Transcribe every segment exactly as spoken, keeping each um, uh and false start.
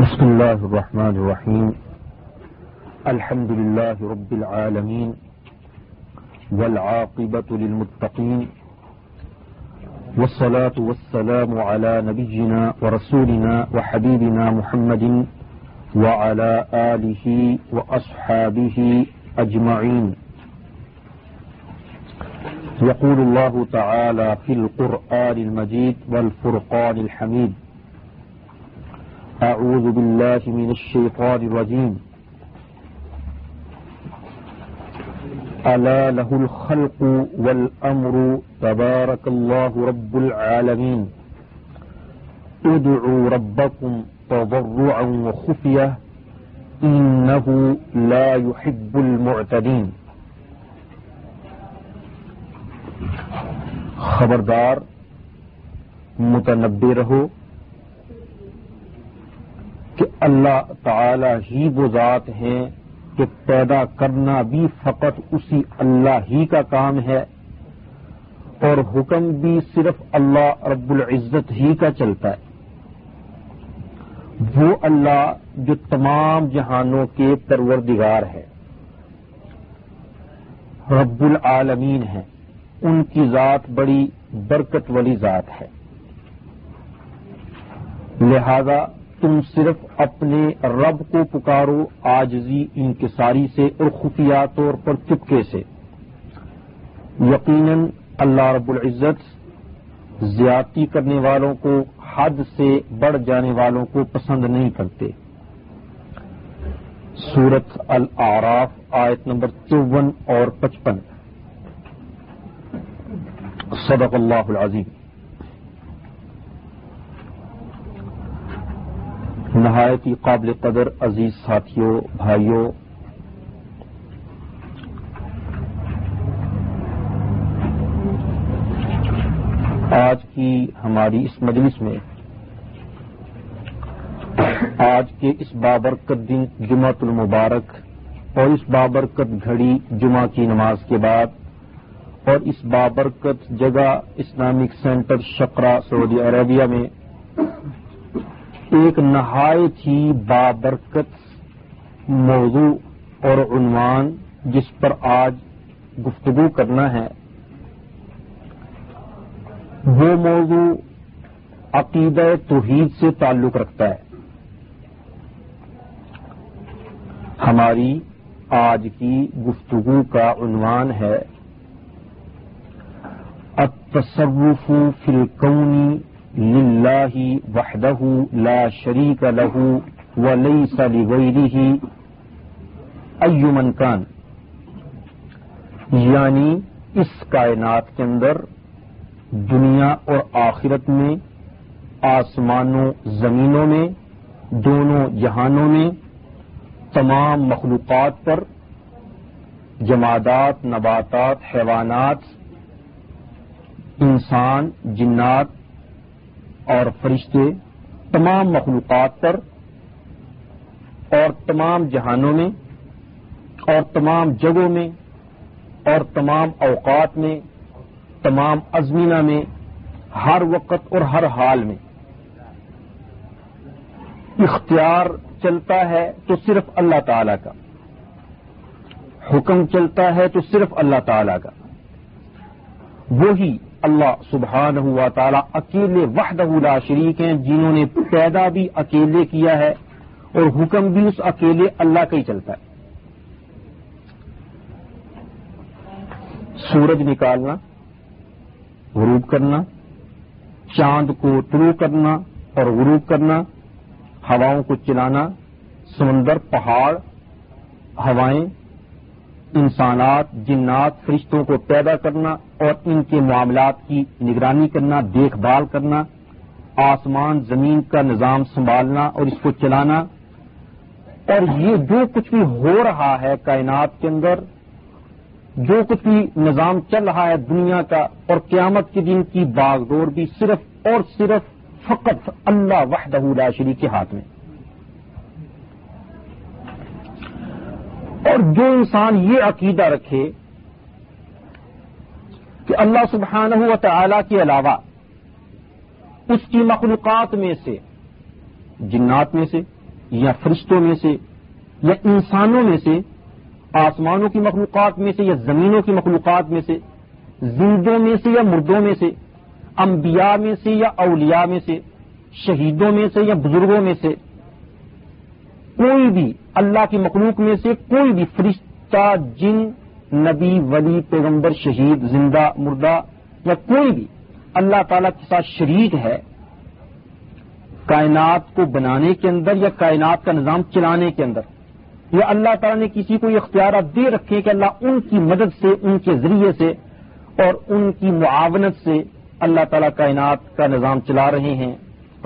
بسم الله الرحمن الرحيم الحمد لله رب العالمين والعاقبة للمتقين والصلاة والسلام على نبينا ورسولنا وحبيبنا محمد وعلى آله وأصحابه أجمعين. يقول الله تعالى في القرآن المجيد والفرقان الحميد: اعوذ باللہ من الشیطان الرجیم. الا لہ الخلق والامر تبارک اللہ رب العالمین. ادعوا ربکم تضرعا وخفیہ انہ لا يحب المعتدین. خبردار، متنبہ رہو کہ اللہ تعالی ہی وہ ذات ہیں کہ پیدا کرنا بھی فقط اسی اللہ ہی کا کام ہے اور حکم بھی صرف اللہ رب العزت ہی کا چلتا ہے. وہ اللہ جو تمام جہانوں کے پروردگار ہے، رب العالمین ہے، ان کی ذات بڑی برکت والی ذات ہے. لہذا تم صرف اپنے رب کو پکارو عاجزی انکساری سے اور خفیہ طور پر چپکے سے. یقیناً اللہ رب العزت زیادتی کرنے والوں کو، حد سے بڑھ جانے والوں کو پسند نہیں کرتے. سورۃ الاعراف آیت نمبر چون اور پچپن. صدق اللہ العظیم. نہایت ہی قابل قدر عزیز ساتھیوں، بھائیوں، آج کی ہماری اس مجلس میں، آج کے اس بابرکت دن جمعۃ المبارک اور اس بابرکت گھڑی جمعہ کی نماز کے بعد اور اس بابرکت جگہ اسلامک سینٹر شقرہ سعودی عربیہ میں ایک نہایت ہی بابرکت موضوع اور عنوان جس پر آج گفتگو کرنا ہے، وہ موضوع عقیدہ توحید سے تعلق رکھتا ہے. ہماری آج کی گفتگو کا عنوان ہے التصوف فی الکونی للہ وحدہ لا شریک لہ ولیس لغیرہ ای من کان. یعنی اس کائنات کے اندر، دنیا اور آخرت میں، آسمانوں زمینوں میں، دونوں جہانوں میں، تمام مخلوقات پر، جمادات، نباتات، حیوانات، انسان، جنات اور فرشتے، تمام مخلوقات پر اور تمام جہانوں میں اور تمام جگہوں میں اور تمام اوقات میں، تمام ازمینہ میں، ہر وقت اور ہر حال میں اختیار چلتا ہے تو صرف اللہ تعالی کا، حکم چلتا ہے تو صرف اللہ تعالی کا. وہی اللہ سبحانہ و تعالی اکیلے وحدہ لا شریک ہیں، جنہوں نے پیدا بھی اکیلے کیا ہے اور حکم بھی اس اکیلے اللہ کا ہی چلتا ہے. سورج نکالنا، غروب کرنا، چاند کو طلوع کرنا اور غروب کرنا، ہواؤں کو چلانا، سمندر، پہاڑ، ہوائیں، انسانات، جنات، فرشتوں کو پیدا کرنا اور ان کے معاملات کی نگرانی کرنا، دیکھ بھال کرنا، آسمان زمین کا نظام سنبھالنا اور اس کو چلانا، اور یہ جو کچھ بھی ہو رہا ہے کائنات کے اندر، جو کچھ بھی نظام چل رہا ہے دنیا کا اور قیامت کے دن کی باغ دور بھی صرف اور صرف فقط اللہ وحدہ لا شریک کے ہاتھ میں. اور جو انسان یہ عقیدہ رکھے کہ اللہ سبحانہ و تعالی کے علاوہ اس کی مخلوقات میں سے، جنات میں سے، یا فرشتوں میں سے یا انسانوں میں سے، آسمانوں کی مخلوقات میں سے یا زمینوں کی مخلوقات میں سے، زندوں میں سے یا مردوں میں سے، انبیاء میں سے یا اولیاء میں سے، شہیدوں میں سے یا بزرگوں میں سے، کوئی بھی اللہ کی مخلوق میں سے کوئی بھی فرشتہ، جن، نبی، ولی، پیغمبر، شہید، زندہ، مردہ یا کوئی بھی اللہ تعالیٰ کے ساتھ شریک ہے کائنات کو بنانے کے اندر یا کائنات کا نظام چلانے کے اندر، یا اللہ تعالیٰ نے کسی کو یہ اختیارات دے رکھے کہ اللہ ان کی مدد سے، ان کے ذریعے سے اور ان کی معاونت سے اللہ تعالیٰ کائنات کا نظام چلا رہے ہیں،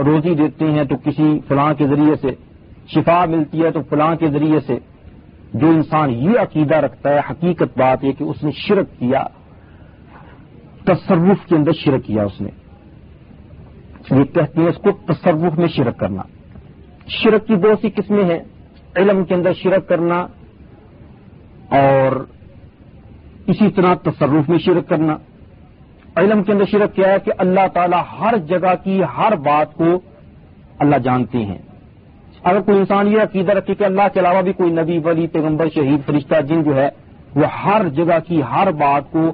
روزی دیتے ہیں تو کسی فلاں کے ذریعے سے، شفا ملتی ہے تو فلاں کے ذریعے سے۔ جو انسان یہ عقیدہ رکھتا ہے، حقیقت بات یہ کہ اس نے شرک کیا، تصرف کے اندر شرک کیا اس نے، یہ کہتے ہیں اس کو تصرف میں شرک کرنا۔ شرک کی بہت سی قسمیں ہیں، علم کے اندر شرک کرنا اور اسی طرح تصرف میں شرک کرنا۔ علم کے اندر شرک کیا ہے کہ اللہ تعالیٰ ہر جگہ کی ہر بات کو اللہ جانتے ہیں۔ اگر کوئی انسان یہ عقیدہ رکھے کہ اللہ کے علاوہ بھی کوئی نبی، ولی، پیغمبر، شہید، فرشتہ، جن جو ہے وہ ہر جگہ کی ہر بات کو،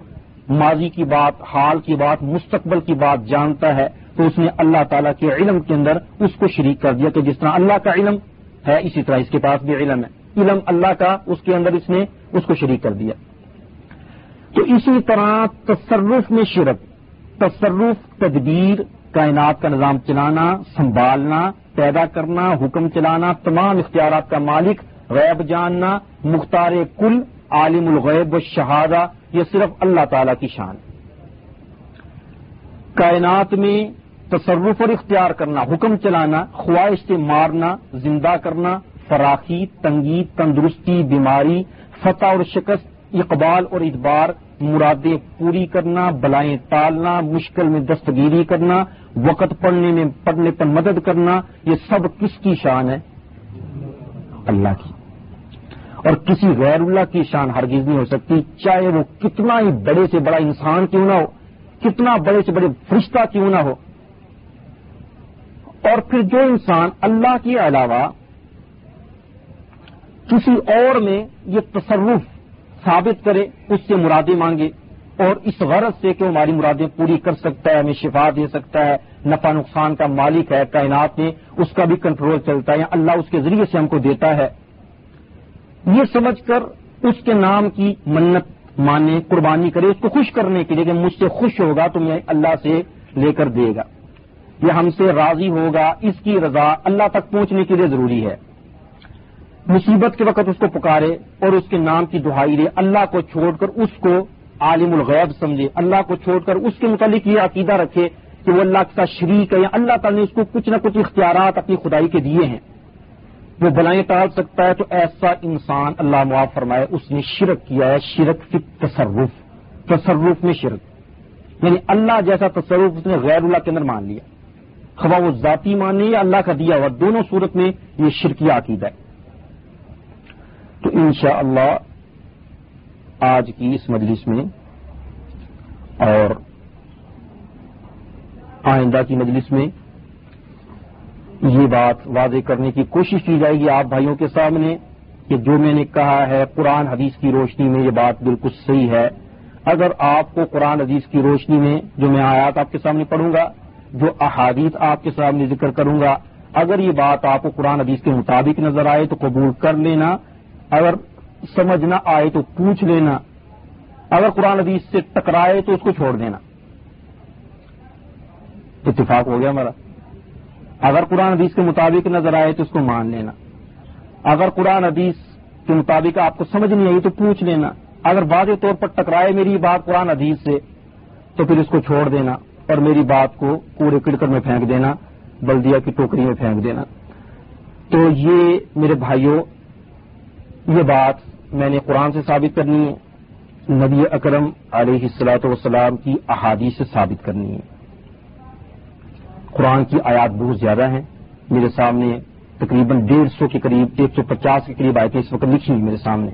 ماضی کی بات، حال کی بات، مستقبل کی بات جانتا ہے، تو اس نے اللہ تعالیٰ کے علم کے اندر اس کو شریک کر دیا کہ جس طرح اللہ کا علم ہے اسی طرح اس کے پاس بھی علم ہے، علم اللہ کا، اس کے اندر اس نے اس کو شریک کر دیا۔ تو اسی طرح تصرف میں شرک، تصرف، تدبیر، کائنات کا نظام چلانا، سنبھالنا، پیدا کرنا، حکم چلانا، تمام اختیارات کا مالک، غیب جاننا، مختار کل، عالم الغیب والشہادہ، یہ صرف اللہ تعالیٰ کی شان۔ کائنات میں تصرف اور اختیار کرنا، حکم چلانا، خواہش سے مارنا، زندہ کرنا، فراخی، تنگی، تندرستی، بیماری، فتح اور شکست، اقبال اور ادبار، مرادیں پوری کرنا، بلائیں ٹالنا، مشکل میں دستگیری کرنا، وقت پڑھنے میں پڑھنے پر مدد کرنا، یہ سب کس کی شان ہے؟ اللہ کی، اور کسی غیر اللہ کی شان ہرگز نہیں ہو سکتی، چاہے وہ کتنا ہی بڑے سے بڑا انسان کیوں نہ ہو، کتنا بڑے سے بڑے فرشتہ کیوں نہ ہو۔ اور پھر جو انسان اللہ کے علاوہ کسی اور میں یہ تصرف ثابت کرے، اس سے مرادیں مانگے، اور اس غرض سے کہ ہماری مرادیں پوری کر سکتا ہے، ہمیں شفا دے سکتا ہے، نفع نقصان کا مالک ہے، کائنات میں اس کا بھی کنٹرول چلتا ہے یا اللہ اس کے ذریعے سے ہم کو دیتا ہے، یہ سمجھ کر اس کے نام کی منت مانے، قربانی کرے اس کو خوش کرنے کے لیے کہ مجھ سے خوش ہوگا تو میں اللہ سے لے کر دے گا، یہ ہم سے راضی ہوگا، اس کی رضا اللہ تک پہنچنے کے لیے ضروری ہے۔ مصیبت کے وقت اس کو پکارے اور اس کے نام کی دہائی لے، اللہ کو چھوڑ کر اس کو عالم الغیب سمجھے، اللہ کو چھوڑ کر اس کے متعلق یہ عقیدہ رکھے کہ وہ اللہ کے ساتھ شریک ہے یا اللہ تعالیٰ نے اس کو کچھ نہ کچھ اختیارات اپنی خدائی کے دیے ہیں، وہ بلائیں ٹال سکتا ہے، تو ایسا انسان اللہ معاف فرمائے اس نے شرک کیا ہے، شرک فی تصرف، تصرف میں شرک، یعنی اللہ جیسا تصرف اس نے غیر اللہ کے اندر مان لیا، خواہ وہ ذاتی مانے یا اللہ کا دیا ہوا، دونوں صورت میں یہ شرکیہ عقیدہ ہے۔ تو انشاءاللہ آج کی اس مجلس میں اور آئندہ کی مجلس میں یہ بات واضح کرنے کی کوشش کی جائے گی آپ بھائیوں کے سامنے کہ جو میں نے کہا ہے قرآن حدیث کی روشنی میں یہ بات بالکل صحیح ہے۔ اگر آپ کو قرآن حدیث کی روشنی میں جو میں آیات آپ کے سامنے پڑھوں گا، جو احادیث آپ کے سامنے ذکر کروں گا، اگر یہ بات آپ کو قرآن حدیث کے مطابق نظر آئے تو قبول کر لینا، اگر سمجھ نہ آئے تو پوچھ لینا، اگر قرآن حدیث سے ٹکرائے تو اس کو چھوڑ دینا۔ اتفاق ہو گیا ہمارا؟ اگر قرآن حدیث کے مطابق نظر آئے تو اس کو مان لینا، اگر قرآن حدیث کے مطابق آپ کو سمجھ نہیں آئی تو پوچھ لینا، اگر واضح طور پر ٹکرائے میری بات قرآن حدیث سے تو پھر اس کو چھوڑ دینا اور میری بات کو کوڑے کرکٹ میں پھینک دینا، بلدیہ کی ٹوکری میں پھینک دینا۔ تو یہ میرے بھائیوں، یہ بات میں نے قرآن سے ثابت کرنی ہے، نبی اکرم علیہ الصلاۃ والسلام کی احادیث سے ثابت کرنی ہے۔ قرآن کی آیات بہت زیادہ ہیں، میرے سامنے تقریباً ڈیڑھ سو کے قریب، ایک سو پچاس کے قریب آیتیں اس وقت لکھی ہیں میرے سامنے،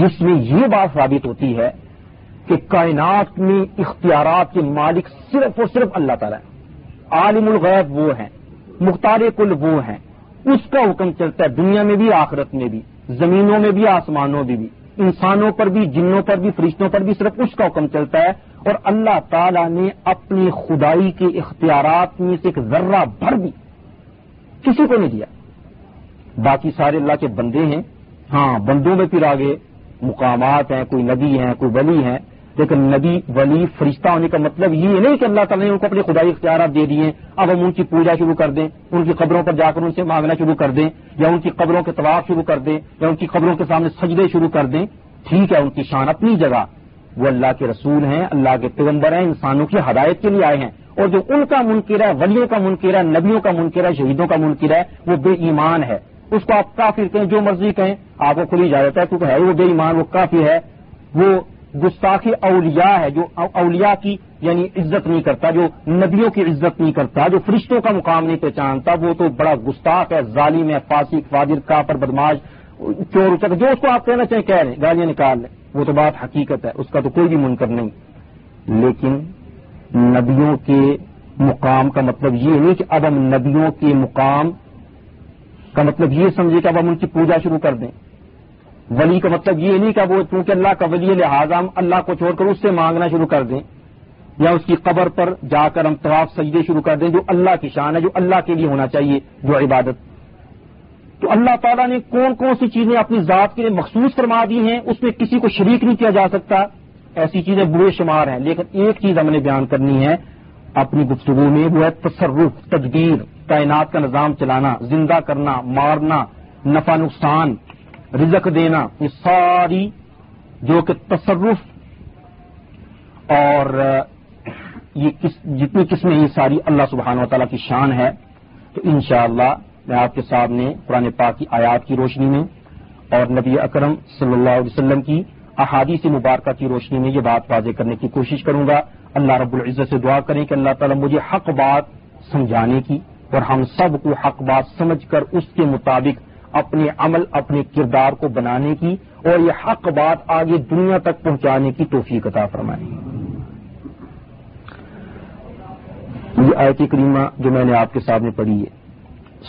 جس میں یہ بات ثابت ہوتی ہے کہ کائنات میں اختیارات کے مالک صرف اور صرف اللہ تعالیٰ ہے، عالم الغیب وہ ہیں، مختار کل وہ ہیں، اس کا حکم چلتا ہے دنیا میں بھی آخرت میں بھی، زمینوں میں بھی آسمانوں میں بھی، انسانوں پر بھی، جنوں پر بھی، فرشتوں پر بھی، صرف اس کا حکم چلتا ہے. اور اللہ تعالیٰ نے اپنی خدائی کے اختیارات میں سے ایک ذرہ بھر بھی کسی کو نہیں دیا. باقی سارے اللہ کے بندے ہیں، ہاں بندوں میں پھر آگے مقامات ہیں، کوئی نبی ہیں، کوئی ولی ہیں، لیکن نبی ولی فرشتہ ہونے کا مطلب یہ نہیں کہ اللہ تعالیٰ نے ان کو اپنے خدائی اختیارات دے دیے، اب ہم ان کی پوجا شروع کر دیں، ان کی قبروں پر جا کر ان سے مانگنا شروع کر دیں، یا ان کی قبروں کے طواف شروع کر دیں، یا ان کی قبروں کے سامنے سجدے شروع کر دیں. ٹھیک ہے، ان کی شان اپنی جگہ، وہ اللہ کے رسول ہیں، اللہ کے پیغمبر ہیں، انسانوں کی ہدایت کے لیے آئے ہیں. اور جو ان کا منکر ہے، ولیوں کا منکر ہے، نبیوں کا منکر ہے، شہیدوں کا منکر ہے، وہ بے ایمان ہے. اس کو آپ کافر کہیں، جو مرضی کہیں، آپ کو کھلی اجازت ہے، کیونکہ ہے وہ بے ایمان، وہ کافر ہے، وہ گستاخی اولیاء ہے، جو اولیاء کی یعنی عزت نہیں کرتا، جو نبیوں کی عزت نہیں کرتا، جو فرشتوں کا مقام نہیں پہچانتا، وہ تو بڑا گستاخ ہے، ظالم ہے، فاسق، فاجر، کافر، بدماش، چور اچک، جو اس کو آپ کہنا چاہیں کہہ لیں، گالیاں نکال لیں، وہ تو بات حقیقت ہے، اس کا تو کوئی بھی منکر نہیں. لیکن نبیوں کے مقام کا مطلب یہ نہیں کہ اب ہم نبیوں کے مقام کا مطلب یہ سمجھے کہ اب ہم ان کی پوجا شروع کر دیں. ولی کا مطلب یہ نہیں کہ وہ چونکہ اللہ کا ولی لہٰذا ہم اللہ کو چھوڑ کر اس سے مانگنا شروع کر دیں، یا اس کی قبر پر جا کر ہم طواف سجدے شروع کر دیں، جو اللہ کی شان ہے، جو اللہ کے لیے ہونا چاہیے جو عبادت. تو اللہ تعالیٰ نے کون کون سی چیزیں اپنی ذات کے لیے مخصوص فرما دی ہیں، اس میں کسی کو شریک نہیں کیا جا سکتا. ایسی چیزیں بے شمار ہیں، لیکن ایک چیز ہم نے بیان کرنی ہے اپنی گفتگو میں، وہ ہے تصرف، تدبیر، کائنات کا نظام چلانا، زندہ کرنا، مارنا، نفع نقصان، رزق دینا، یہ ساری جو کہ تصرف اور یہ کس جتنی قسمیں، یہ ساری اللہ سبحانہ و تعالیٰ کی شان ہے. تو انشاءاللہ میں آپ کے سامنے قرآن پاک کی آیات کی روشنی میں اور نبی اکرم صلی اللہ علیہ وسلم کی احادیث مبارکہ کی روشنی میں یہ بات واضح کرنے کی کوشش کروں گا. اللہ رب العزت سے دعا کریں کہ اللہ تعالیٰ مجھے حق بات سمجھانے کی اور ہم سب کو حق بات سمجھ کر اس کے مطابق اپنے عمل، اپنے کردار کو بنانے کی اور یہ حق بات آگے دنیا تک پہنچانے کی توفیق عطا فرمائے. یہ آیت کریمہ جو میں نے آپ کے سامنے پڑھی ہے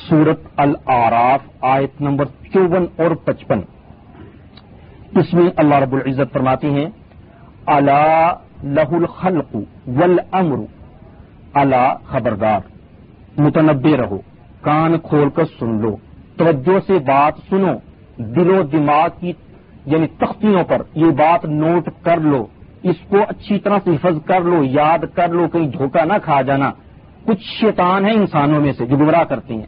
سورت الاعراف آیت نمبر چوون اور پچپن، اس میں اللہ رب العزت فرماتے ہیں الا لہ الخلق والامر، الا خبردار، متنبہ رہو، کان کھول کر سن لو، توجہ سے بات سنو، دل و دماغ کی یعنی تختیوں پر یہ بات نوٹ کر لو، اس کو اچھی طرح سے حفظ کر لو، یاد کر لو، کہیں دھوکہ نہ کھا جانا. کچھ شیطان ہیں انسانوں میں سے جو گمراہ کرتے ہیں،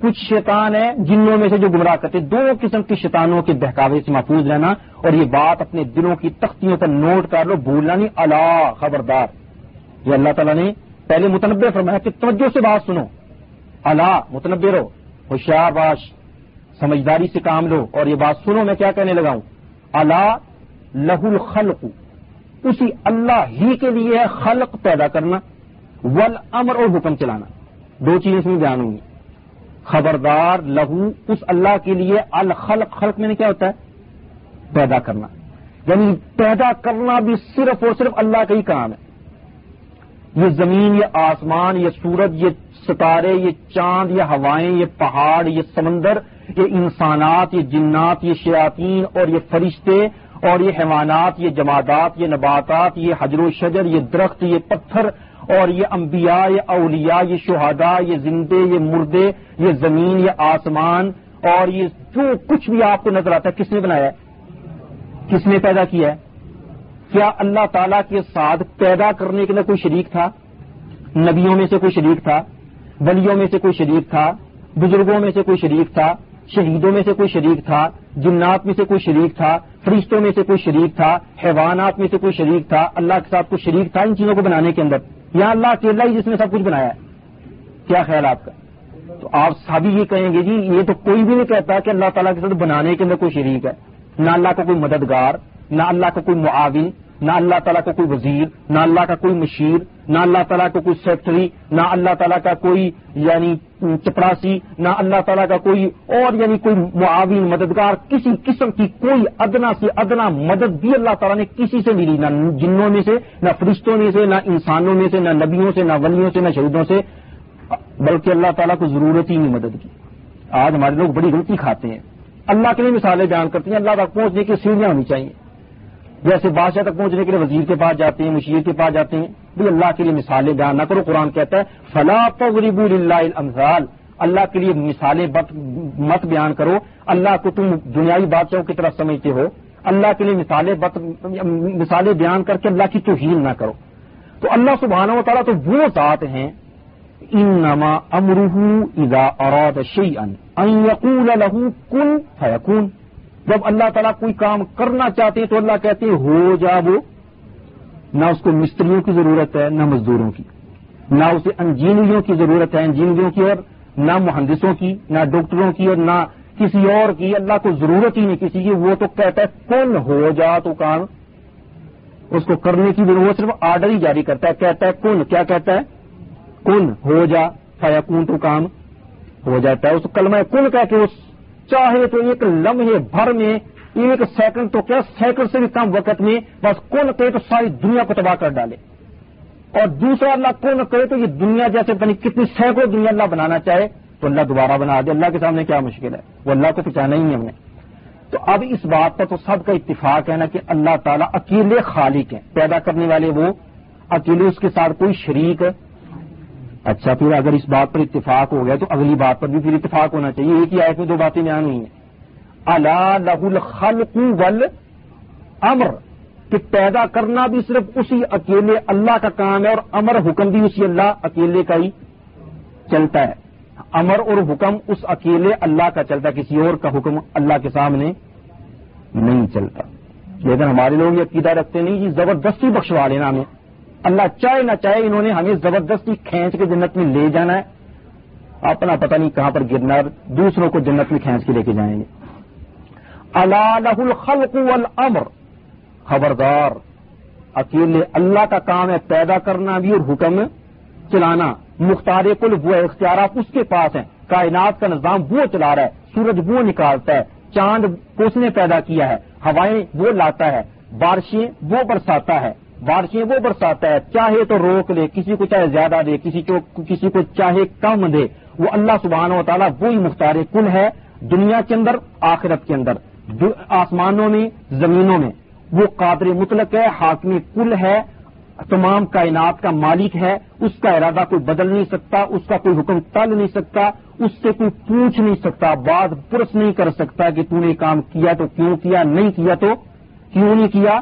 کچھ شیطان ہیں جنوں میں سے جو گمراہ کرتے ہیں. دو قسم کے شیطانوں کے بہکاوے سے محفوظ رہنا اور یہ بات اپنے دلوں کی تختیوں پر نوٹ کر لو، بھولنا نہیں. اللہ خبردار، یہ اللہ تعالیٰ نے پہلے متنبہ فرمایا کہ توجہ سے بات سنو، اللہ متنبہ رہو، ہوشیار باش، سمجھداری سے کام لو اور یہ بات سنو. میں کیا کہنے لگا ہوں، الا لہ الخلق، اسی اللہ ہی کے لیے ہے خلق پیدا کرنا، والامر اور حکم چلانا. دو چیزیں اس میں بیان ہوں گی. خبردار، لہو، اس اللہ کے لیے، الخلق، خلق میں نے کیا ہوتا ہے، پیدا کرنا، یعنی پیدا کرنا بھی صرف اور صرف اللہ کا ہی کام ہے. یہ زمین، یہ آسمان، یہ سورج، یہ ستارے، یہ چاند، یہ ہوائیں، یہ پہاڑ، یہ سمندر، یہ انسانات، یہ جنات، یہ شیاطین اور یہ فرشتے اور یہ حیوانات، یہ جمادات، یہ نباتات، یہ حجر و شجر، یہ درخت، یہ پتھر اور یہ انبیاء، یہ اولیاء، یہ شہداء، یہ زندے، یہ مردے، یہ زمین، یہ آسمان اور یہ جو کچھ بھی آپ کو نظر آتا ہے، کس نے بنایا ہے، کس نے پیدا کیا ہے؟ کیا اللہ تعالیٰ کے ساتھ پیدا کرنے کے لیے کوئی شریک تھا؟ نبیوں میں سے کوئی شریک تھا؟ ولیوں میں سے کوئی شریک تھا؟ بزرگوں میں سے کوئی شریک تھا؟ شہیدوں میں سے کوئی شریک تھا؟ جنات میں سے کوئی شریک تھا؟ فرشتوں میں سے کوئی شریک تھا؟ حیوانات میں سے کوئی شریک تھا؟ اللہ کے ساتھ کوئی شریک تھا ان چیزوں کو بنانے کے اندر؟ یا اللہ اکیلا ہی جس نے سب کچھ بنایا ہے؟ کیا خیال آپ کا؟ تو آپ سبھی یہ کہیں گے جی یہ تو کوئی بھی نہیں کہتا کہ اللہ تعالیٰ کے ساتھ بنانے کے اندر کوئی شریک ہے. نہ اللہ کا کوئی مددگار، نہ اللہ کا کوئی معاون، نہ اللہ تعالیٰ کا کوئی وزیر، نہ اللہ کا کوئی مشیر، نہ اللہ تعالیٰ کا کوئی سیکٹری، نہ اللہ تعالیٰ کا کوئی یعنی چپراسی، نہ اللہ تعالیٰ کا کوئی اور یعنی کوئی معاون، مددگار. کسی قسم کی کوئی ادنا سے ادنا مدد بھی اللہ تعالیٰ نے کسی سے نہیں لی، نہ جنوں میں سے، نہ فرشتوں میں سے، نہ انسانوں میں سے، نہ نبیوں سے، نہ ولیوں سے، نہ شہیدوں سے، بلکہ اللہ تعالیٰ کو ضرورت ہی نہیں مدد کی. آج ہمارے لوگ بڑی غلطی کھاتے ہیں. اللہ کے لیے مثالیں بیان کرتے ہیں. اللہ تک پہنچنے کی سیڑھیاں ہونی چاہیے. جیسے بادشاہ تک پہنچنے کے لیے وزیر کے پاس جاتے ہیں, مشیر کے پاس جاتے ہیں. بھائی اللہ کے لیے مثالیں بیان نہ کرو. قرآن کہتا ہے فلا تضربوا للہ الامثال, اللہ کے لیے مثالیں مت بیان کرو. اللہ کو تم دنیاوی بادشاہوں کی طرف سمجھتے ہو. اللہ کے لیے مثالیں مثالیں بیان کر کے اللہ کی توہین نہ کرو. تو اللہ سبحانہ و تعالیٰ تو وہ ذات ہیں انما امرہ اذا اراد شیئا ان یقول لہ کن فیکون. جب اللہ تعالیٰ کوئی کام کرنا چاہتے ہیں تو اللہ کہتے ہیں ہو جا وہ. نہ اس کو مستریوں کی ضرورت ہے, نہ مزدوروں کی, نہ اسے انجینئروں کی ضرورت ہے, انجینئروں کی اور نہ مہندسوں کی, نہ ڈاکٹروں کی اور نہ کسی اور کی. اللہ کو ضرورت ہی نہیں کسی کی. وہ تو کہتا ہے کن ہو جا تو کام. اس کو کرنے کی ضرورت, صرف آرڈر ہی جاری کرتا ہے. کہتا ہے کن, کیا کہتا ہے کن ہو جا, فیکون تو کام ہو جاتا ہے. اس کلمہ کن کہہ کے اس چاہے تو ایک لمحے بھر میں, ایک سیکنڈ تو کیا سیکنڈ سے بھی کم وقت میں بس کن کہے تو ساری دنیا کو تباہ کر ڈالے. اور دوسرا اللہ کن کہے تو یہ دنیا جیسے بنی کتنی سینکڑوں دنیا اللہ بنانا چاہے تو اللہ دوبارہ بنا دے. اللہ کے سامنے کیا مشکل ہے, وہ اللہ کو پہچانا ہی ہے ہم نے. تو اب اس بات پر تو سب کا اتفاق ہے نا کہ اللہ تعالیٰ اکیلے خالق ہیں, پیدا کرنے والے وہ اکیلے, اس کے ساتھ کوئی شریک. اچھا پھر اگر اس بات پر اتفاق ہو گیا تو اگلی بات پر بھی پھر اتفاق ہونا چاہیے. ایک ہی آیت میں دو باتیں بیان ہوئی ہیں. الا لہ الخلق والامر, کہ پیدا کرنا بھی صرف اسی اکیلے اللہ کا کام ہے اور امر حکم بھی اسی اللہ اکیلے کا ہی چلتا ہے. امر اور حکم اس اکیلے اللہ کا چلتا ہے, کسی اور کا حکم اللہ کے سامنے نہیں چلتا. لیکن ہمارے لوگ یہ عقیدہ رکھتے نہیں جی زبردستی بخشوا لینا ہمیں, اللہ چاہے نہ چاہے انہوں نے ہمیں زبردستی کھینچ کے جنت میں لے جانا ہے. اپنا پتہ نہیں کہاں پر گرنا, دوسروں کو جنت میں کھینچ کے لے کے جائیں گے. الا لہ الخلق والامر, خبردار اکیلے اللہ کا کام ہے پیدا کرنا بھی اور حکم چلانا. مختار کل وہ, اختیارات اس کے پاس ہیں. کائنات کا نظام وہ چلا رہا ہے, سورج وہ نکالتا ہے, چاند کو اس نے پیدا کیا ہے, ہوائیں وہ لاتا ہے, بارشیں وہ برساتا ہے, بارشیں وہ برساتا ہے. چاہے تو روک لے, کسی کو چاہے زیادہ دے, کسی کو کسی کو چاہے کم دے. وہ اللہ سبحانہ و تعالیٰ وہی مختار کل ہے, دنیا کے اندر آخرت کے اندر, آسمانوں میں زمینوں میں. وہ قادر مطلق ہے, حاکم کل ہے, تمام کائنات کا مالک ہے. اس کا ارادہ کوئی بدل نہیں سکتا, اس کا کوئی حکم ٹال نہیں سکتا, اس سے کوئی پوچھ نہیں سکتا, بات پرس نہیں کر سکتا کہ تو نے کام کیا تو کیوں کیا, نہیں کیا تو کیوں نہیں کیا.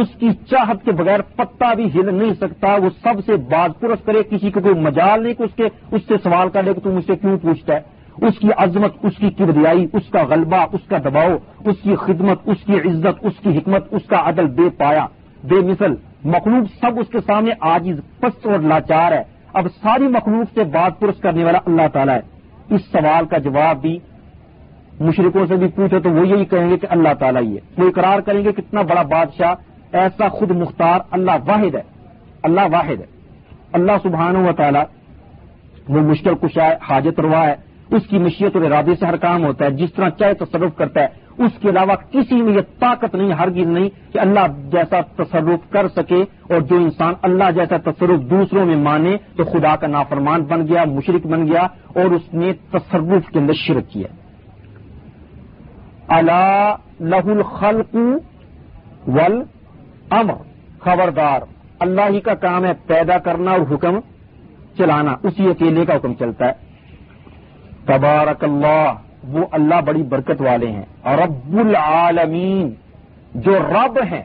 اس کی چاہت کے بغیر پتا بھی ہل نہیں سکتا. وہ سب سے باز پرس کرے, کسی کو کوئی مجال نہیں کہ اس کے اس سے سوال کر لے کہ تم مجھ سے کیوں پوچھتا ہے. اس کی عظمت, اس کی کبریائی, اس کا غلبہ, اس کا دباؤ, اس کی خدمت, اس کی عزت, اس کی حکمت, اس کا عدل بے پایا بے مثل. مخلوق سب اس کے سامنے عاجز پست اور لاچار ہے. اب ساری مخلوق سے باز پرس کرنے والا اللہ تعالیٰ ہے. اس سوال کا جواب بھی مشرکوں سے بھی پوچھو تو وہ یہی کہیں گے کہ اللہ تعالیٰ ہی ہے. وہ اقرار کریں گے کتنا بڑا بادشاہ, ایسا خود مختار اللہ واحد ہے. اللہ واحد ہے. اللہ سبحانہ و تعالیٰ وہ مشکل کشا ہے, حاجت روا ہے. اس کی مشیت اور ارادے سے ہر کام ہوتا ہے, جس طرح چاہے تصرف کرتا ہے. اس کے علاوہ کسی میں یہ طاقت نہیں, ہرگز نہیں, کہ اللہ جیسا تصرف کر سکے. اور جو انسان اللہ جیسا تصرف دوسروں میں مانے تو خدا کا نافرمان بن گیا, مشرک بن گیا, اور اس نے تصرف کے اندر شرک کیا. الا لہ الخلق وال امر, خبردار اللہ ہی کا کام ہے پیدا کرنا اور حکم چلانا. اسی اکیلے کا حکم چلتا ہے. تبارک اللہ, وہ اللہ بڑی برکت والے ہیں. رب العالمین, جو رب ہیں,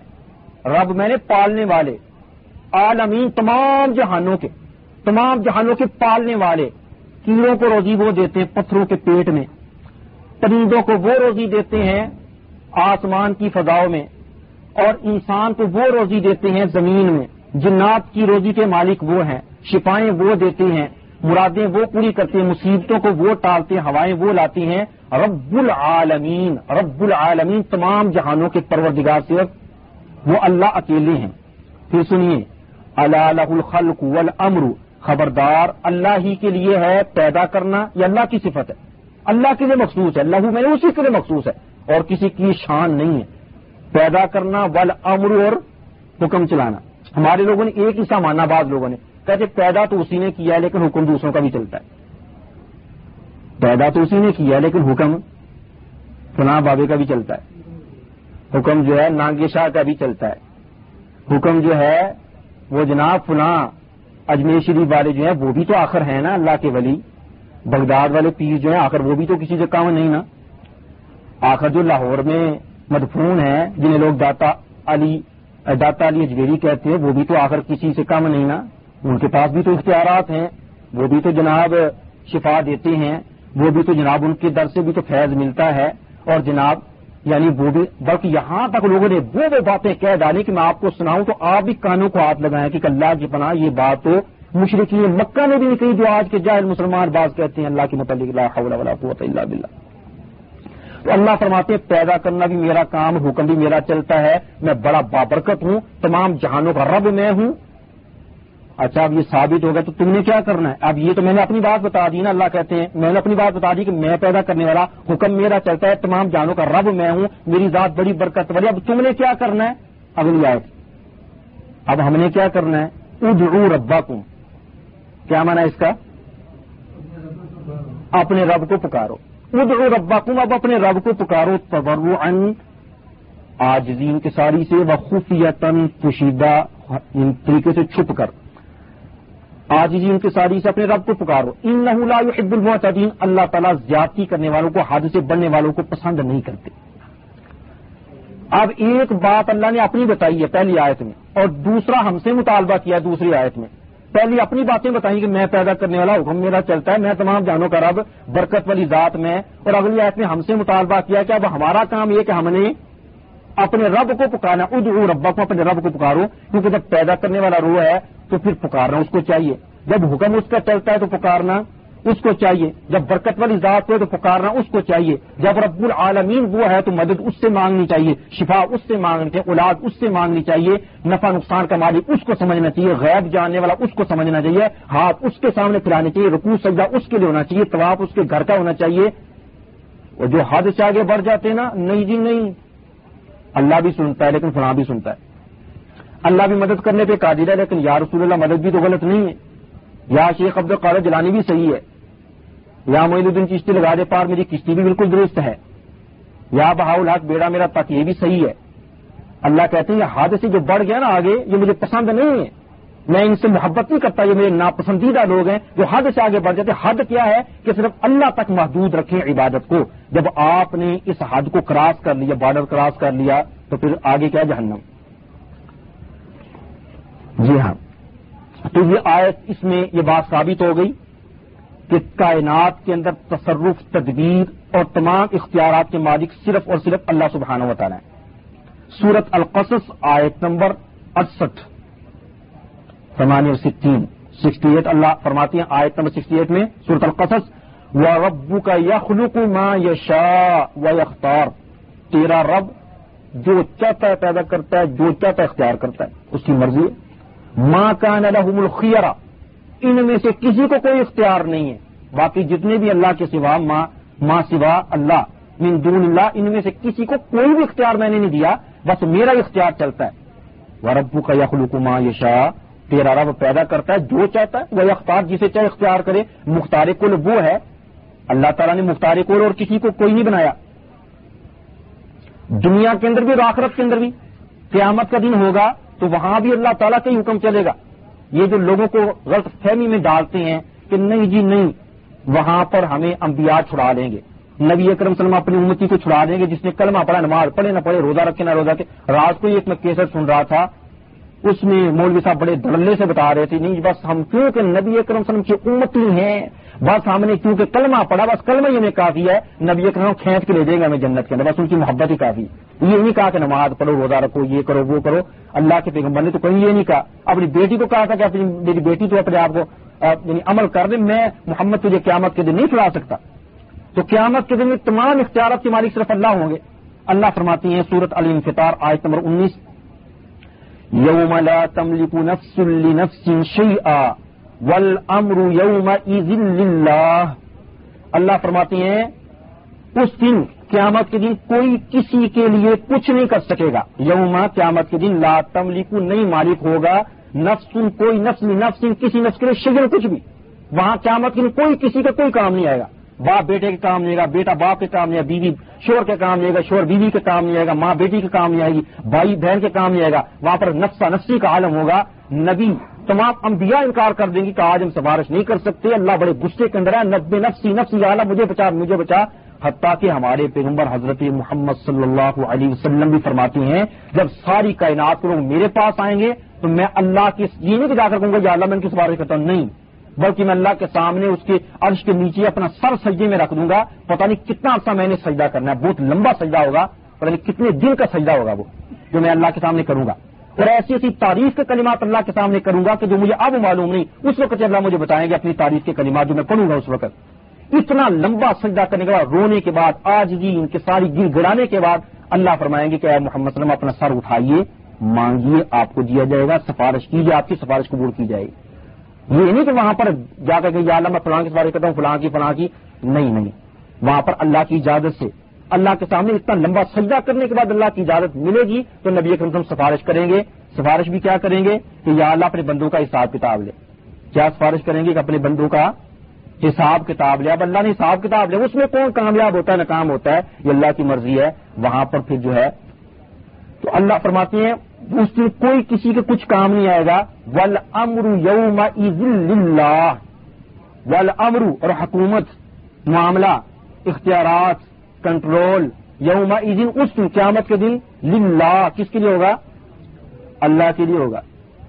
رب میں نے پالنے والے, عالمین تمام جہانوں کے, تمام جہانوں کے پالنے والے. کیڑوں کو روزی وہ دیتے ہیں پتھروں کے پیٹ میں, پرندوں کو وہ روزی دیتے ہیں آسمان کی فضاؤں میں, اور انسان کو وہ روزی دیتے ہیں زمین میں. جنات کی روزی کے مالک وہ ہیں, شفائیں وہ دیتے ہیں, مرادیں وہ پوری کرتے ہیں, مصیبتوں کو وہ ٹالتے ہیں, ہوائیں وہ لاتی ہیں. رب العالمین, رب العالمین تمام جہانوں کے پروردگار صرف وہ اللہ اکیلے ہیں. پھر سنیے, الا لہ الخلق والامر, خبردار اللہ ہی کے لیے ہے پیدا کرنا. یہ اللہ کی صفت ہے, اللہ کے لیے مخصوص ہے. لہو میں نے اسی کے لیے مخصوص ہے اور کسی کی شان نہیں ہے. پیدا کرنا والامر اور حکم چلانا. ہمارے لوگوں نے ایک ہی سامانا, بعض لوگوں نے کہتے پیدا تو اسی نے کیا ہے لیکن حکم دوسروں کا بھی چلتا ہے. پیدا تو اسی نے کیا لیکن حکم فلاں بابے کا بھی چلتا ہے, حکم جو ہے نانگے شاہ کا بھی چلتا ہے, حکم جو ہے وہ جناب فلاں اجمیر شریف والے جو ہیں وہ بھی تو آخر ہیں نا اللہ کے ولی, بغداد والے پیر جو ہیں آخر وہ بھی تو کسی جگہ میں نہیں نا, آخر جو لاہور میں مدفون ہیں جنہیں لوگ داتا علی داتا علی اجمیری کہتے ہیں وہ بھی تو آخر کسی سے کم نہیں نا, ان کے پاس بھی تو اختیارات ہیں, وہ بھی تو جناب شفا دیتے ہیں, وہ بھی تو جناب ان کے در سے بھی تو فیض ملتا ہے, اور جناب یعنی وہ بھی, بلکہ یہاں تک لوگوں نے وہ وہ باتیں کہہ ڈالی کہ میں آپ کو سناؤں تو آپ بھی کانوں کو ہاتھ لگائیں کہ اللہ کی پناہ, یہ بات تو مشرکین مکہ نے بھی نہیں کہی جو آج کے جاہل مسلمان باز کہتے ہیں اللہ کے متعلق. لا حول ولا قوت الا باللہ. تو اللہ فرماتے ہیں پیدا کرنا بھی میرا کام, حکم بھی میرا چلتا ہے, میں بڑا بابرکت ہوں, تمام جہانوں کا رب میں ہوں. اچھا اب یہ ثابت ہوگا تو تم نے کیا کرنا ہے؟ اب یہ تو میں نے اپنی بات بتا دی نا, اللہ کہتے ہیں میں نے اپنی بات بتا دی کہ میں پیدا کرنے والا, حکم میرا چلتا ہے, تمام جہانوں کا رب میں ہوں, میری ذات بڑی برکت والی, اب تم نے کیا کرنا ہے؟ اگلی آیت, اب ہم نے کیا کرنا ہے؟ ادعوا ربکم. کیا مانا اس کا؟ اپنے رب کو پکارو. ادعوا ربکم, اب اپنے رب کو پکارو, تضرعا عاجزین کے ساری سے, وخفیۃ پوشیدہ طریقے سے چھپ کر, عاجزین کے ساری سے اپنے رب کو پکارو. انہ لا یحب المعتدین, اللہ تعالیٰ زیادتی کرنے والوں کو, حد سے بڑھنے والوں کو پسند نہیں کرتے. اب ایک بات اللہ نے اپنی بتائی ہے پہلی آیت میں, اور دوسرا ہم سے مطالبہ کیا دوسری آیت میں. پہلی اپنی باتیں بتائیں کہ میں پیدا کرنے والا, حکم میرا چلتا ہے, میں تمام جانوں کا رب, برکت والی ذات میں, اور اگلی آیت میں ہم سے مطالبہ کیا کہ اب ہمارا کام یہ کہ ہم نے اپنے رب کو پکارنا. ادعوا ربکم, اپنے رب کو پکارو, کیونکہ جب پیدا کرنے والا روح ہے تو پھر پکارنا اس کو چاہیے, جب حکم اس کا چلتا ہے تو پکارنا اس کو چاہیے, جب برکت والی ذات ہے تو پکارنا اس کو چاہیے, جب رب العالمین وہ ہے تو مدد اس سے مانگنی چاہیے, شفا اس سے مانگنی چاہیے, اولاد اس سے مانگنی چاہیے, نفع نقصان کا مالک اس کو سمجھنا چاہیے, غیب جاننے والا اس کو سمجھنا چاہیے, ہاتھ اس کے سامنے پھیلانے چاہیے, رکوع سجدہ اس کے لیے ہونا چاہیے, طواف اس کے گھر کا ہونا چاہیے. اور جو حد سے آگے بڑھ جاتے ہیں نا, نہیں جی نہیں, اللہ بھی سنتا ہے لیکن فلاں بھی سنتا ہے, اللہ بھی مدد کرنے پہ قادر ہے لیکن یا رسول اللہ مدد بھی تو غلط نہیں ہے, یا شیخ عبد القادر جیلانی بھی صحیح ہے, یا معین الدین چشتی لگا دے پار میری کشتی بھی بالکل درست ہے, یا بہاؤ الحق بیڑا میرا تک یہ بھی صحیح ہے. اللہ کہتے ہیں یہ حادثے جو بڑھ گیا نا آگے, یہ مجھے پسند نہیں ہے, میں ان سے محبت نہیں کرتا, یہ میرے ناپسندیدہ لوگ ہیں جو حد سے آگے بڑھ جاتے. حد کیا ہے کہ صرف اللہ تک محدود رکھیں عبادت کو, جب آپ نے اس حد کو کراس کر لیا, بارڈر کراس کر لیا, تو پھر آگے کیا؟ جہنم. جی ہاں, تو یہ آیت اس میں یہ بات ثابت ہو گئی کہ کائنات کے اندر تصرف, تدبیر اور تمام اختیارات کے مالک صرف اور صرف اللہ سبحانہ و تعالیٰ ہے. سورۃ القصص آیت نمبر اڑسٹھ سمانی اور ستین سکسٹی ایٹ اللہ فرماتی ہیں آیت نمبر سکسٹی ایٹ میں سورۃ القصص, وَرَبُّكَ يَخْلُقُ مَا يَشَاءُ وَيَخْتَارُ, تیرا رب جو چاہتا ہے پیدا کرتا ہے, جو چاہتا ہے اختیار کرتا ہے, اس کی مرضی ہے. مَا كَانَ لَهُمُ الْخِيَرَةُ, ان میں سے کسی کو کوئی اختیار نہیں ہے, باقی جتنے بھی اللہ کے سوا, ماں ما سوا اللہ, من دون اللہ, ان میں سے کسی کو کوئی بھی اختیار میں نے نہیں دیا, بس میرا اختیار چلتا ہے. وَرَبُّكَ يَخْلُقُ مَا يَشَاءُ, تیرا رب پیدا کرتا ہے جو چاہتا ہے, وہ اختیار جسے چاہے اختیار کرے. مختار کل وہ ہے, اللہ تعالیٰ نے مختار کل, اور کسی کو کوئی نہیں بنایا, دنیا کے اندر بھی اور آخرت کے اندر بھی. قیامت کا دن ہوگا تو وہاں بھی اللہ تعالیٰ کا ہی حکم چلے گا. یہ جو لوگوں کو غلط فہمی میں ڈالتے ہیں کہ نہیں جی نہیں, وہاں پر ہمیں انبیاء چھڑا دیں گے, نبی اکرم صلی اللہ علیہ وسلم اپنی امتی کو چھڑا دیں گے, جس نے کلمہ پڑھا نماز پڑھے نہ پڑھے, روزہ رکھے نہ روزہ رکھے. رات کو ایک میں کیسٹ سن رہا تھا, اس میں مولوی صاحب بڑے دھڑلے سے بتا رہے تھے, نہیں بس ہم کیونکہ نبی اکرم صلی اللہ علیہ وسلم کی امتی ہیں, بس ہم نے کیونکہ کلمہ پڑھا, بس کلمہ ہی ہمیں کافی ہے, نبی اکرم کھینچ کے لے جائیں گے ہمیں جنت کے اندر, بس ان کی محبت ہی کافی. یہ نہیں کہا کہ نماز پڑھو, روزہ رکھو, یہ کرو وہ کرو. اللہ کے پیغمبر نے تو کہیں یہ نہیں کہا. اپنی بیٹی کو کہا تھا کہ اپنی میری بیٹی تو اپنے آپ کو یعنی عمل کر دے, میں محمد تجھے قیامت کے دن نہیں چھڑا سکتا. تو قیامت کے دن میں تمام اختیارات کے مالک صرف اللہ ہوں گے. اللہ فرماتی ہیں سورۃ الانفطار آیت نمبر انیس, یوم لا تملک نفس لنفس شیئا والامر یومئذ للہ. اللہ فرماتی ہیں اس دن قیامت کے دن کوئی کسی کے لیے کچھ نہیں کر سکے گا. یوم قیامت کے دن, لا تملکو نہیں مالک ہوگا, نفس کوئی نفس, نفس کسی نفس کے لیے شجر کچھ بھی, وہاں قیامت کے دن کوئی کسی کا کوئی کام نہیں آئے گا. باپ بیٹے کے کام نہیں آئے گا, بیٹا باپ کے کام نہیں آئے, بیوی شوہر کے کام نہیں آئے گا, شوہر بیوی کے کام نہیں آئے گا, ماں بیٹی کے کام نہیں آئے گی, بھائی بہن کے کام نہیں آئے گا. وہاں پر نفسا نفسی کا عالم ہوگا. نبی تمام انبیاء انکار کر دیں گی کہ آج ہم سفارش نہیں کر سکتے, اللہ بڑے غصے کے اندر ہے, نبی نفسی نفسی عالم, مجھے بچا مجھے بچا. حتیٰ کہ ہمارے پیغمبر حضرت محمد صلی اللہ علیہ وسلم بھی فرماتے ہیں جب ساری کائنات کے لوگ میرے پاس آئیں گے تو میں اللہ کے یہ نہیں کہ جا کر کہوں گا یا اللہ میں ان کی سفارش کرتا ہوں, نہیں, بلکہ میں اللہ کے سامنے اس کے عرش کے نیچے اپنا سر سجدے میں رکھ دوں گا. پتہ نہیں کتنا عرصہ میں نے سجدہ کرنا ہے, بہت لمبا سجدہ ہوگا, پتہ نہیں کتنے دن کا سجدہ ہوگا وہ جو میں اللہ کے سامنے کروں گا, اور ایسی ایسی تعریف کے کلمات اللہ کے سامنے کروں گا کہ جو مجھے اب معلوم نہیں, اس وقت اللہ مجھے بتائیں گے اپنی تعریف کے کلمات جو میں پڑھوں گا اس وقت. اتنا لمبا سجدہ کرنے کے بعد, رونے کے بعد, آجزی ان کے ساری گر گڑانے کے بعد اللہ فرمائیں گے کہ اے محمد صلی اللہ علیہ وسلم اپنا سر اٹھائیے, مانگیے, آپ کو دیا جائے گا, سفارش کیجیے, آپ کی سفارش قبول کی جائے گی. یہ نہیں کہ وہاں پر جا کر کہ یا اللہ میں فلاں کی سفارش کرتا ہوں, فلاں کی فلاں کی, نہیں نہیں, وہاں پر اللہ کی اجازت سے اللہ کے سامنے اتنا لمبا سجدہ کرنے کے بعد اللہ کی اجازت ملے گی تو نبی اکرم صلی اللہ علیہ وسلم سفارش کریں گے. سفارش بھی کیا کریں گے کہ یا اللہ اپنے بندوں کا حساب کتاب لے. کیا سفارش کریں گے کہ اپنے بندوں کا حساب کتاب لے. اب اللہ نے حساب کتاب لے, اس میں کون کامیاب ہوتا ہے ناکام ہوتا ہے یہ اللہ کی مرضی ہے. وہاں پر پھر جو ہے تو اللہ فرماتے ہیں اس میں کوئی کسی کے کچھ کام نہیں آئے گا. والامر یومئذ للہ, والامر اور حکومت, معاملہ, اختیارات, کنٹرول, یومئذ اس قیامت کے دن, للہ کس کے لیے ہوگا؟ اللہ کے لیے ہوگا.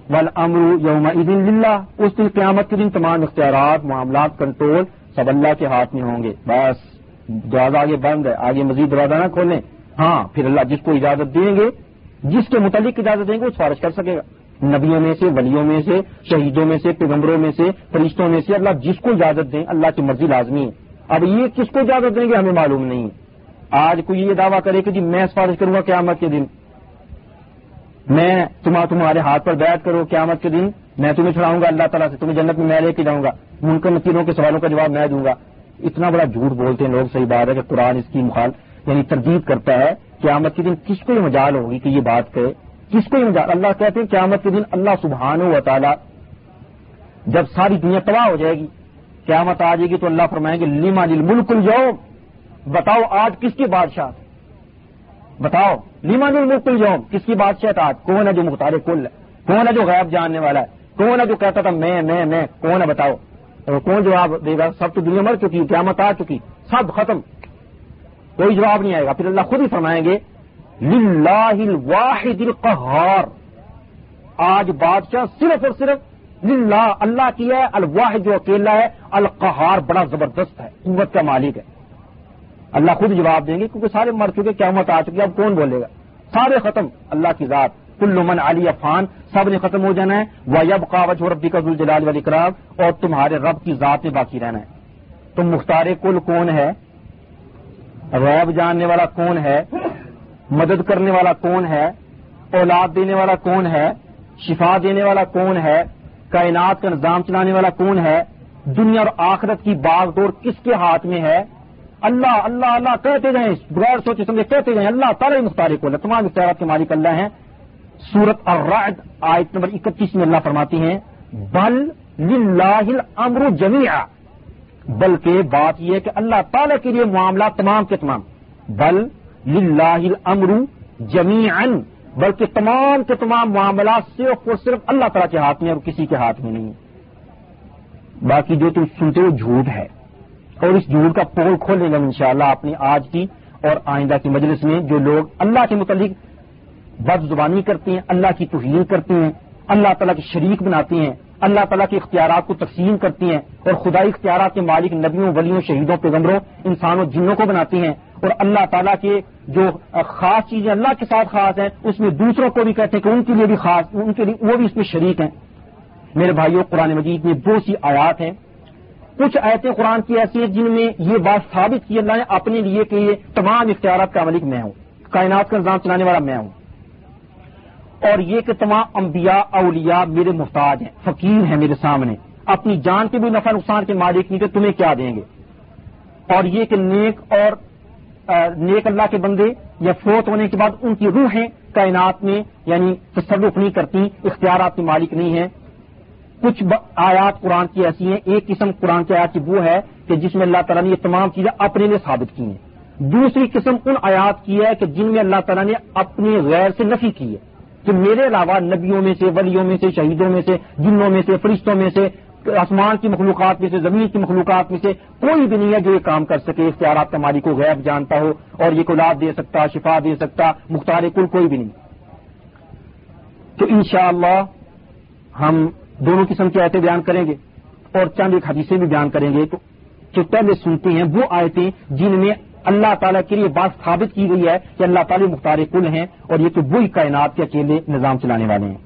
والامر یومئذ للہ, اس دن قیامت کے دن تمام اختیارات, معاملات, کنٹرول سب اللہ کے ہاتھ میں ہوں گے. بس دروازہ آگے بند ہے, آگے مزید دروازہ نہ کھولیں. ہاں پھر اللہ جس کو اجازت دیں گے, جس کے متعلق اجازت دیں گے وہ سفارش کر سکے گا. نبیوں میں سے, ولیوں میں سے, شہیدوں میں سے, پیغمبروں میں سے, فرشتوں میں سے, اللہ جس کو اجازت دیں. اللہ کی مرضی لازمی ہے. اب یہ کس کو اجازت دیں گے ہمیں معلوم نہیں. آج کوئی یہ دعویٰ کرے کہ جی میں سفارش کروں گا قیامت کے دن, میں تمہاں تمہارے ہاتھ پر بیعت کرو قیامت کے دن, میں تمہیں چھڑاؤں گا اللہ تعالیٰ سے, تمہیں جنت میں میں لے کے جاؤں گا, منکر نکیروں کے سوالوں کا جواب میں دوں گا. اتنا بڑا جھوٹ بولتے ہیں لوگ. صحیح بات ہے کہ قرآن اس کی مخالف یعنی تردید کرتا ہے. قیامت کے دن کس کو یہ مجال ہوگی کہ یہ بات کہے؟ کس کو یہ مجال؟ اللہ کہتے ہیں قیامت کے دن اللہ سبحانہ و تعالی جب ساری دنیا تباہ ہو جائے گی, قیامت آ جائے گی تو اللہ فرمائیں گے لِمَنِ الْمُلْكُ الْيَوْمَ, بتاؤ آج کس کی بادشاہ, بتاؤ لِمَنِ الْمُلْكُ الْيَوْمَ, کس کی بادشاہت آج؟ کون ہے جو مختار کل ہے؟ کون ہے جو غیب جاننے والا ہے؟ کون ہے جو کہتا تھا میں میں میں, کون ہے بتاؤ؟ اور کون جواب دے گا؟ سب تو دنیا مر چکی, قیامت آ چکی, سب ختم, کوئی جواب نہیں آئے گا. پھر اللہ خود ہی فرمائیں گے لِلَّهِ الْوَاحِدِ الْقَهَّارِ, آج بادشاہ صرف اور صرف للہ, اللہ کی ہے. الواحد جو اکیلا ہے, القہار بڑا زبردست ہے, قوت کا مالک ہے. اللہ خود جواب دیں گے کیونکہ سارے مر چکے, قیامت آ چکی, اب کون بولے گا؟ سارے ختم. اللہ کی ذات کل من علی فان, سب نے ختم ہو جانا ہے. وَيَبْقَى وَجْهُ رَبِّكَ ذُو الْجَلَالِ وَالْإِكْرَامِ, اور تمہارے رب کی ذات میں باقی رہنا ہے. تم مختار کل کون ہے؟ غیب جاننے والا کون ہے؟ مدد کرنے والا کون ہے؟ اولاد دینے والا کون ہے؟ شفا دینے والا کون ہے؟ کائنات کا نظام چلانے والا کون ہے؟ دنیا اور آخرت کی باغ دور کس کے ہاتھ میں ہے؟ اللہ اللہ اللہ کہتے جائیں, بغیر سوچے سمجھے کہتے جائیں. اللہ تعالیٰ مختار کل ہے, تمام اختیارات کے مالک اللہ ہیں. سورۃ الرعد آیت نمبر اکتیس میں اللہ فرماتی ہیں بل للہ الامر جمیعا, بلکہ بات یہ ہے کہ اللہ تعالیٰ کے لیے معاملہ تمام کے تمام. بل للہ الامر جمیعا, بلکہ تمام کے تمام معاملات صرف اور صرف اللہ تعالیٰ کے ہاتھ میں, اور کسی کے ہاتھ میں نہیں. باقی جو تم سنتے ہو جھوٹ ہے, اور اس جھوٹ کا پول کھول لیں گے انشاءاللہ اپنی آج کی اور آئندہ کی مجلس میں. جو لوگ اللہ کے متعلق بد زبانی کرتے ہیں, اللہ کی توہین کرتے ہیں, اللہ تعالیٰ کے شریک بناتے ہیں, اللہ تعالیٰ کے اختیارات کو تقسیم کرتی ہیں, اور خدائی اختیارات کے مالک نبیوں, ولیوں, شہیدوں, پیغمبروں, انسانوں, جنوں کو بناتی ہیں, اور اللہ تعالیٰ کے جو خاص چیزیں اللہ کے ساتھ خاص ہیں اس میں دوسروں کو بھی کہتے ہیں کہ ان کے لیے بھی خاص, ان کے لیے وہ بھی اس میں شریک ہیں. میرے بھائیوں, قرآن مجید میں بہت سی آیات ہیں, کچھ آیتیں قرآن کی ایسی ہیں جن میں یہ بات ثابت کی اللہ نے اپنے لیے کہ یہ تمام اختیارات کا مالک میں ہوں, کائنات کا نظام چلانے والا میں ہوں, اور یہ کہ تمام انبیاء, اولیاء میرے محتاج ہیں, فقیر ہیں میرے سامنے, اپنی جان کے بھی نفع نقصان کے مالک نہیں کہ تمہیں کیا دیں گے. اور یہ کہ نیک اور نیک اللہ کے بندے یا فوت ہونے کے بعد ان کی روحیں کائنات میں یعنی تصرف نہیں کرتی, اختیارات کے مالک نہیں ہیں. کچھ آیات قرآن کی ایسی ہیں, ایک قسم قرآن کی آیات کی وہ ہے کہ جس میں اللہ تعالیٰ نے یہ تمام چیزیں اپنے لیے ثابت کی ہیں. دوسری قسم ان آیات کی ہے کہ جن میں اللہ تعالیٰ نے اپنی غیر سے نفی کی ہے کہ میرے علاوہ نبیوں میں سے, ولیوں میں سے, شہیدوں میں سے, جنوں میں سے, فرشتوں میں سے, آسمان کی مخلوقات میں سے, زمین کی مخلوقات میں سے کوئی بھی نہیں ہے جو یہ کام کر سکے. اختیارات کا مالک کو غیب جانتا ہو اور یہ اولاد دے سکتا, شفا دے سکتا, مختار کل کوئی بھی نہیں. تو انشاءاللہ ہم دونوں قسم کی آیتیں بیان کریں گے اور چند ایک حدیثیں بھی بیان کریں گے. تو جو پہلے سنتے ہیں وہ آیتیں جن میں اللہ تعالیٰ کے لیے بات ثابت کی گئی ہے کہ اللہ تعالیٰ مختار کل ہیں اور یہ تو وہی کائنات کے اکیلے نظام چلانے والے ہیں.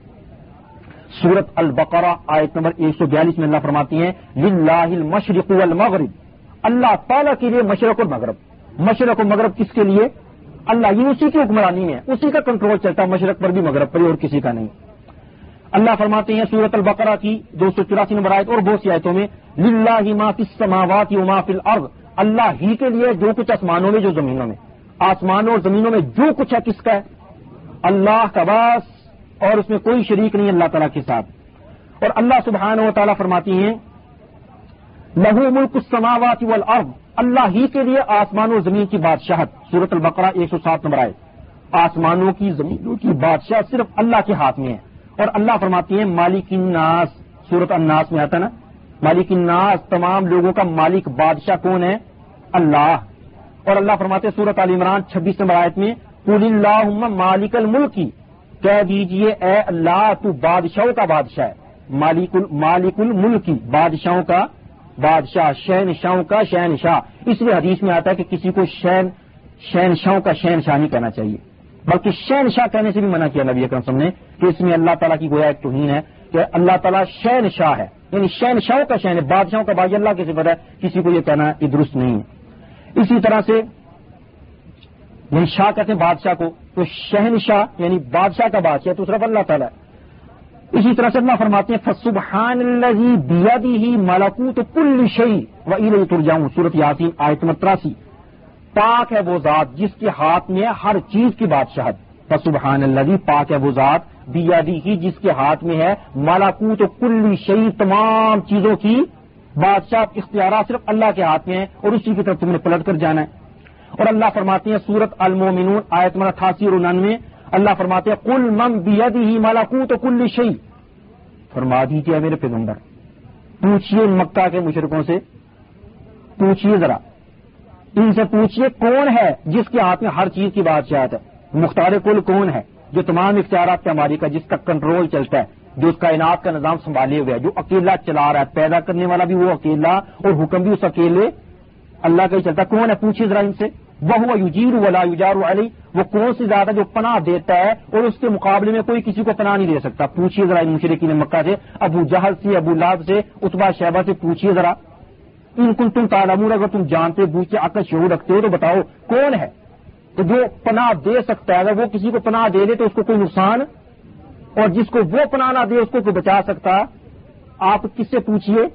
سورت البقرہ آیت نمبر ایک سو بیالیس میں اللہ فرماتی ہیں للہ المشرق والمغرب, اللہ تعالیٰ کے لیے مشرق اور مغرب. مشرق و مغرب کس کے لیے؟ اللہ, یہ اسی کی حکمرانی میں ہے, اسی کا کنٹرول چلتا ہے مشرق پر بھی مغرب پر بھی اور کسی کا نہیں. اللہ فرماتے ہیں سورت البقرہ کی دو سو چوراسی نمبر آیت اور بہت سی آیتوں میں للہ ما فی السماوات و ما فی الارض, اللہ ہی کے لیے جو کچھ آسمانوں میں جو زمینوں میں. آسمانوں اور زمینوں میں جو کچھ ہے کس کا ہے؟ اللہ کا باس, اور اس میں کوئی شریک نہیں اللہ تعالیٰ کے ساتھ. اور اللہ سبحانہ و تعالیٰ فرماتی ہیں لہو ملک السماوات والارض, اللہ ہی کے لیے آسمان و زمین کی بادشاہت. سورت البقرہ ایک سو سات نمبر آئے. آسمانوں کی زمینوں کی بادشاہت صرف اللہ کے ہاتھ میں ہے. اور اللہ فرماتی ہیں مالک الناس, سورت الناس میں آتا نا مالک الناس, تمام لوگوں کا مالک بادشاہ کون ہے؟ اللہ. اور اللہ فرماتے ہیں سورت آل عمران چھبیس نمبر آیت میں قل اللہم مالک الملکی, کہہ دیجئے اے اللہ تو بادشاہوں کا بادشاہ ہے. مالک مالک الملک, بادشاہوں کا بادشاہ, شہن شاہوں کا شہن شاہ. اس لیے حدیث میں آتا ہے کہ کسی کو شہن شہن شاہوں کا شہن شاہ نہیں کہنا چاہیے, بلکہ شہن شاہ کہنے سے بھی منع کیا نبی اکرم صلی اللہ علیہ وسلم نے کہ اس میں اللہ تعالیٰ کی گویا ایک توہین ہے کہ اللہ تعالیٰ شہن شاہ ہے, یعنی شہن شاہوں کا شہن ہے, بادشاہوں کا بادشاہ اللہ کی صفت ہے, کسی کو یہ کہنا یہ درست نہیں ہے. اسی طرح سے یعنی شاہ کہتے ہیں بادشاہ کو, تو شہنشاہ یعنی بادشاہ کا بادشاہ تو صرف اللہ تعالیٰ ہے. اسی طرح سے اللہ فرماتے ہیں فسبحان الذی بیدہ ملکوت کل شیء والیہ ترجعون. سورۃ یاسین آیت نمبر تراسی. پاک ہے وہ ذات جس کے ہاتھ میں ہر چیز کی بادشاہت. فسبحان الذی, پاک ہے وہ ذات, بیدہ جس کے ہاتھ میں ہے, ملکوت کل شیء تمام چیزوں کی بادشاہت. اختیارات صرف اللہ کے ہاتھ میں ہیں اور اسی کی طرف تم نے پلٹ کر جانا ہے. اور اللہ فرماتے ہیں سورت المومنون آیت نمبر اٹھاسی اور انانوے, اللہ فرماتے ہیں قل من بیدہ ملکوت کل شیء, فرما دیجیے میرے پیغمبر پوچھئے مکہ کے مشرکوں سے, پوچھئے ذرا ان سے, پوچھئے کون ہے جس کے ہاتھ میں ہر چیز کی بادشاہت ہے؟ مختار کل کون ہے جو تمام اختیارات کا مالک ہے, جس کا کنٹرول چلتا ہے, جو اس کائنات کا نظام سنبھالے ہوئے ہے, جو اکیلا چلا رہا ہے, پیدا کرنے والا بھی وہ اکیلا اور حکم بھی اس اکیلے اللہ کا ہی چلتا. کون ہے؟ پوچھے ذرا ان سے. وَهُوَ يُجِيرُ وَلَا يُجَارُ عَلَيْهِ, وہ کون سی ذات ہے جو پناہ دیتا ہے اور اس کے مقابلے میں کوئی کسی کو پناہ نہیں دے سکتا. پوچھیے ذرا ان مشرکین مکہ سے, ابو جہل سے, ابو لہب سے, عتبہ شیبہ سے, پوچھیے ذرا ان کنتم تعلمون, اگر تم جانتے بوجھتے عقل شعور رکھتے ہو تو بتاؤ کون ہے تو جو پناہ دے سکتا ہے. اگر وہ کسی کو پناہ دے دے تو اس کو کوئی نقصان, اور جس کو وہ پناہ نہ دے اس کو کوئی بچا سکتا. آپ کس سے پوچھیے؟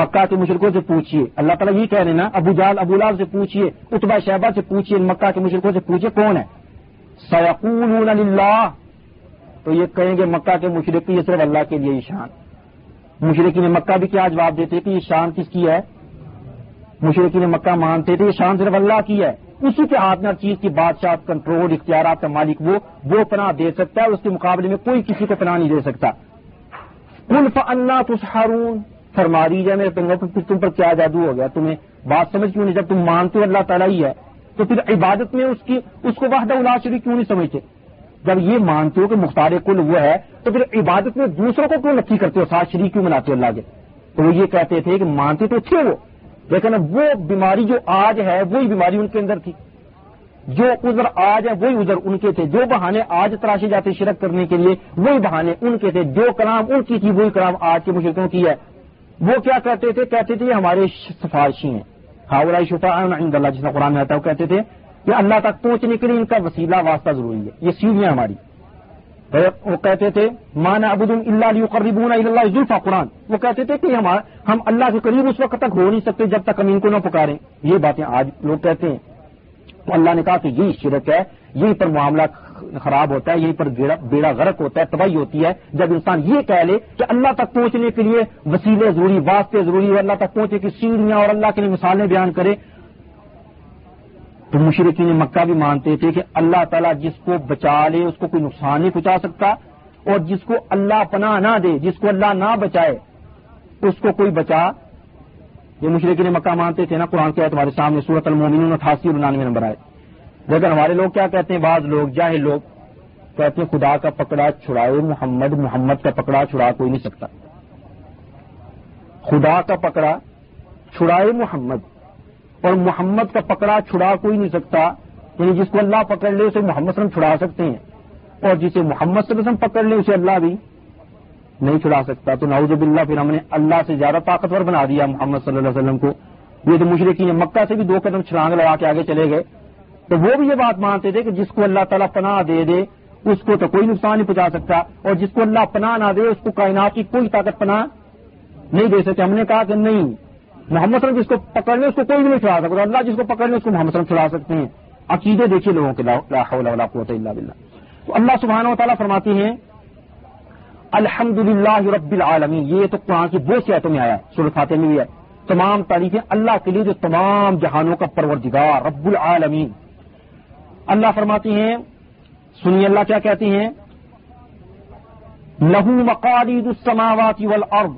مکہ کے مشرکوں سے پوچھیے. اللہ تعالیٰ یہ کہہ رہے نا ابو جہل ابو لہب سے پوچھیے, عتبہ شیبہ سے پوچھیے, مکہ کے مشرکوں سے پوچھیے کون ہے. سیقولون للہ, تو یہ کہیں گے مکہ کے مشرک یہ صرف اللہ کے لیے یہ شان. مشرکین مکہ بھی کیا جواب دیتے کہ یہ شان کس کی ہے؟ مشرکین مکہ مانتے تھے یہ شان صرف اللہ کی ہے, اسی کے ہاتھ میں ہر چیز کی بادشاہ, کنٹرول, اختیارات کا مالک وہ وہ پناہ دے سکتا ہے اور اس کے مقابلے میں کوئی کسی کو پناہ نہیں دے سکتا. قل فانا تسحرون, فرما دیجیے میرے پیغمبر پھر تم پر کیا جادو ہو گیا, تمہیں بات سمجھ کیوں نہیں, جب تم مانتے ہو اللہ تعالیٰ ہی ہے تو پھر عبادت میں اس کی اس کو وحدہ لا شریک کیوں نہیں سمجھتے. جب یہ مانتے ہو کہ مختار کل وہ ہے تو پھر عبادت میں دوسروں کو کیوں نفی کرتے ہو, ساتھ شریک کیوں بناتے ہو اللہ کے. تو وہ یہ کہتے تھے کہ مانتے تو تھے وہ, لیکن وہ بیماری جو آج ہے وہی بیماری ان کے اندر تھی, جو عذر آج ہے وہی عذر ان کے تھے, جو بہانے آج تراشے جاتے شرک کرنے کے لیے وہی بہانے ان کے تھے, جو کلام ان کی تھی وہی کلام آج کے مشرکوں کی ہے. وہ کیا کہتے تھے؟ کہتے تھے ہمارے سفارشی ہیں, ہاؤلائی شفاعنا عند اللہ, جس نے قرآن میں آتا ہے. وہ کہتے تھے کہ اللہ تک پہنچنے کے لیے ان کا وسیلہ واسطہ ضروری ہے, یہ سیڑھیاں ہماری. وہ کہتے تھے ما نعبد الا ليقربونا الى الله زلفى قرآن, وہ کہتے تھے کہ ہم اللہ کے قریب اس وقت تک ہو نہیں سکتے جب تک ہم ان کو نہ پکاریں. یہ باتیں آج لوگ کہتے ہیں. تو اللہ نے کہا کہ یہی شرک ہے, یہی پر معاملہ خراب ہوتا ہے, یہیں پر بیڑا غرق ہوتا ہے, تباہی ہوتی ہے. جب انسان یہ کہہ لے کہ اللہ تک پہنچنے کے لیے وسیلے ضروری, واسطے ضروری ہے, اللہ تک پہنچنے کی سیڑھیاں اور اللہ کے لیے مثالیں بیان کرے, تو مشرکین مکہ بھی مانتے تھے کہ اللہ تعالیٰ جس کو بچا لے اس کو کوئی نقصان نہیں پہنچا سکتا, اور جس کو اللہ پناہ نہ دے, جس کو اللہ نہ بچائے, اس کو کوئی بچا. یہ مشرکین مکہ مانتے تھے نا. قرآن کے تمہارے سامنے سورۃ المومنون اٹھاسی اور ننانوے نمبر آئے. لیکن ہمارے لوگ کیا کہتے ہیں, بعض لوگ جاہل لوگ کہتے ہیں خدا کا پکڑا چھڑائے محمد, محمد کا پکڑا چھڑا کوئی نہیں سکتا. خدا کا پکڑا چھڑائے محمد اور محمد کا پکڑا چھڑا کوئی نہیں سکتا, یعنی جس کو اللہ پکڑ لے اسے محمد صلی اللہ علیہ وسلم چھڑا سکتے ہیں, اور جسے محمد صلی اللہ علیہ وسلم پکڑ لے اسے اللہ بھی نہیں چھڑا سکتا. تو نعوذ باللہ پھر ہم نے اللہ سے زیادہ طاقتور بنا دیا محمد صلی اللہ علیہ وسلم کو. یہ تو مشرکین مکہ سے بھی دو قدم چھلانگ لگا کے آگے چلے گئے, تو وہ بھی یہ بات مانتے تھے کہ جس کو اللہ تعالیٰ پناہ دے دے اس کو تو کوئی نقصان نہیں پہنچا سکتا, اور جس کو اللہ پناہ نہ دے اس کو کائنات کی کوئی طاقت پناہ نہیں دے سکتے. ہم نے کہا کہ نہیں, محمد صلی اللہ علیہ وسلم جس کو پکڑ لے اس کو کوئی بھی نہیں چھڑا سکتا, اللہ جس کو پکڑ لے اس کو محمد صلی اللہ علیہ وسلم چھڑا سکتے ہیں. عقیدے دیکھیے لوگوں کے, لا حول ولا قوت الا باللہ. تو اللہ سبحانہ و تعالیٰ فرماتی ہیں الحمدللہ رب العالمین. یہ تو قرآن کی بہت سی آیتوں میں آیا ہے, سورۃ فاتحہ میں بھی ہے. تمام تعریفیں اللہ کے لیے جو تمام جہانوں کا پروردگار رب العالمین. اللہ فرماتی ہیں, سنیے اللہ کیا کہتی ہیں, لہو مقالید السماوات والارض.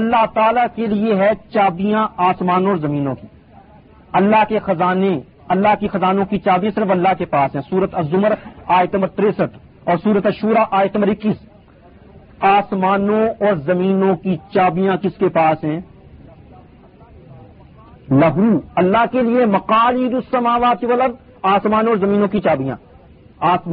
اللہ تعالیٰ کے لیے ہے چابیاں آسمانوں اور زمینوں کی. اللہ کے خزانے, اللہ کی خزانوں کی چابیاں صرف اللہ کے پاس ہیں. سورۃ الزمر آیت نمبر تریسٹھ اور سورۃ الشورى آیت نمبر اکیس. آسمانوں اور زمینوں کی چابیاں کس کے پاس ہیں؟ لہو, اللہ کے لیے مقالید السماوات والارض, آسمانوں اور زمینوں کی چابیاں.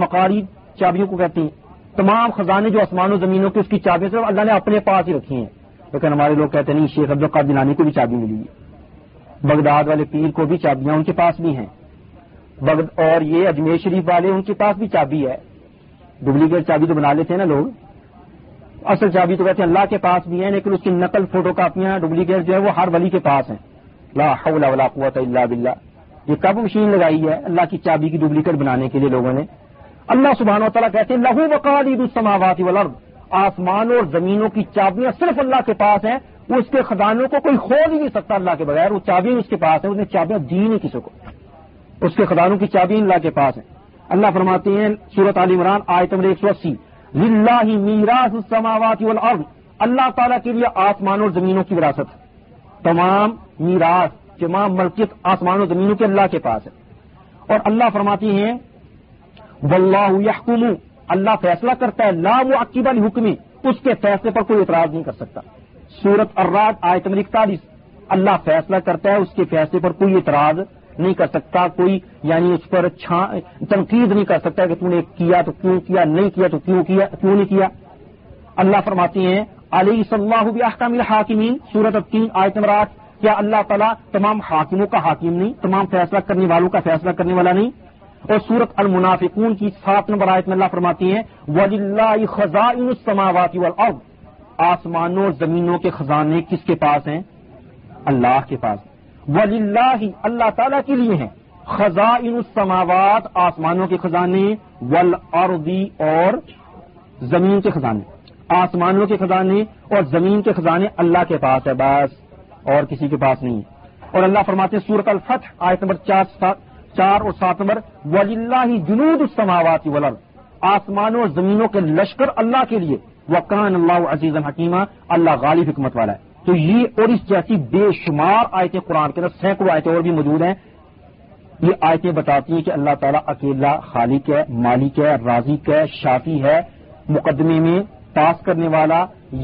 مقاری چابیوں کو کہتے ہیں تمام خزانے جو آسمانوں اور زمینوں کی, اس کی چابیاں صرف اللہ نے اپنے پاس ہی رکھی ہیں. لیکن ہمارے لوگ کہتے نہیں, شیخ عبد القادر جیلانی کو بھی چابی ملی ہے, بغداد والے پیر کو بھی چابیاں ان کے پاس بھی ہیں, اور یہ اجمیر شریف والے ان کے پاس بھی چابی ہے. ڈپلیکیٹ چابی تو بنا لیتے ہیں نا لوگ, اصل چابی تو کہتے ہیں اللہ کے پاس بھی ہیں, لیکن اس کی نقل فوٹو کاپیاں ڈپلیکیٹ جو ہے وہ ہر ولی کے پاس ہیں. لا حول ولا قوت الا باللہ. یہ کب مشین لگائی ہے اللہ کی چابی کی ڈپلیکیٹ بنانے کے لیے لوگوں نے. اللہ سبحانہ و تعالیٰ کہتے ہیں لہو مقالید السماوات والارض, آسمانوں اور زمینوں کی چابیاں صرف اللہ کے پاس ہیں. اس کے خزانوں کو کوئی کھول ہی نہیں سکتا اللہ کے بغیر, وہ چابیاں اس کے پاس ہیں, اس نے چابیاں دی نہیں کسی کو. اس کے خزانوں کی چابیاں اللہ کے پاس ہیں. اللہ فرماتے ہیں سورۃ آل عمران آیت نمبر ایک سو اسی, للہ میراث السماوات والارض. اللہ تعالیٰ کے لیے آسمانوں اور زمینوں کی وراثت, تمام میراث تمام ملکیت آسمان و زمینوں کے اللہ کے پاس ہے. اور اللہ فرماتی ہیں واللہ یحکم, اللہ فیصلہ کرتا ہے, لا معقب لحکمہ, اس کے فیصلے پر کوئی اعتراض نہیں کر سکتا. سورۃ الرعد آیت نمبر اکتالیس, اللہ فیصلہ کرتا ہے, اس کے فیصلے پر کوئی اعتراض نہیں کر سکتا, کوئی یعنی اس پر تنقید نہیں کر سکتا کہ تم نے کیا تو کیوں کیا, نہیں کیا تو کیوں کیا, کیوں نہیں کیا. اللہ فرماتی ہیں علیس اللہ باحکم الحاکمین, سورۃ التین آیت نمبر آٹھ. کیا اللہ تعالیٰ تمام حاکموں کا حاکم نہیں, تمام فیصلہ کرنے والوں کا فیصلہ کرنے والا نہیں؟ اور سورۃ المنافقون کی سات نمبر آیت میں اللہ فرماتی ہیں وَلِلَّهِ خَزَائِنُ السَّمَاوَاتِ وَالْأَرْضِ, آسمانوں اور زمینوں کے خزانے کس کے پاس ہیں؟ اللہ کے پاس. وَلِلَّهِ, اللہ تعالیٰ کے لیے ہیں خَزَائِنُ السَّمَاوَاتِ, آسمانوں کے خزانے, وَالْأَرْضِ, اور زمین کے خزانے. آسمانوں کے خزانے اور زمین کے خزانے اللہ کے پاس ہے, بس اور کسی کے پاس نہیں. اور اللہ فرماتے ہیں سورۃ الفتح آیت نمبر چار, چار اور سات نمبر وَلِلَّهِ جُنُودُ السَّمَاوَاتِ وَالْأَرْضِ, آسمانوں اور زمینوں کے لشکر اللہ کے لیے. وَكَانَ اللَّهُ عَزِيزًا حَكِيمًا, اللہ غالب حکمت والا ہے. تو یہ اور اس جیسی بے شمار آیتیں قرآن کے اندر, سینکڑوں آیتیں اور بھی موجود ہیں. یہ آیتیں بتاتی ہیں کہ اللہ تعالیٰ اکیلا خالق ہے, مالک ہے, رازق ہے, شافی ہے, مقدمے میں پاس کرنے والا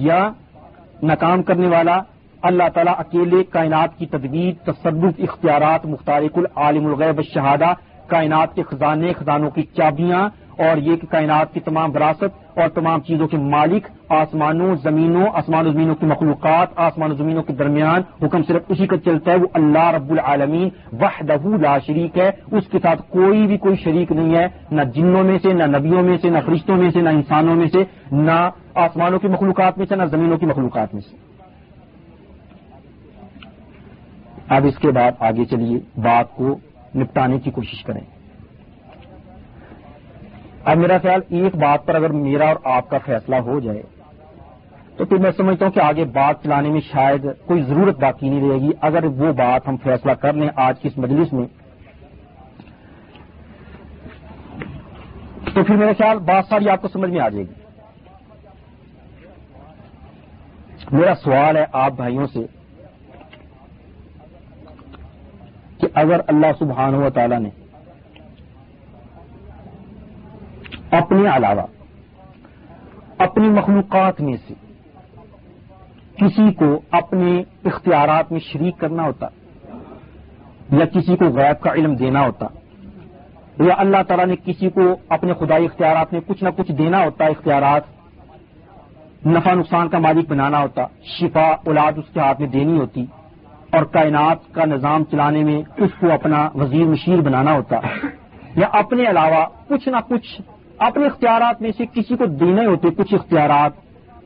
یا ناکام کرنے والا. اللہ تعالیٰ اکیلے کائنات کی تدبیر, تصرف, اختیارات, مختارق العالم الغیب الشہادہ, کائنات کے خزانے, خزانوں کی چابیاں, اور یہ کہ کائنات کی تمام وراثت اور تمام چیزوں کے مالک. آسمانوں زمینوں, آسمان و زمینوں کی مخلوقات, آسمان و زمینوں کے درمیان حکم صرف اسی کا چلتا ہے, وہ اللہ رب العالمین وحدہ لا شریک ہے. اس کے ساتھ کوئی بھی کوئی شریک نہیں ہے, نہ جنوں میں سے, نہ نبیوں میں سے, نہ فرشتوں میں سے, نہ انسانوں میں سے, نہ آسمانوں کی مخلوقات میں سے, نہ زمینوں کی مخلوقات میں سے. اب اس کے بعد آگے چلیے, بات کو نپٹانے کی کوشش کریں. اب میرا خیال ایک بات پر اگر میرا اور آپ کا فیصلہ ہو جائے تو پھر میں سمجھتا ہوں کہ آگے بات چلانے میں شاید کوئی ضرورت باقی نہیں رہے گی اگر وہ بات ہم فیصلہ کر لیں آج کی اس مجلس میں. تو پھر میرا خیال بات ساری آپ کو سمجھ میں آ جائے گی. میرا سوال ہے آپ بھائیوں سے کہ اگر اللہ سبحانہ و تعالی نے اپنے علاوہ اپنی مخلوقات میں سے کسی کو اپنے اختیارات میں شریک کرنا ہوتا یا کسی کو غیب کا علم دینا ہوتا یا اللہ تعالیٰ نے کسی کو اپنے خدائی اختیارات میں کچھ نہ کچھ دینا ہوتا, اختیارات نفع نقصان کا مالک بنانا ہوتا, شفا اولاد اس کے ہاتھ میں دینی ہوتی اور کائنات کا نظام چلانے میں اس کو اپنا وزیر مشیر بنانا ہوتا یا اپنے علاوہ کچھ نہ کچھ اپنے اختیارات میں سے کسی کو دینے ہوتے کچھ اختیارات,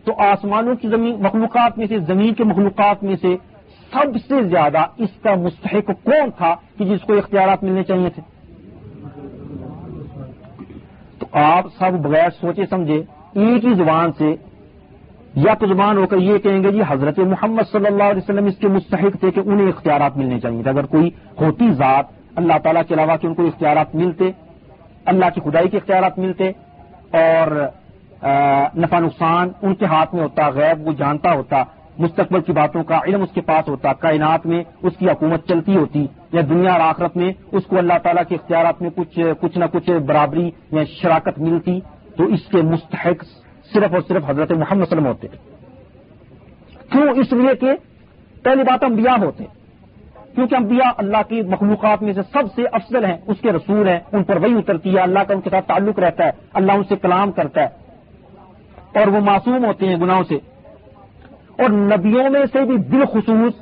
تو آسمانوں کی زمین مخلوقات میں سے زمین کے مخلوقات میں سے سب سے زیادہ اس کا مستحق کون تھا کہ جس کو اختیارات ملنے چاہیے تھے؟ تو آپ سب بغیر سوچے سمجھے ایک ہی زبان سے یا تو زبان ہو کر یہ کہیں گے جی حضرت محمد صلی اللہ علیہ وسلم اس کے مستحق تھے کہ انہیں اختیارات ملنے چاہیے تھے. اگر کوئی ہوتی ذات اللہ تعالیٰ کے علاوہ کہ ان کو اختیارات ملتے, اللہ کی خدائی کے اختیارات ملتے اور نفع نقصان ان کے ہاتھ میں ہوتا, غیب وہ جانتا ہوتا, مستقبل کی باتوں کا علم اس کے پاس ہوتا, کائنات میں اس کی حکومت چلتی ہوتی یا دنیا اور آخرت میں اس کو اللہ تعالیٰ کے اختیارات میں کچھ کچھ نہ کچھ برابری یا شراکت ملتی, تو اس کے مستحق صرف اور صرف حضرت محمد صلی اللہ علیہ وسلم ہوتے. کیوں؟ اس لیے کہ پہلی بات انبیاء ہوتے کیونکہ انبیاء اللہ کی مخلوقات میں سے سب سے افضل ہیں, اس کے رسول ہیں, ان پر وحی اترتی ہے, اللہ کا ان کے ساتھ تعلق رہتا ہے, اللہ ان سے کلام کرتا ہے اور وہ معصوم ہوتے ہیں گناہوں سے. اور نبیوں میں سے بھی بالخصوص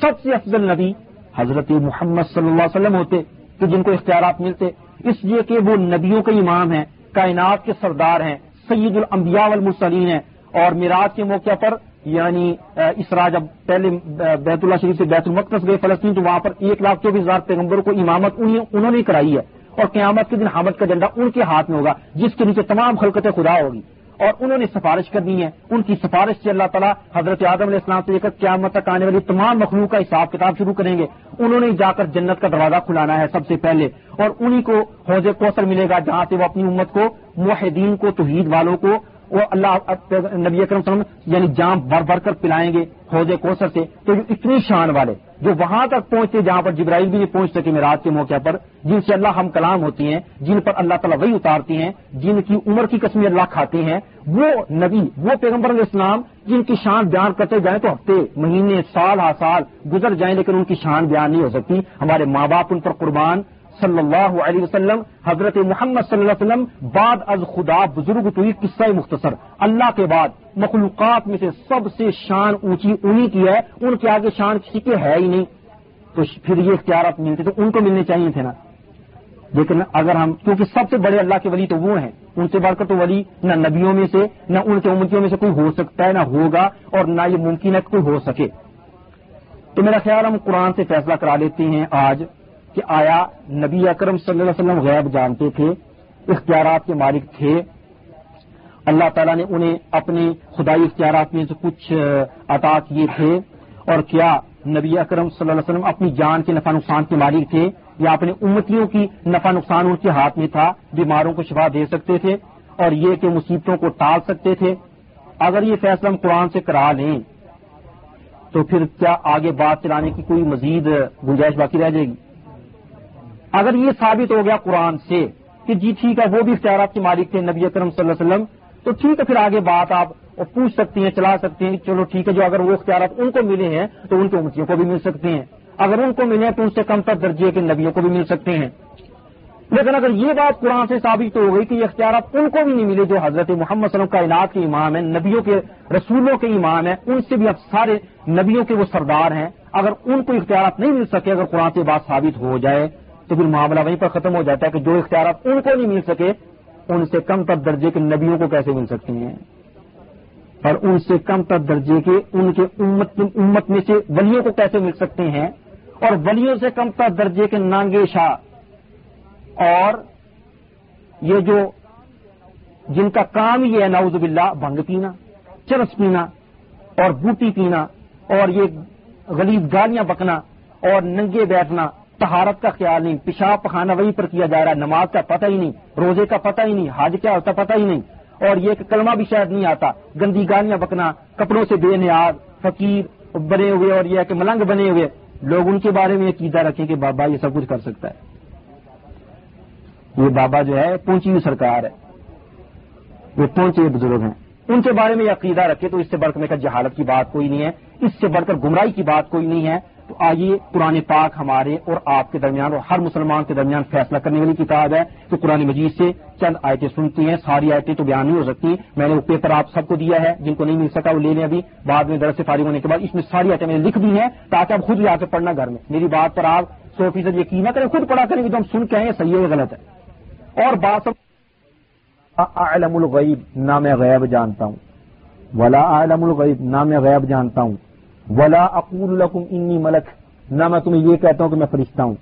سب سے افضل نبی حضرت محمد صلی اللہ علیہ وسلم ہوتے کہ جن کو اختیارات ملتے, اس لیے کہ وہ نبیوں کے امام ہیں, کائنات کے سردار ہیں, سید الانبیاء والمرسلین ہیں. اور میراج کے موقع پر یعنی اسراء جب پہلے بیت اللہ شریف سے بیت المقدس گئے فلسطین, تو وہاں پر ایک لاکھ چوبیس ہزار پیغمبروں کو امامت انہوں نے کرائی ہے اور قیامت کے دن حامد کا جھنڈا ان کے ہاتھ میں ہوگا جس کے نیچے تمام خلقت خدا ہوگی اور انہوں نے سفارش کرنی ہے. ان کی سفارش سے اللہ تعالیٰ حضرت آدم علیہ السلام سے لے کر قیامت تک آنے والی تمام مخلوق کا حساب کتاب شروع کریں گے. انہوں نے جا کر جنت کا دروازہ کھلانا ہے سب سے پہلے اور انہی کو حوض کوثر ملے گا جہاں سے وہ اپنی امت کو, موحدین کو, توحید والوں کو وہ اللہ نبی اکرم صلی اللہ علیہ وسلم یعنی جام بھر بھر کر پلائیں گے حوض کوثر سے. تو جو اتنی شان والے جو وہاں تک پہنچتے جہاں پر جبرائیل بھی نہیں پہنچ سکے معراج کے موقع پر, جن سے اللہ ہم کلام ہوتی ہیں, جن پر اللہ تعالیٰ وحی اتارتی ہیں, جن کی عمر کی قسمیں اللہ کھاتے ہیں, وہ نبی وہ پیغمبر علیہ السلام جن کی شان بیان کرتے جائیں تو ہفتے مہینے سال ہا سال گزر جائیں لیکن ان کی شان بیان نہیں ہو سکتی. ہمارے ماں باپ ان پر قربان صلی اللہ علیہ وسلم, حضرت محمد صلی اللہ علیہ وسلم بعد از خدا بزرگ. تو یہ قصہ مختصر اللہ کے بعد مخلوقات میں سے سب سے شان اونچی انہی کی ہے, ان کے آگے شان کسی کے ہے ہی نہیں. تو پھر یہ اختیارات ملتے تو ان کو ملنے چاہیے تھے نا. لیکن اگر ہم کیونکہ سب سے بڑے اللہ کے ولی تو وہ ہیں, ان سے بڑھ کر تو ولی نہ نبیوں میں سے نہ ان کے امتیوں میں سے کوئی ہو سکتا ہے نہ ہوگا اور نہ یہ ممکن ہے کہ کوئی ہو سکے. تو میرا خیال ہم قرآن سے فیصلہ کرا لیتے ہیں آج کہ آیا نبی اکرم صلی اللہ علیہ وسلم غیب جانتے تھے, اختیارات کے مالک تھے, اللہ تعالیٰ نے انہیں اپنے خدائی اختیارات میں سے کچھ عطا کیے تھے, اور کیا نبی اکرم صلی اللہ علیہ وسلم اپنی جان کے نفع نقصان کے مالک تھے یا اپنے امتیوں کی نفع نقصان ان کے ہاتھ میں تھا, بیماروں کو شفا دے سکتے تھے اور یہ کہ مصیبتوں کو ٹال سکتے تھے؟ اگر یہ فیصلہ ہم قرآن سے کرا لیں تو پھر کیا آگے بات چلانے کی کوئی مزید گنجائش باقی رہ جائے گی؟ اگر یہ ثابت ہو گیا قرآن سے کہ جی ٹھیک ہے وہ بھی اختیارات کے مالک تھے نبی اکرم صلی اللہ علیہ وسلم, تو ٹھیک ہے پھر آگے بات آپ پوچھ سکتی ہیں, چلا سکتی ہیں, چلو ٹھیک ہے جو اگر وہ اختیارات ان کو ملے ہیں تو ان کے امتیوں کو بھی مل سکتے ہیں, اگر ان کو ملے تو ان سے کم تر درجے کے نبیوں کو بھی مل سکتے ہیں. لیکن اگر یہ بات قرآن سے ثابت ہو گئی کہ یہ اختیارات ان کو بھی نہیں ملے جو حضرت محمد صلی اللہ علیہ وسلم کائنات کے امام ہیں, نبیوں کے رسولوں کے امام ہیں, ان سے بھی اب سارے نبیوں کے وہ سردار ہیں, اگر ان کو اختیارات نہیں مل سکے اگر قرآن سے بات ثابت ہو جائے تو پھر معاملہ وہیں پر ختم ہو جاتا ہے کہ جو اختیارات ان کو نہیں مل سکے ان سے کم تر درجے کے نبیوں کو کیسے مل سکتے ہیں اور ان سے کم تر درجے کے ان کے امت, امت میں سے ولیوں کو کیسے مل سکتے ہیں اور ولیوں سے کم تر درجے کے نانگے شاہ اور یہ جو جن کا کام یہ ہے نعوذ باللہ بھنگ پینا، چرس پینا اور بوٹی پینا اور یہ غلیظ گالیاں بکنا اور ننگے بیٹھنا، طہارت کا خیال نہیں، پیشاب پخانہ وہی پر کیا جا رہا ہے، نماز کا پتہ ہی نہیں، روزے کا پتہ ہی نہیں، حج کیا ہوتا پتہ ہی نہیں، اور یہ کہ کلمہ بھی شاید نہیں آتا، گندی گالیاں بکنا، کپڑوں سے بے نیاز فقیر بنے ہوئے اور یہ کہ ملنگ بنے ہوئے لوگ، ان کے بارے میں یہ عقیدہ رکھیں کہ بابا یہ سب کچھ کر سکتا ہے، یہ بابا جو ہے پہنچی ہوئی سرکار ہے، وہ پہنچے ہوئے بزرگ ہیں، ان کے بارے میں یہ عقیدہ رکھے تو اس سے بڑھ کر میں کہ جہالت کی بات کوئی نہیں ہے، اس سے بڑھ کر گمراہی کی بات کوئی نہیں ہے۔ تو آئیے قرآن پاک ہمارے اور آپ کے درمیان اور ہر مسلمان کے درمیان فیصلہ کرنے والی کتاب ہے، تو قرآن مجید سے چند آیتیں سنتی ہیں، ساری آیتیں تو بیان نہیں ہو سکتی، میں نے وہ پیپر آپ سب کو دیا ہے، جن کو نہیں مل سکا وہ لے لیں ابھی، بعد میں درس سے فارغ ہونے کے بعد اس میں ساری آیتیں میں نے لکھ دی ہیں تاکہ آپ خود جا کے پڑھنا گھر میں، میری بات پر آپ سو فیصد یقین نہ کریں، خود پڑھا کریں گے تو ہم سن کے ہیں یہ صحیح ہے غلط ہے، اور بات اعلم الغیب نہ میں غیب جانتا ہوں، ولا اعلم الغیب نہ میں غیب جانتا ہوں، ولا اقول لکم انی ملک نہ میں تمہیں یہ کہتا ہوں کہ میں فرشتہ ہوں،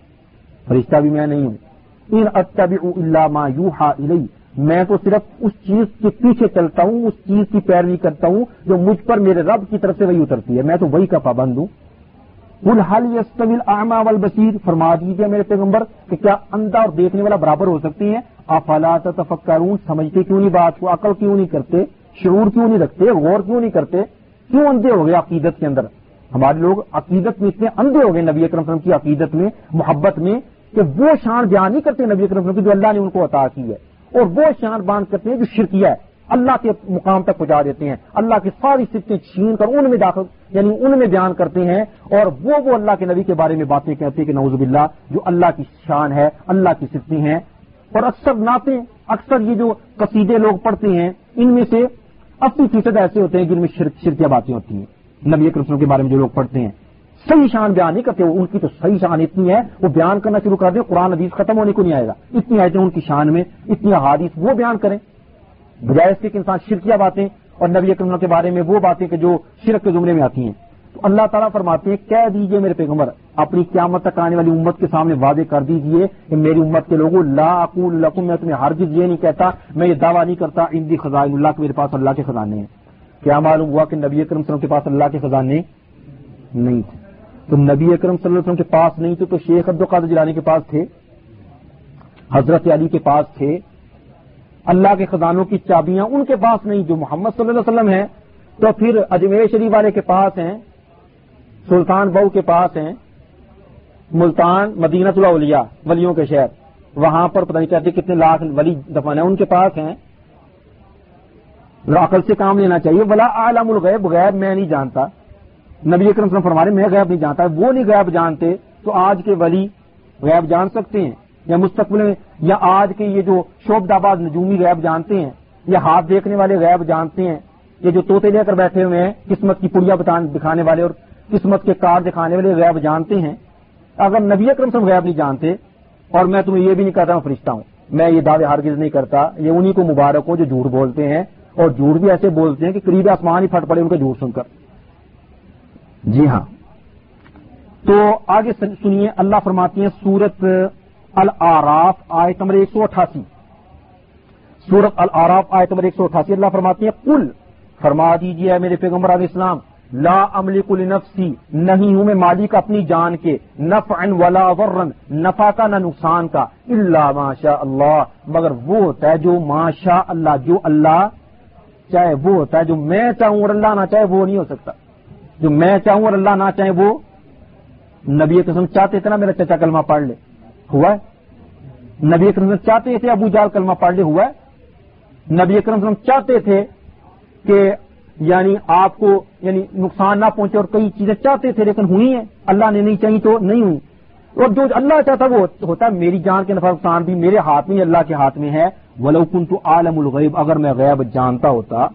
فرشتہ بھی میں نہیں ہوں، ان اتبع الا ما یوحی الی، میں تو صرف اس چیز کے پیچھے چلتا ہوں، اس چیز کی پیروی کرتا ہوں جو مجھ پر میرے رب کی طرف سے وہی اترتی ہے، میں تو وہی کا پابند ہوں۔ قل هل يستوي الاعمى والبصير، فرما دیجیے میرے پیغمبر کہ کیا اندھا اور دیکھنے والا برابر ہو سکتے ہیں؟ افلا تتفکرون، سمجھتے کیوں نہیں بات کو، عقل کیوں نہیں کرتے، شعور کیوں نہیں رکھتے، غور کیوں نہیں کرتے، کیوں اندھے ہو گئے عقیدت کے اندر؟ ہمارے لوگ عقیدت میں اتنے اندھے ہو گئے نبی اکرم صلی اللہ علیہ وسلم کی عقیدت میں، محبت میں، کہ وہ شان بیان نہیں کرتے نبی اکرم صلی اللہ علیہ وسلم کی جو اللہ نے ان کو عطا کی ہے، اور وہ شان بیان کرتے ہیں جو شرکیہ ہے، اللہ کے مقام تک پہنچا دیتے ہیں، اللہ کی ساری صفتیں چھین کر ان میں داخل یعنی ان میں بیان کرتے ہیں، اور وہ وہ اللہ کے نبی کے بارے میں باتیں کہتے ہیں کہ نعوذ باللہ، جو اللہ کی شان ہے، اللہ کی صفتیں ہیں، اور اکثر نعتیں، اکثر یہ جو قصیدے لوگ پڑھتے ہیں، ان میں سے اسی فیصد ایسے ہوتے ہیں جن میں شرک شرکیہ باتیں ہوتی ہیں، نبی اکرم صلی اللہ علیہ وسلم کے بارے میں جو لوگ پڑھتے ہیں، صحیح شان بیان نہیں کرتے، ان کی تو صحیح شان اتنی ہے، وہ بیان کرنا شروع کر دیں قرآن حدیث ختم ہونے کو نہیں آئے گا، اتنی آیتیں ان کی شان میں، اتنی احادیث وہ بیان کریں، بجائے اس کے کہ انسان شرکیہ باتیں اور نبی اکرم صلی اللہ علیہ وسلم کے بارے میں وہ باتیں کہ جو شرک کے زمرے میں آتی ہیں۔ تو اللہ تعالیٰ فرماتے ہیں کہہ دیجئے میرے پیغمبر اپنی قیامت تک آنے والی امت کے سامنے واضح کر دیجئے کہ میری امت کے لوگوں، لا اقول لکم، میں تمہیں ہرگز یہ نہیں کہتا، میں یہ دعویٰ نہیں کرتا عندی خزائن اللہ کے، میرے پاس اللہ کے خزانے ہیں۔ کیا معلوم ہوا کہ نبی اکرم صلی اللہ علیہ وسلم کے پاس اللہ کے خزانے نہیں تھے، تو نبی اکرم صلی اللہ علیہ وسلم کے پاس نہیں تھے تو شیخ عبد القادر جیلانی کے پاس تھے، حضرت علی کے پاس تھے، اللہ کے خزانوں کی چابیاں ان کے پاس نہیں جو محمد صلی اللہ علیہ وسلم ہیں، تو پھر اجمیر شریف والے کے پاس ہیں، سلطان بہو کے پاس ہیں، ملتان مدینہ الاولیاء ولیوں کے شہر، وہاں پر پتہ نہیں کہتے کتنے لاکھ ولی دفن ہیں، ان کے پاس ہیں، عقل سے کام لینا چاہیے۔ ولا اعلم الغیب، غیب میں نہیں جانتا، نبی اکرم صلی اللہ علیہ وسلم فرما رہے ہیں میں غیب نہیں جانتا، وہ نہیں غیب جانتے تو آج کے ولی غیب جان سکتے ہیں یا مستقبل میں، یا آج کے یہ جو شعبدہ باز نجومی غیب جانتے ہیں، یا ہاتھ دیکھنے والے غیب جانتے ہیں، یہ جو طوطے لے کر بیٹھے ہوئے ہیں قسمت کی پڑیا دکھانے والے اور قسمت کے کار دکھانے والے غیب جانتے ہیں، اگر نبی اکرم صلی اللہ علیہ وسلم غیب نہیں جانتے، اور میں تمہیں یہ بھی نہیں کہتا ہوں فرشتہ ہوں، میں یہ دعوے ہرگز نہیں کرتا، یہ انہی کو مبارک ہو جو جھوٹ بولتے ہیں، اور جھوٹ بھی ایسے بولتے ہیں کہ قریب آسمان ہی پھٹ پڑے ان کا جھوٹ سن کر۔ جی ہاں، تو آگے سنیے اللہ فرماتی ہیں سورت الاعراف آیت نمبر ایک سو اٹھاسی، سورت الاعراف آیت نمبر ایک سو اٹھاسی، اللہ فرماتی ہیں قل، فرما دیجیے میرے پیغمبر علیہ السلام، لا املک لنفسی، نہیں ہوں میں مالک اپنی جان کے، نفعا ولا ضرا، نفع کا نہ نقصان کا، الا ما شاء اللہ، مگر وہ ہوتا ہے جو ما شاء اللہ، جو اللہ چاہے وہ ہوتا ہے، جو میں چاہوں اور اللہ نہ چاہے وہ نہیں ہو سکتا، جو میں چاہوں اور اللہ نہ چاہے وہ، نبی قسم چاہتے تھے نا میرا چچا کلمہ پڑھ لے، ہوا ہے؟ نبی اکرم صلی اللہ علیہ وسلم چاہتے تھے ابو جہل کلمہ پڑھ لے، ہوا ہے؟ نبی اکرم صلی اللہ علیہ وسلم چاہتے تھے کہ یعنی آپ کو یعنی نقصان نہ پہنچے اور کئی چیزیں چاہتے تھے لیکن ہوئی ہیں، اللہ نے نہیں چاہی تو نہیں ہوئی، اور جو اللہ چاہتا وہ ہوتا ہے، میری جان کے نفع نقصان بھی میرے ہاتھ میں، اللہ کے ہاتھ میں ہے۔ ولو کنت عالم الغیب، اگر میں غیب جانتا ہوتا،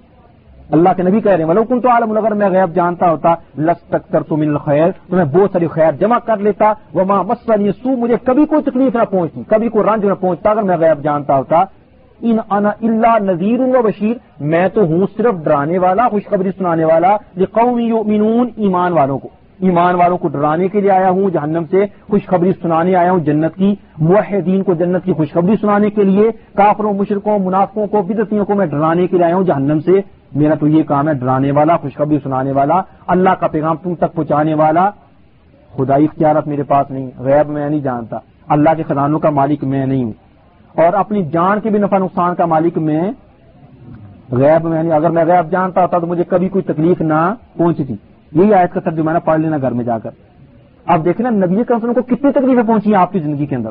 اللہ کے نبی کہہ رہے ہیں ولو کنت عالم الغیب، میں غیب جانتا ہوتا، لستکثرت من الخیر، تو میں بہت ساری خیر جمع کر لیتا، وما مسنی سو، مجھے کبھی کوئی تکلیف نہ پہنچتی، کبھی کوئی رنج نہ پہنچتا اگر میں غیب جانتا ہوتا۔ ان انا الا نذیر و بشیر، میں تو ہوں صرف ڈرانے والا، خوشخبری سنانے والا، لقوم یؤمنون، ایمان والوں کو، ایمان والوں کو ڈرانے کے لیے آیا ہوں، جہنم سے خوشخبری سنانے آیا ہوں، جنت کی، موحدین کو جنت کی خوشخبری سنانے کے لیے، کافروں، مشرکوں، منافقوں کو، بدعتیوں کو میں ڈرانے کے لیے آیا ہوں جہنم سے، میرا تو یہ کام ہے ڈرانے والا، خوشخبری سنانے والا، اللہ کا پیغام تم تک پہنچانے والا۔ خدائی اختیارات میرے پاس نہیں، غیب میں نہیں جانتا، اللہ کے خزانوں کا مالک میں نہیں ہوں، اور اپنی جان کے بھی نفع نقصان کا مالک میں غیب میں نہیں۔ اگر میں غیب جانتا ہوتا تو مجھے کبھی کوئی تکلیف نہ پہنچتی۔ یہی آیت کا ترجمہ ہے، پڑھ لینا گھر میں جا کر۔ اب دیکھیں نا نبی اکرم صلی اللہ علیہ وسلم کو کتنی تکلیفیں پہنچی ہیں آپ کی زندگی کے اندر۔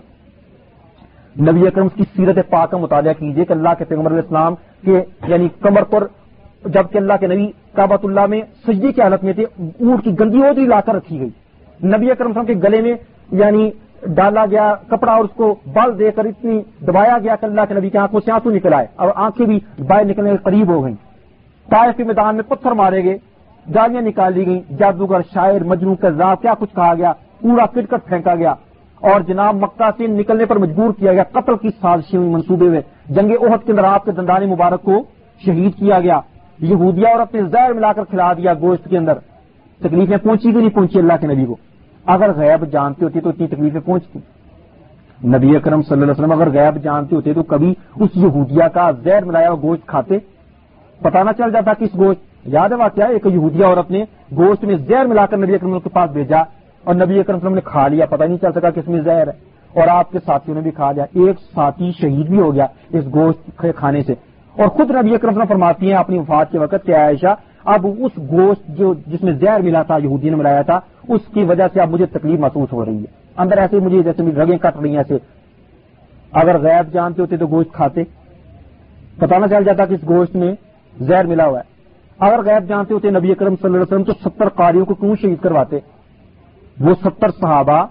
نبی اکرم کی سیرت پاک کا مطالعہ کیجیے کہ اللہ کے پیغمبر علیہ السلام کے یعنی کمر پر، جبکہ اللہ کے نبی کعبۃ اللہ میں سجدے کی حالت میں تھے، اونٹ کی گندی ہوتی لا کر رکھی گئی، نبی اکرم صلی اللہ علیہ وسلم کے گلے میں یعنی ڈالا گیا کپڑا اور اس کو بال دے کر اتنی دبایا گیا کہ اللہ کے نبی کی آنکھوں سے آنسو نکل آئے اور آنکھیں بھی باہر نکلنے کے قریب ہو گئیں۔ طائف کے میدان میں پتھر مارے گئے، جالیاں نکال دی گئیں، جادوگر، شاعر، مجنوں، قذاب، کیا کچھ کہا گیا، کوڑا پٹ کر پھینکا گیا، اور جناب مکہ سے نکلنے پر مجبور کیا گیا، قتل کی سازشیں ہوئی منصوبے میں۔ جنگ احد کے اندر آپ کے دندان مبارک کو شہید کیا گیا، یہودیہ اور اپنے زہر ملا کر کھلا دیا گوشت کے اندر۔ تکلیفیں پہنچی کہ نہیں پہنچی اللہ کے نبی کو؟ اگر غیب جانتے ہوتے تو اتنی تکلیفیں پہنچتی۔ نبی اکرم صلی اللہ علیہ وسلم اگر غیب جانتے ہوتے تو کبھی اس یہودیہ کا زہر ملایا ہوا گوشت کھاتے؟ پتہ نہ چل جاتا کس گوشت؟ یاد ہے واقعہ، ایک یہودیہ عورت نے گوشت میں زہر ملا کر نبی اکرم کے پاس بھیجا اور نبی اکرم صلی اللہ علیہ وسلم نے کھا لیا، پتہ نہیں چل سکا کہ اس میں زہر ہے، اور آپ کے ساتھیوں نے بھی کھا لیا، ایک ساتھی شہید بھی ہو گیا اس گوشت کھانے سے۔ اور خود نبی اکرم صلی اللہ علیہ وسلم فرماتی ہیں اپنی وفات کے وقت کہ عائشہ، اب اس گوشت جو جس میں زہر ملا تھا، یہودی نے ملایا تھا، اس کی وجہ سے اب مجھے تکلیف محسوس ہو رہی ہے، اندر ایسے مجھے جیسے میری رگیں کٹ رہی ہیں ایسے۔ اگر غیب جانتے ہوتے تو گوشت کھاتے، پتہ نہ چل جاتا کہ اس گوشت میں زہر ملا ہوا ہے۔ اگر غیب جانتے ہوتے نبی اکرم صلی اللہ علیہ وسلم تو ستر قاریوں کو کیوں شہید کرواتے؟ وہ ستر صحابہ،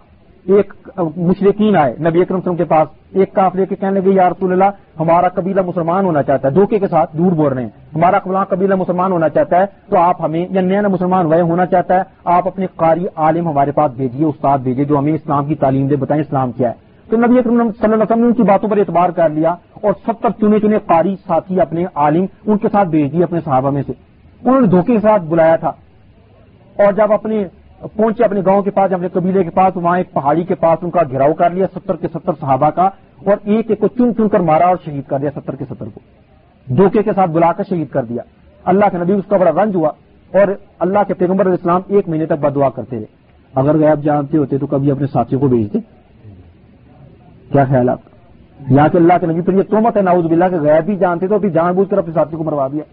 ایک مشرکین آئے نبی اکرم صلی اللہ علیہ وسلم کے پاس، ایک قافلے کے کہنے لگے یا رسول اللہ، ہمارا قبیلہ مسلمان ہونا چاہتا ہے، دھوکے کے ساتھ دور بول رہے ہیں، ہمارا فلاں قبیلہ مسلمان ہونا چاہتا ہے، تو آپ ہمیں، یا نیا نیا مسلمان ہوئے ہونا چاہتا ہے، آپ اپنے قاری عالم ہمارے پاس بھیجیے، استاد بھیجیے جو ہمیں اسلام کی تعلیم دے، بتائیں اسلام کیا ہے۔ تو نبی اکرم صلی اللہ علیہ وسلم نے ان کی باتوں پر اعتبار کر لیا اور ستر چنے چنے قاری ساتھی اپنے عالم ان کے ساتھ بھیج دیے اپنے صحابہ میں سے۔ انہوں نے دھوکے کے ساتھ بلایا تھا، اور جب اپنے پہنچے اپنے گاؤں کے پاس، اپنے قبیلے کے پاس، وہاں ایک پہاڑی کے پاس ان کا گھراؤ کر لیا ستر کے ستر صحابہ کا، اور ایک ایک کو چن چن کر مارا اور شہید کر دیا، ستر کے ستر کو دھوکے کے ساتھ بلا کر شہید کر دیا۔ اللہ کے نبی اس کا بڑا رنج ہوا، اور اللہ کے پیغمبر علیہ السلام ایک مہینے تک بد دعا کرتے رہے۔ اگر غیب جانتے ہوتے تو کبھی اپنے ساتھیوں کو بھیجتے؟ کیا خیال آپ کا؟ یہاں کے اللہ کے نبی پر یہ تہمت ہے نعوذ باللہ کہ غیب بھی جانتے تھے پھر جان بوجھ کر اپنے ساتھی کو مروا دیا،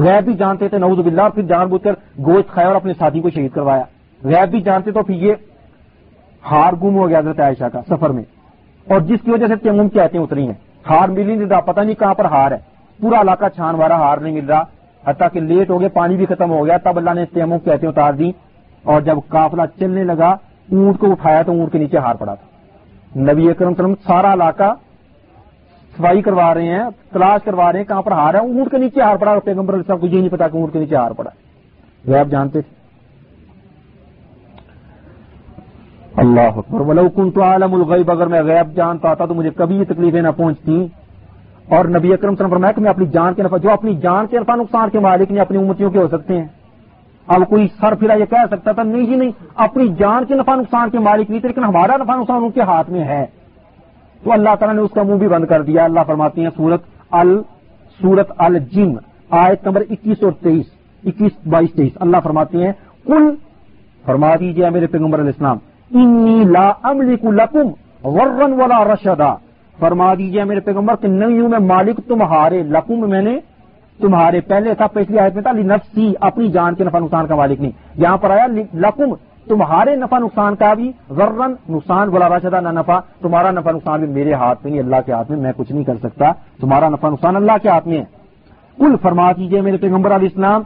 غیب بھی جانتے تھے نعوذ باللہ پھر جان بوجھ کر گوشت کھایا اور اپنے ساتھی کو شہید کروایا، غیب بھی جانتے تو پھر یہ ہار گم ہو گیا حضرت عائشہ کا سفر میں، اور جس کی وجہ سے تیمم کی آیتیں اتری ہیں، ہار مل نہیں رہا، پتہ نہیں کہاں پر ہار ہے، پورا علاقہ چھان وارا، ہار نہیں مل رہا، حتیٰ کہ لیٹ ہو گئے، پانی بھی ختم ہو گیا، تب اللہ نے تیمم کی آیتیں اتار دی، اور جب قافلہ چلنے لگا اونٹ کو اٹھایا تو اونٹ کے نیچے ہار پڑا تھا۔ نبی اکرم صلی اللہ علیہ وسلم سارا علاقہ صفائی کروا رہے ہیں، تلاش کروا رہے ہیں کہاں پر ہار ہے، اونٹ کے نیچے ہار پڑا، اور پیغمبر علیہ السلام کو یہ نہیں پتا کہ اونٹ کے نیچے ہار پڑا، غیب جانتے تھے۔ اللہ اکبر، ولو کنت عالم الغیب، اگر میں غیب جانتا تھا تو مجھے کبھی یہ تکلیفیں نہ پہنچتی۔ اور نبی اکرم صلی اللہ علیہ وسلم فرمایا کہ میں اپنی جان کے نفع جو اپنی جان کے نفع نقصان کے مالک نے اپنی امتیوں کے ہو سکتے ہیں۔ اب کوئی سر پھرا یہ کہہ سکتا تھا نہیں جی نہیں، اپنی جان کے نفع نقصان کے مالک نہیں تھے، لیکن ہمارا نفع نقصان ان کے ہاتھ میں ہے، تو اللہ تعالیٰ نے اس کا منہ بھی بند کر دیا۔ اللہ فرماتے ہیں سورت ال سورت الجن آیت نمبر اکیس اور تیئیس، اکیس بائیس تیئیس، اللہ فرماتے ہیں کل، فرما دیجیے میرے پیغمبر علیہ السلام، انی لا املک لکم ورن ولا رشدا، فرما دیجئے میرے پیغمبر کہ نہیں ہوں میں مالک تمہارے، لکم میں نے تمہارے پہلے تھا، پچھلی آیت میں تھا لنفسی، اپنی جان کے نفع نقصان کا مالک نہیں، یہاں پر آیا لکم تمہارے نفع نقصان کا بھی، ورن نقصان، ولا رشدا نہ نفع، تمہارا نفع نقصان بھی میرے ہاتھ میں نہیں، اللہ کے ہاتھ میں، میں کچھ نہیں کر سکتا، تمہارا نفع نقصان اللہ کے ہاتھ میں ہے۔ کل، فرما دیجئے میرے پیغمبر علیہ السلام،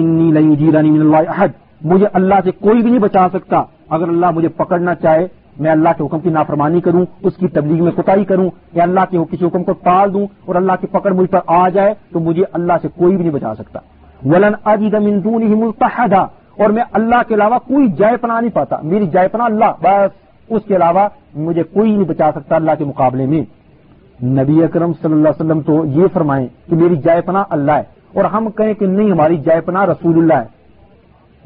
انی لن یجیرنی من اللہ احد، مجھے اللہ سے کوئی بھی نہیں بچا سکتا، اگر اللہ مجھے پکڑنا چاہے میں اللہ کے حکم کی نافرمانی کروں، اس کی تبلیغ میں کوتاہی کروں، یا اللہ کے کسی حکم کو ٹال دوں اور اللہ کی پکڑ مجھ پر آ جائے تو مجھے اللہ سے کوئی بھی نہیں بچا سکتا۔ ولن اجد من دونہ ملتحدا، اور میں اللہ کے علاوہ کوئی جائے پناہ نہیں پاتا، میری جائے پناہ اللہ، بس اس کے علاوہ مجھے کوئی نہیں بچا سکتا اللہ کے مقابلے میں۔ نبی اکرم صلی اللہ علیہ وسلم تو یہ فرمائیں کہ میری جائے پناہ اللہ ہے، اور ہم کہیں کہ نہیں ہماری جائے پناہ رسول اللہ ہے،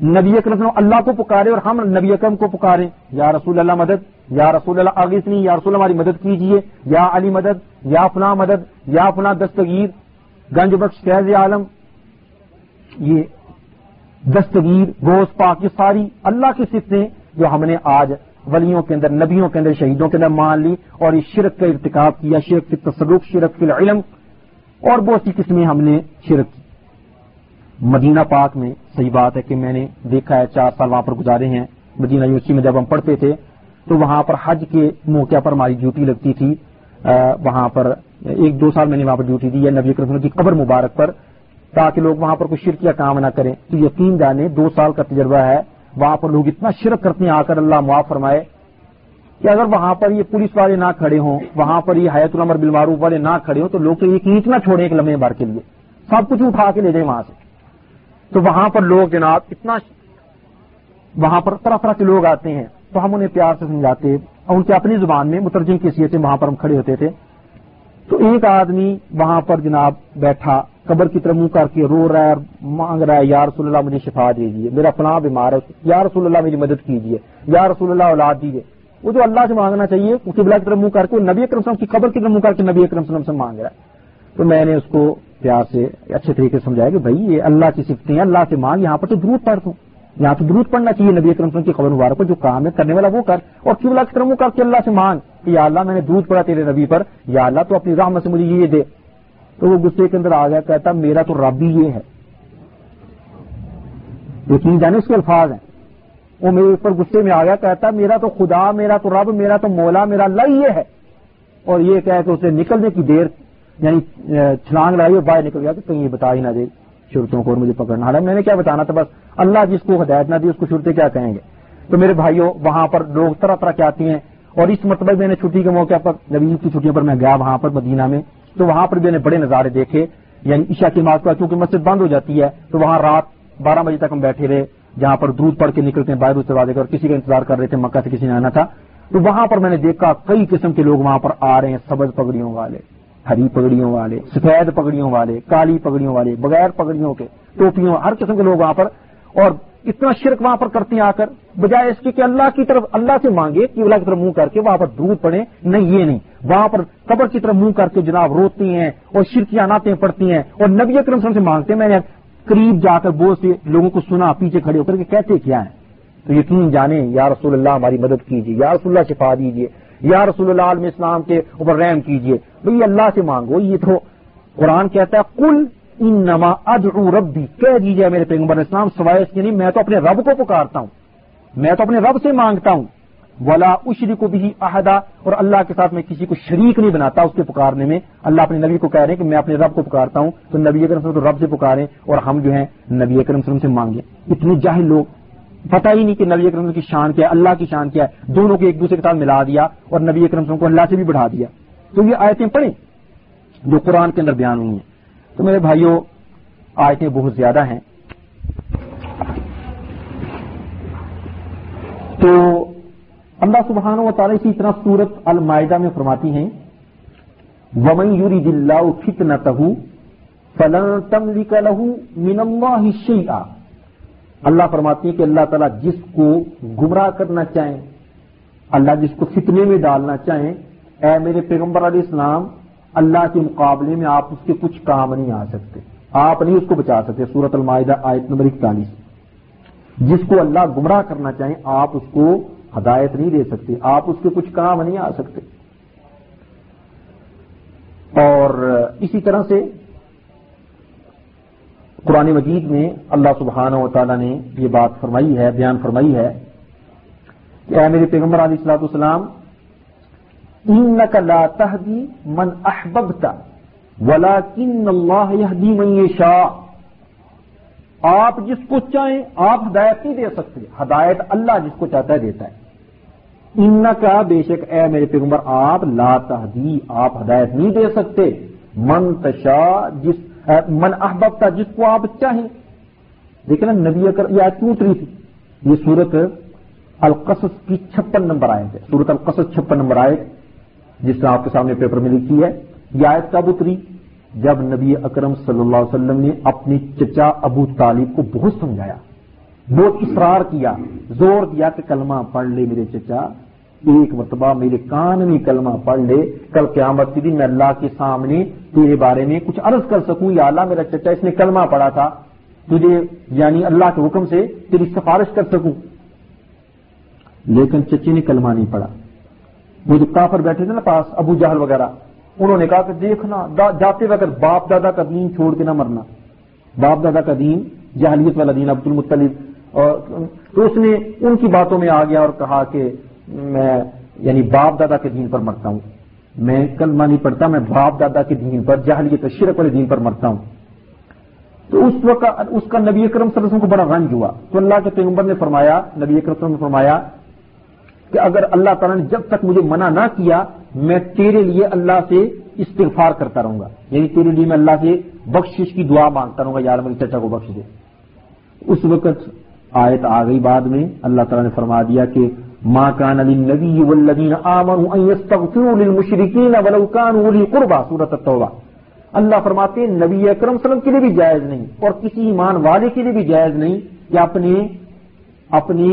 نبی اکرم صلی اللہ علیہ وسلم اللہ کو پکارے اور ہم نبی اکرم کو پکارے، یا رسول اللہ مدد، یا رسول اللہ آغیثنی، یا رسول اللہ ہماری مدد کیجئے، یا علی مدد، یا فلاں مدد، یا فلاں دستگیر گنج بخش فیض عالم، یہ دستگیر گوس پاک، یہ ساری اللہ کی صفتیں جو ہم نے آج ولیوں کے اندر، نبیوں کے اندر، شہیدوں کے اندر مان لی اور اس شرک کا ارتکاب کیا، شرک فی التصرف، شرک فی العلم، اور بہت سی قسمیں ہم نے شرک کی۔ مدینہ پاک میں صحیح بات ہے کہ میں نے دیکھا ہے، چار سال وہاں پر گزارے ہیں مدینہ یونیورسٹی میں، جب ہم پڑھتے تھے تو وہاں پر حج کے موقع پر ہماری ڈیوٹی لگتی تھی، وہاں پر ایک دو سال میں نے وہاں پر ڈیوٹی دی ہے نبی کریم کی قبر مبارک پر، تاکہ لوگ وہاں پر کوئی شرکیہ کام نہ کریں۔ تو یقین جانے دو سال کا تجربہ ہے، وہاں پر لوگ اتنا شرک کرتے ہیں، آ کر اللہ معاف فرمائے، کہ اگر وہاں پر یہ پولیس والے نہ کھڑے ہوں، وہاں پر یہ حیات الامر بالمعروف والے نہ کھڑے ہوں، تو لوگ تو ایک اینٹ نہ چھوڑیں ایک لمحے بھر کے لیے، سب کچھ اٹھا کے لے جائیں وہاں سے۔ تو وہاں پر لوگ جناب اتنا ش... وہاں پر طرح طرح کے لوگ آتے ہیں، تو ہم انہیں پیار سے سمجھاتے، اور ان کی اپنی زبان میں مترجم کی حیثیت سے وہاں پر ہم کھڑے ہوتے تھے۔ تو ایک آدمی وہاں پر جناب بیٹھا، قبر کی طرف منہ کر کے رو رہا ہے، مانگ رہا ہے، یا رسول اللہ مجھے شفا دیجیے، میرا فلاں بیمار ہے، یا رسول اللہ میری مدد کیجیے، یا رسول اللہ اولاد دیجیے۔ وہ جو اللہ سے مانگنا چاہیے قبلہ کی طرف منہ کر کے، نبی اکرم صلی اللہ علیہ وسلم کی قبر کی طرف منہ کر کے نبی اکرم صلی اللہ علیہ وسلم سے مانگ رہا ہے۔ تو میں نے اس کو پیار سے اچھے طریقے سے سمجھایا کہ بھائی یہ اللہ کی صفتیں ہیں، اللہ سے مانگ، یہاں پر تو درود پڑھ دوں، یہاں تو درود پڑھنا چاہیے نبی اکرم صلی اللہ علیہ وسلم کی قبر مبارک پر، جو کام ہے کرنے والا وہ کر، اور قبلہ کی طرف منہ کر کے اللہ سے مانگ کہ یا اللہ میں نے درود پڑھا تیرے نبی پر، یا اللہ تو اپنی رحمت سے مجھے یہ دے۔ تو وہ غصے کے اندر آ گیا، کہتا میرا تو رب ہی یہ ہے۔ یقین جانے اس کے الفاظ ہیں، وہ میرے اوپر غصے میں آ گیا، کہتا میرا تو خدا، میرا تو رب، میرا تو مولا، میرا اللہ یہ ہے، اور یہ کہہ کہ اسے نکلنے کی دیر یعنی چھلانگ لگائی اور باہر نکل گیا کہ کہیں یہ بتا ہی نہ دے شرطوں کو اور مجھے پکڑنا۔ حالانکہ میں نے کیا بتانا تھا، بس اللہ جس کو ہدایت نہ دی اس کو شرطیں کیا کہیں گے۔ تو میرے بھائیوں وہاں پر لوگ طرح طرح کے آتے ہیں، اور اس مرتبہ میں نے چھٹی کے موقع پر، نبی کی چھٹیوں پر میں گیا وہاں پر مدینہ میں، تو وہاں پر بھی میں نے بڑے نظارے دیکھے، یعنی عشاء کی نماز کا چونکہ مسجد بند ہو جاتی ہے، تو وہاں رات بارہ بجے تک ہم بیٹھے رہے، جہاں پر درود پڑھ کے نکلتے ہیں باہر اس دروازے کا، اور کسی کا انتظار کر رہے تھے، مکہ سے کسی نے آنا تھا۔ تو وہاں پر میں نے دیکھا کئی قسم کے لوگ وہاں پر آ رہے ہیں، سبز پگڑیوں والے، ہری پگڑیوں والے، سفید پگڑیوں والے، کالی پگڑیوں والے، بغیر پگڑیوں کے، ٹوپیوں، ہر قسم کے لوگ وہاں پر، اور اتنا شرک وہاں پر کرتے ہیں آ کر، بجائے اس کے کہ اللہ کی طرف، اللہ سے مانگے کہ اللہ کی طرف منہ کر کے وہاں پر درود پڑھیں، نہیں یہ نہیں، وہاں پر قبر کی طرف منہ کر کے جناب روتی ہیں اور شرکیاں نعتیں پڑھتی ہیں اور نبی اکرم صلی اللہ علیہ وسلم سے مانگتے ہیں۔ میں نے قریب جا کر بہت سے لوگوں کو سنا پیچھے کھڑے ہو کر کہ کہتے کیا ہیں، تو یقین جانے یا رسول اللہ ہماری مدد کیجیے، یا رسول اللہ شفا دیجیے، یا رسول اللہ عالم اسلام کے اوپر رحم کیجیے۔ بھئی اللہ سے مانگو، یہ تو قرآن کہتا ہے قل انما ادعو ربی، کہہ دیجیے میرے پیغمبر اسلام، سوائے اس کے نہیں میں تو اپنے رب کو پکارتا ہوں، میں تو اپنے رب سے مانگتا ہوں، ولا اشرک بہ احدا، اور اللہ کے ساتھ میں کسی کو شریک نہیں بناتا اس کے پکارنے میں۔ اللہ اپنے نبی کو کہہ رہے ہیں کہ میں اپنے رب کو پکارتا ہوں، تو نبی اکرم صلی اللہ علیہ وسلم تو رب سے پکاریں اور ہم جو ہیں نبی اکرم صلی اللہ علیہ وسلم سے مانگیں۔ اتنے جاہل لوگ، پتہ ہی نہیں کہ نبی اکرم کی شان کیا ہے، اللہ کی شان کیا ہے، دونوں کو ایک دوسرے کے ساتھ ملا دیا اور نبی اکرم صلی اللہ علیہ وسلم کو اللہ سے بھی بڑھا دیا۔ تو یہ آیتیں پڑھیں جو قرآن کے اندر بیان ہوئی ہیں۔ تو میرے بھائیوں آیتیں بہت زیادہ ہیں، تو اللہ سبحانہ و تعالیٰ اسی طرح سورت المائدہ میں فرماتی ہیں وَمَن يُرِدِ اللَّهُ فِتْنَتَهُ فَلَن تَمْلِكَ لَهُ مِنَ اللَّهِ شَيْئًا۔ اللہ فرماتی ہے کہ اللہ تعالیٰ جس کو گمراہ کرنا چاہیں، اللہ جس کو فتنے میں ڈالنا چاہیں، اے میرے پیغمبر علیہ السلام، اللہ کے مقابلے میں آپ اس کے کچھ کام نہیں آ سکتے، آپ نہیں اس کو بچا سکتے۔ سورۃ المائدہ آیت نمبر اکتالیس، جس کو اللہ گمراہ کرنا چاہیں آپ اس کو ہدایت نہیں دے سکتے، آپ اس کے کچھ کام نہیں آ سکتے۔ اور اسی طرح سے قرآن مجید میں اللہ سبحانہ و تعالیٰ نے یہ بات فرمائی ہے، بیان فرمائی ہے کہ اے میرے پیغمبر علیہ الصلوۃ والسلام، إِنَّكَ لَا تَهْدِي مَنْ أَحْبَبْتَ وَلَكِنَّ اللَّهَ يَهْدِي مَنْ يَشَاءُ۔ آپ جس کو چاہیں آپ ہدایت نہیں دے سکتے، ہدایت اللہ جس کو چاہتا ہے دیتا ہے۔ إِنَّكَ بے شک، اے میرے پیغمبر، آپ، لا تہدی، آپ ہدایت نہیں دے سکتے، من تشاء، جس من احببتا، جس کو آپ چاہیں۔ دیکھیں نا نبی اکرم، یہ آیت کیوں اتری تھی؟ یہ سورت القصص کی چھپن نمبر آیت ہے، سورت القصص چھپن نمبر آیت، جس طرح آپ کے سامنے پیپر میں لکھی ہے۔ یہ آیت کب اتری؟ جب نبی اکرم صلی اللہ علیہ وسلم نے اپنے چچا ابو طالب کو بہت سمجھایا، بہت اصرار کیا، زور دیا کہ کلمہ پڑھ لے میرے چچا، ایک مرتبہ میرے کان میں کلمہ پڑھ لے، کل قیامت کے دن میں اللہ کے سامنے تیرے بارے میں کچھ عرض کر سکوں، یا اللہ میرا چچا اس نے کلمہ پڑھا تھا، تجھے یعنی اللہ کے حکم سے تیری سفارش کر سکوں۔ لیکن چچے نے کلمہ نہیں پڑھا۔ وہ جو کافر بیٹھے تھے نا پاس، ابو جہل وغیرہ، انہوں نے کہا کہ دیکھنا جاتے وقت باپ دادا کا دین چھوڑ کے نہ مرنا، باپ دادا کا دین جہلیت والا دین، عبد المطلب۔ اور تو اس نے ان کی باتوں میں آ گیا اور کہا کہ میں یعنی باپ دادا کے دین پر مرتا ہوں، میں کلمہ نہیں پڑھتا، میں باپ دادا کے دین پر، جہلیت شرک والے دین پر مرتا ہوں۔ تو اس وقت اس کا نبی اکرم صلی اللہ علیہ وسلم کو بڑا غنج ہوا، تو اللہ کے پیغمبر نے فرمایا، نبی اکرم صلی اللہ علیہ وسلم نے فرمایا کہ اگر اللہ تعالیٰ نے جب تک مجھے منع نہ کیا میں تیرے لیے اللہ سے استغفار کرتا رہوں گا، یعنی تیرے لیے میں اللہ سے بخشش کی دعا مانگتا رہوں گا، یار میرے چچا کو بخش دے۔ اس وقت آیت آ گئی، بعد میں اللہ تعالیٰ نے فرما دیا کہ ما کان للنبی والذین آمنوا ان یستغفروا للمشرکین ولو کانوا اولی قربا، سورۃ التوبہ۔ اللہ فرماتے ہیں نبی اکرم صلی اللہ علیہ وسلم کے لیے بھی جائز نہیں اور کسی ایمان والے کے لیے بھی جائز نہیں کہ اپنے اپنے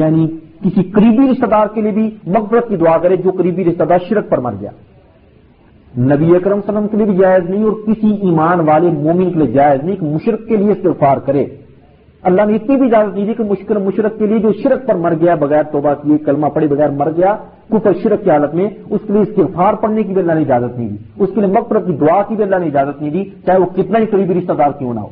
یعنی کسی قریبی رشتہ دار کے لیے بھی مغفرت کی دعا کرے جو قریبی رشتہ دار شرک پر مر گیا۔ نبی اکرم صلی اللہ علیہ وسلم کے لیے بھی جائز نہیں اور کسی ایمان والے مومن کے لیے جائز نہیں کہ مشرک کے لیے استغفار کرے۔ اللہ نے اتنی بھی اجازت دی تھی کہ مشکل مشرک کے لیے جو شرک پر مر گیا، بغیر توبہ کیے، کلمہ پڑھے بغیر مر گیا، کفر شرک کی حالت میں، اس کے لیے استغفار پڑھنے کی بھی اللہ نے اجازت نہیں دی، اس کے لیے مغفرت کی دعا کی بھی اللہ نے اجازت نہیں دی، چاہے وہ کتنا ہی قریبی رشتہ دار کیوں نہ ہو۔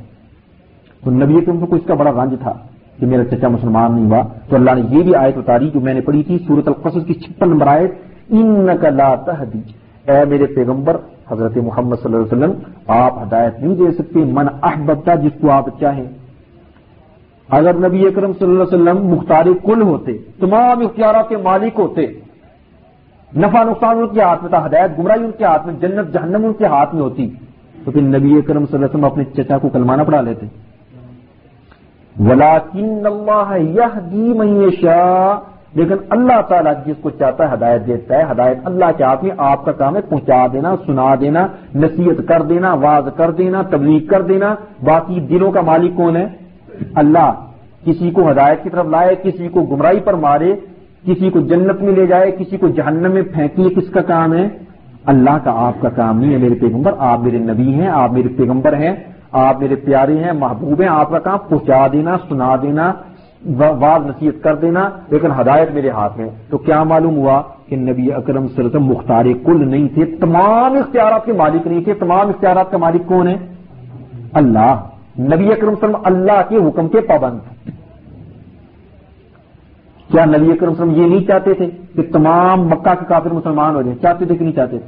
تو نبی اکرم کو اس کا بڑا رنج تھا کہ میرا چچا مسلمان نہیں ہوا، تو اللہ نے یہ بھی آیت اتاری جو میں نے پڑھی تھی، سورۃ القصص کی چھپن نمبر آیت، انک لا تہدی، اے میرے پیغمبر حضرت محمد صلی اللہ علیہ وسلم آپ ہدایت نہیں دے سکتے، من احببتا، جس کو آپ چاہیں۔ اگر نبی اکرم صلی اللہ علیہ وسلم مختار کل ہوتے، تمام اختیارات کے مالک ہوتے، نفع نقصان ان کے ہاتھ میں تھا، ہدایت گمراہی ان کے ہاتھ میں، جنت جہنم ان کے ہاتھ میں ہوتی، تو پھر نبی اکرم صلی اللہ علیہ وسلم اپنے چچا کو کلمہ نہ پڑھا لیتے۔ وَلَٰكِنَّ اللَّهَ يَهْدِي مَن يَشَاءُ، لیکن اللہ تعالیٰ جس کو چاہتا ہے ہدایت دیتا ہے، ہدایت اللہ کے ہاتھ میں، آپ کا کام ہے پہنچا دینا، سنا دینا، نصیحت کر دینا، واعظ کر دینا، تبلیغ کر دینا، باقی دلوں کا مالک کون ہے؟ اللہ۔ کسی کو ہدایت کی طرف لائے، کسی کو گمراہی پر مارے، کسی کو جنت میں لے جائے، کسی کو جہنم میں پھینکیے، کس کا کام ہے؟ اللہ کا، آپ کا کام نہیں ہے میرے پیغمبر، آپ میرے نبی ہیں، آپ میرے پیغمبر ہیں، آپ میرے پیارے ہیں، محبوب ہیں، آپ کا کام پہنچا دینا، سنا دینا، واعظ نصیحت کر دینا، لیکن ہدایت میرے ہاتھ میں۔ تو کیا معلوم ہوا کہ نبی اکرم صلی اللہ علیہ وسلم مختار کل نہیں تھے، تمام اختیارات کے مالک نہیں تھے، تمام اختیارات کا مالک کون ہے؟ اللہ۔ نبی اکرم صلی اللہ علیہ وسلم اللہ کے حکم کے پابند تھے۔ کیا نبی اکرم صلی اللہ علیہ وسلم یہ نہیں چاہتے تھے کہ تمام مکہ کے کافر مسلمان ہو جائیں؟ چاہتے تھے کہ نہیں چاہتے تھے؟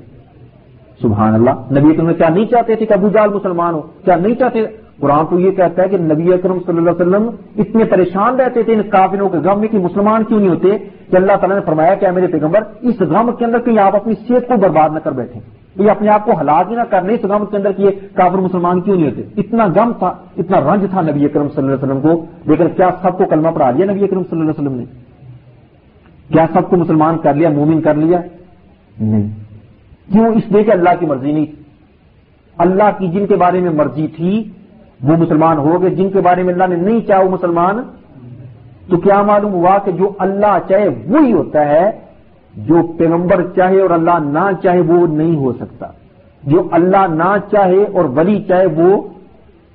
سبحان اللہ۔ نبی اکرم کیا نہیں چاہتے تھے کہ ابو جہل مسلمان ہو؟ کیا نہیں چاہتے؟ قرآن تو یہ کہتا ہے کہ نبی اکرم صلی اللہ علیہ وسلم اتنے پریشان رہتے تھے ان کافروں کے غم میں کہ مسلمان کیوں نہیں ہوتے، کہ اللہ تعالیٰ نے فرمایا کہ اے میرے پیغمبر اس غم کے اندر کہیں آپ اپنی صحت کو برباد نہ کر بیٹھیں، یہ اپنے آپ کو ہلاک ہی نہ کرنے، اس غم کے اندر کہ یہ کافر مسلمان کیوں نہیں ہوتے۔ اتنا غم تھا، اتنا رنج تھا نبی اکرم صلی اللہ علیہ وسلم کو۔ لیکن کیا سب کو کلمہ پڑھا لیا نبی اکرم صلی اللہ علیہ وسلم نے؟ کیا سب کو مسلمان کر لیا، مومن کر لیا؟ نہیں۔ کیوں؟ اس لیے کہ اللہ کی مرضی نہیں، اللہ کی جن کے بارے میں مرضی تھی وہ مسلمان ہو گئے، جن کے بارے میں اللہ نے نہیں چاہا وہ مسلمان۔ تو کیا معلوم ہوا کہ جو اللہ چاہے وہی ہوتا ہے، جو پیغمبر چاہے اور اللہ نہ چاہے وہ نہیں ہو سکتا، جو اللہ نہ چاہے اور ولی چاہے وہ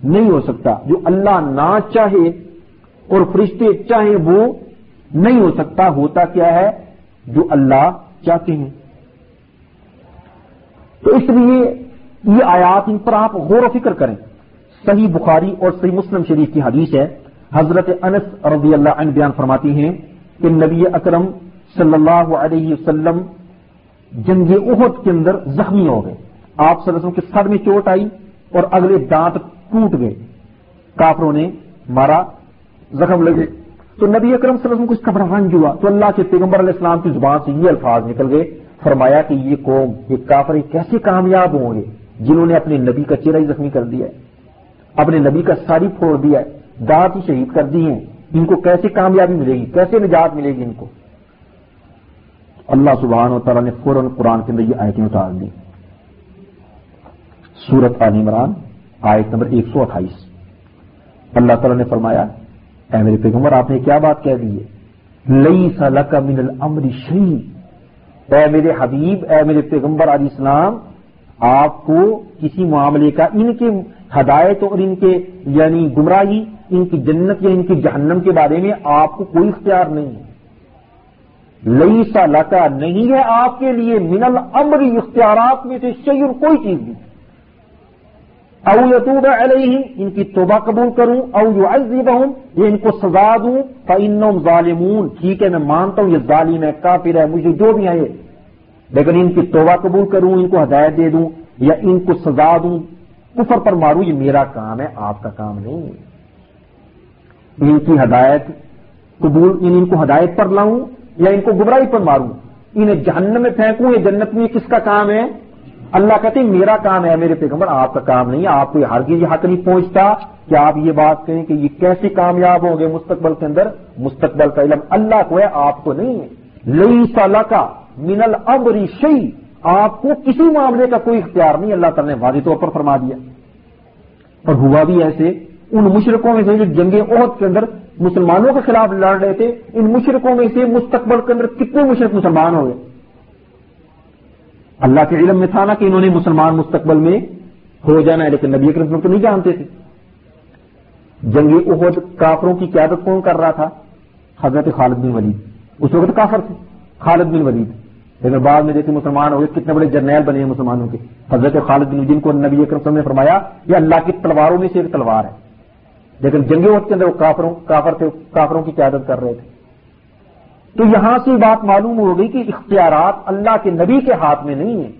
نہیں ہو سکتا، جو اللہ نہ چاہے اور فرشتے چاہے وہ نہیں ہو سکتا۔ ہوتا کیا ہے؟ جو اللہ چاہتے ہیں۔ تو اس لیے یہ آیات، ان پر آپ غور و فکر کریں۔ صحیح بخاری اور صحیح مسلم شریف کی حدیث ہے، حضرت انس رضی اللہ عنہ بیان فرماتی ہیں کہ نبی اکرم صلی اللہ علیہ وسلم جنگ احد کے اندر زخمی ہو گئے، آپ صلی اللہ علیہ وسلم کے سر میں چوٹ آئی اور اگلے دانت ٹوٹ گئے، کافروں نے مارا، زخم لگے، تو نبی اکرم صلی اللہ علیہ وسلم کو اس کا بڑا رنج ہوا۔ تو اللہ کے پیغمبر علیہ السلام کی زبان سے یہ الفاظ نکل گئے، فرمایا کہ یہ قوم، یہ کافر کیسے کامیاب ہوں گے جنہوں نے اپنے نبی کا چہرہ ہی زخمی کر دیا ہے، اپنے نبی کا ساری پھوڑ دیا ہے، دانت ہی شہید کر دی ہیں، ان کو کیسے کامیابی ملے گی، کیسے نجات ملے گی ان کو؟ اللہ سبحانہ و تعالیٰ نے فوراً قرآن کے اندر یہ آیتیں اتار دی، سورۃ آل عمران آیت نمبر ایک سو اٹھائیس، اللہ تعالیٰ نے فرمایا اے میرے پیغمبر آپ نے کیا بات کہہ دی ہے؟ لیس لک من الامر شیء، اے میرے حبیب، اے میرے پیغمبر علیہ السلام، آپ کو کسی معاملے کا ان کے ہدایت اور ان کے یعنی گمراہی، ان کی جنت یا ان کی جہنم کے بارے میں آپ کو کوئی اختیار نہیں ہے۔ لیس لک، نہیں ہے آپ کے لیے، من الامر، اختیارات میں سے، شیء، کوئی چیز نہیں۔ او یتوب علیہم، ان کی توبہ قبول کروں، او یعذبہم، یہ ان کو سزا دوں، فانہم ظالمون، ٹھیک ہے میں مانتا ہوں یہ ظالم ہے، کافر ہے، مجھے جو بھی آئے، لیکن ان کی توبہ قبول کروں، ان کو ہدایت دے دوں یا ان کو سزا دوں، کفر پر ماروں، یہ میرا کام ہے، آپ کا کام نہیں ہے۔ ان کی ہدایت قبول، ان کو ہدایت پر لاؤں یا ان کو گمراہی پر ماروں، انہیں جہنم میں پھینکوں یا جنت میں، کس کا کام ہے؟ اللہ کہتے ہیں میرا کام ہے میرے پیغمبر، آپ کا کام نہیں ہے۔ آپ کو ہرگز یہ حق نہیں پہنچتا کہ آپ یہ بات کہیں کہ یہ کیسے کامیاب ہوں گے مستقبل کے اندر، مستقبل کا علم اللہ کو ہے، آپ کو نہیں ہے۔ لیس لک من الامر شیء، آپ کو کسی معاملے کا کوئی اختیار نہیں، اللہ تعالیٰ نے واضح طور پر فرما دیا۔ اور ہوا بھی ایسے ان مشرکوں میں سے جو جنگ احد کے اندر مسلمانوں کے خلاف لڑ رہے تھے، ان مشرکوں میں سے مستقبل کے اندر کتنے مشرک مسلمان ہو گئے۔ اللہ کے علم میں تھا نا کہ انہوں نے مسلمان مستقبل میں ہو جانا ہے، لیکن نبی اکرم تو نہیں جانتے تھے۔ جنگ احد کافروں کی قیادت کون کر رہا تھا؟ حضرت خالد بن ولید، اس وقت کافر تھے خالد بن ولید، لیکن بعد میں دیکھے مسلمان ہو گئے، کتنے بڑے جرنیل بنے ہیں مسلمانوں کے۔ حضرت خالد بن ولید کو نبی اکرم نے فرمایا یہ اللہ کی تلواروں میں سے ایک تلوار ہے، لیکن جنگ احد کے اندر وہ کافروں کافر تھے، کافروں کی قیادت کر رہے تھے۔ تو یہاں سے بات معلوم ہو گئی کہ اختیارات اللہ کے نبی کے ہاتھ میں نہیں ہیں،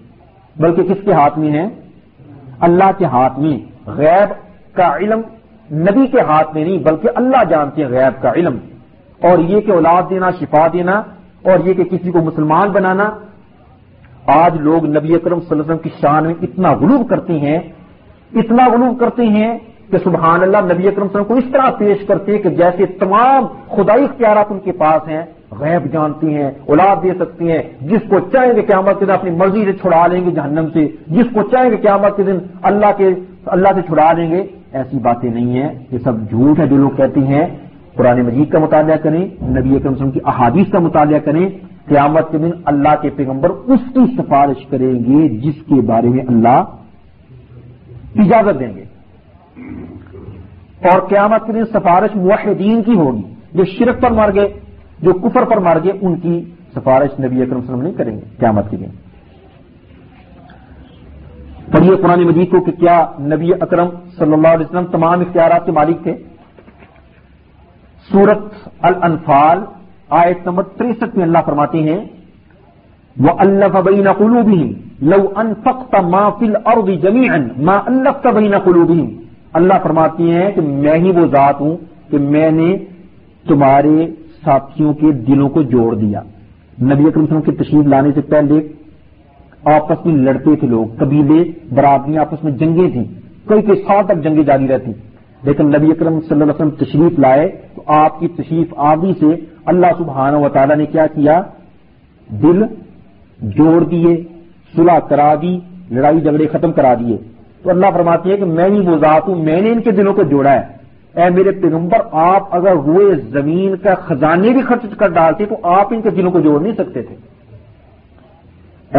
بلکہ کس کے ہاتھ میں ہیں؟ اللہ کے ہاتھ میں۔ غیب کا علم نبی کے ہاتھ میں نہیں، بلکہ اللہ جانتے ہیں غیب کا علم۔ اور یہ کہ اولاد دینا، شفا دینا، اور یہ کہ کسی کو مسلمان بنانا، آج لوگ نبی اکرم صلی اللہ علیہ وسلم کی شان میں اتنا غلو کرتے ہیں، اتنا غلو کرتے ہیں کہ سبحان اللہ، نبی اکرم صلی اللہ علیہ وسلم کو اس طرح پیش کرتے کہ جیسے تمام خدائی اختیارات ان کے پاس ہیں، غیب جانتی ہیں، اولاد دے سکتی ہیں، جس کو چاہیں گے قیامت کے دن اپنی مرضی سے چھڑا لیں گے جہنم سے، جس کو چاہیں گے قیامت کے دن اللہ کے اللہ سے چھڑا لیں گے۔ ایسی باتیں نہیں ہیں، یہ سب جھوٹ ہے جو لوگ کہتے ہیں۔ قرآن مجید کا مطالعہ کریں، نبی اکرم صلی اللہ علیہ وسلم کی احادیث کا مطالعہ کریں، قیامت کے دن اللہ کے پیغمبر اس کی سفارش کریں گے جس کے بارے میں اللہ اجازت دیں گے۔ اور قیامت کے دن سفارش موحدین کی ہوگی، جو شرک پر مر گئے، جو کفر پر مار گئے، ان کی سفارش نبی اکرم صلی اللہ علیہ وسلم نہیں کریں گے قیامت کے دن۔ پڑھیے قرآن مجید کو کہ کیا نبی اکرم صلی اللہ علیہ وسلم تمام اختیارات کے مالک تھے؟ سورت الانفال آیت نمبر تریسٹھ میں اللہ فرماتے ہیں وَأَلَّفَ بَيْنَ قُلُوبِهِمْ لَوْ أَنفَقْتَ مَا فِي الْأَرْضِ جَمِيعًا مَا أَلَّفْتَ بَيْنَ قُلُوبِهِمْ۔ اللہ فرماتی ہیں کہ میں ہی وہ ذات ہوں کہ میں نے تمہارے ساتھیوں کے دلوں کو جوڑ دیا۔ نبی اکرم صلی اللہ علیہ وسلم کے تشریف لانے سے پہلے آپس میں لڑتے تھے لوگ، قبیلے برادریاں آپس میں جنگیں تھیں، کئی کے ساتھ تک جنگیں جاری رہتی، لیکن نبی اکرم صلی اللہ علیہ وسلم تشریف لائے تو آپ کی تشریف آمدی سے اللہ سبحانہ و تعالیٰ نے کیا کیا؟ دل جوڑ دیے، صلح کرا دی، لڑائی جھگڑے ختم کرا دیے۔ تو اللہ فرماتی ہے کہ میں ہی وہ ذات ہوں، میں نے ان کے دلوں کو جوڑا ہے۔ اے میرے پیغمبر، آپ اگر روئے زمین کا خزانے بھی خرچ کر ڈالتے تو آپ ان کے دلوں کو جوڑ نہیں سکتے تھے۔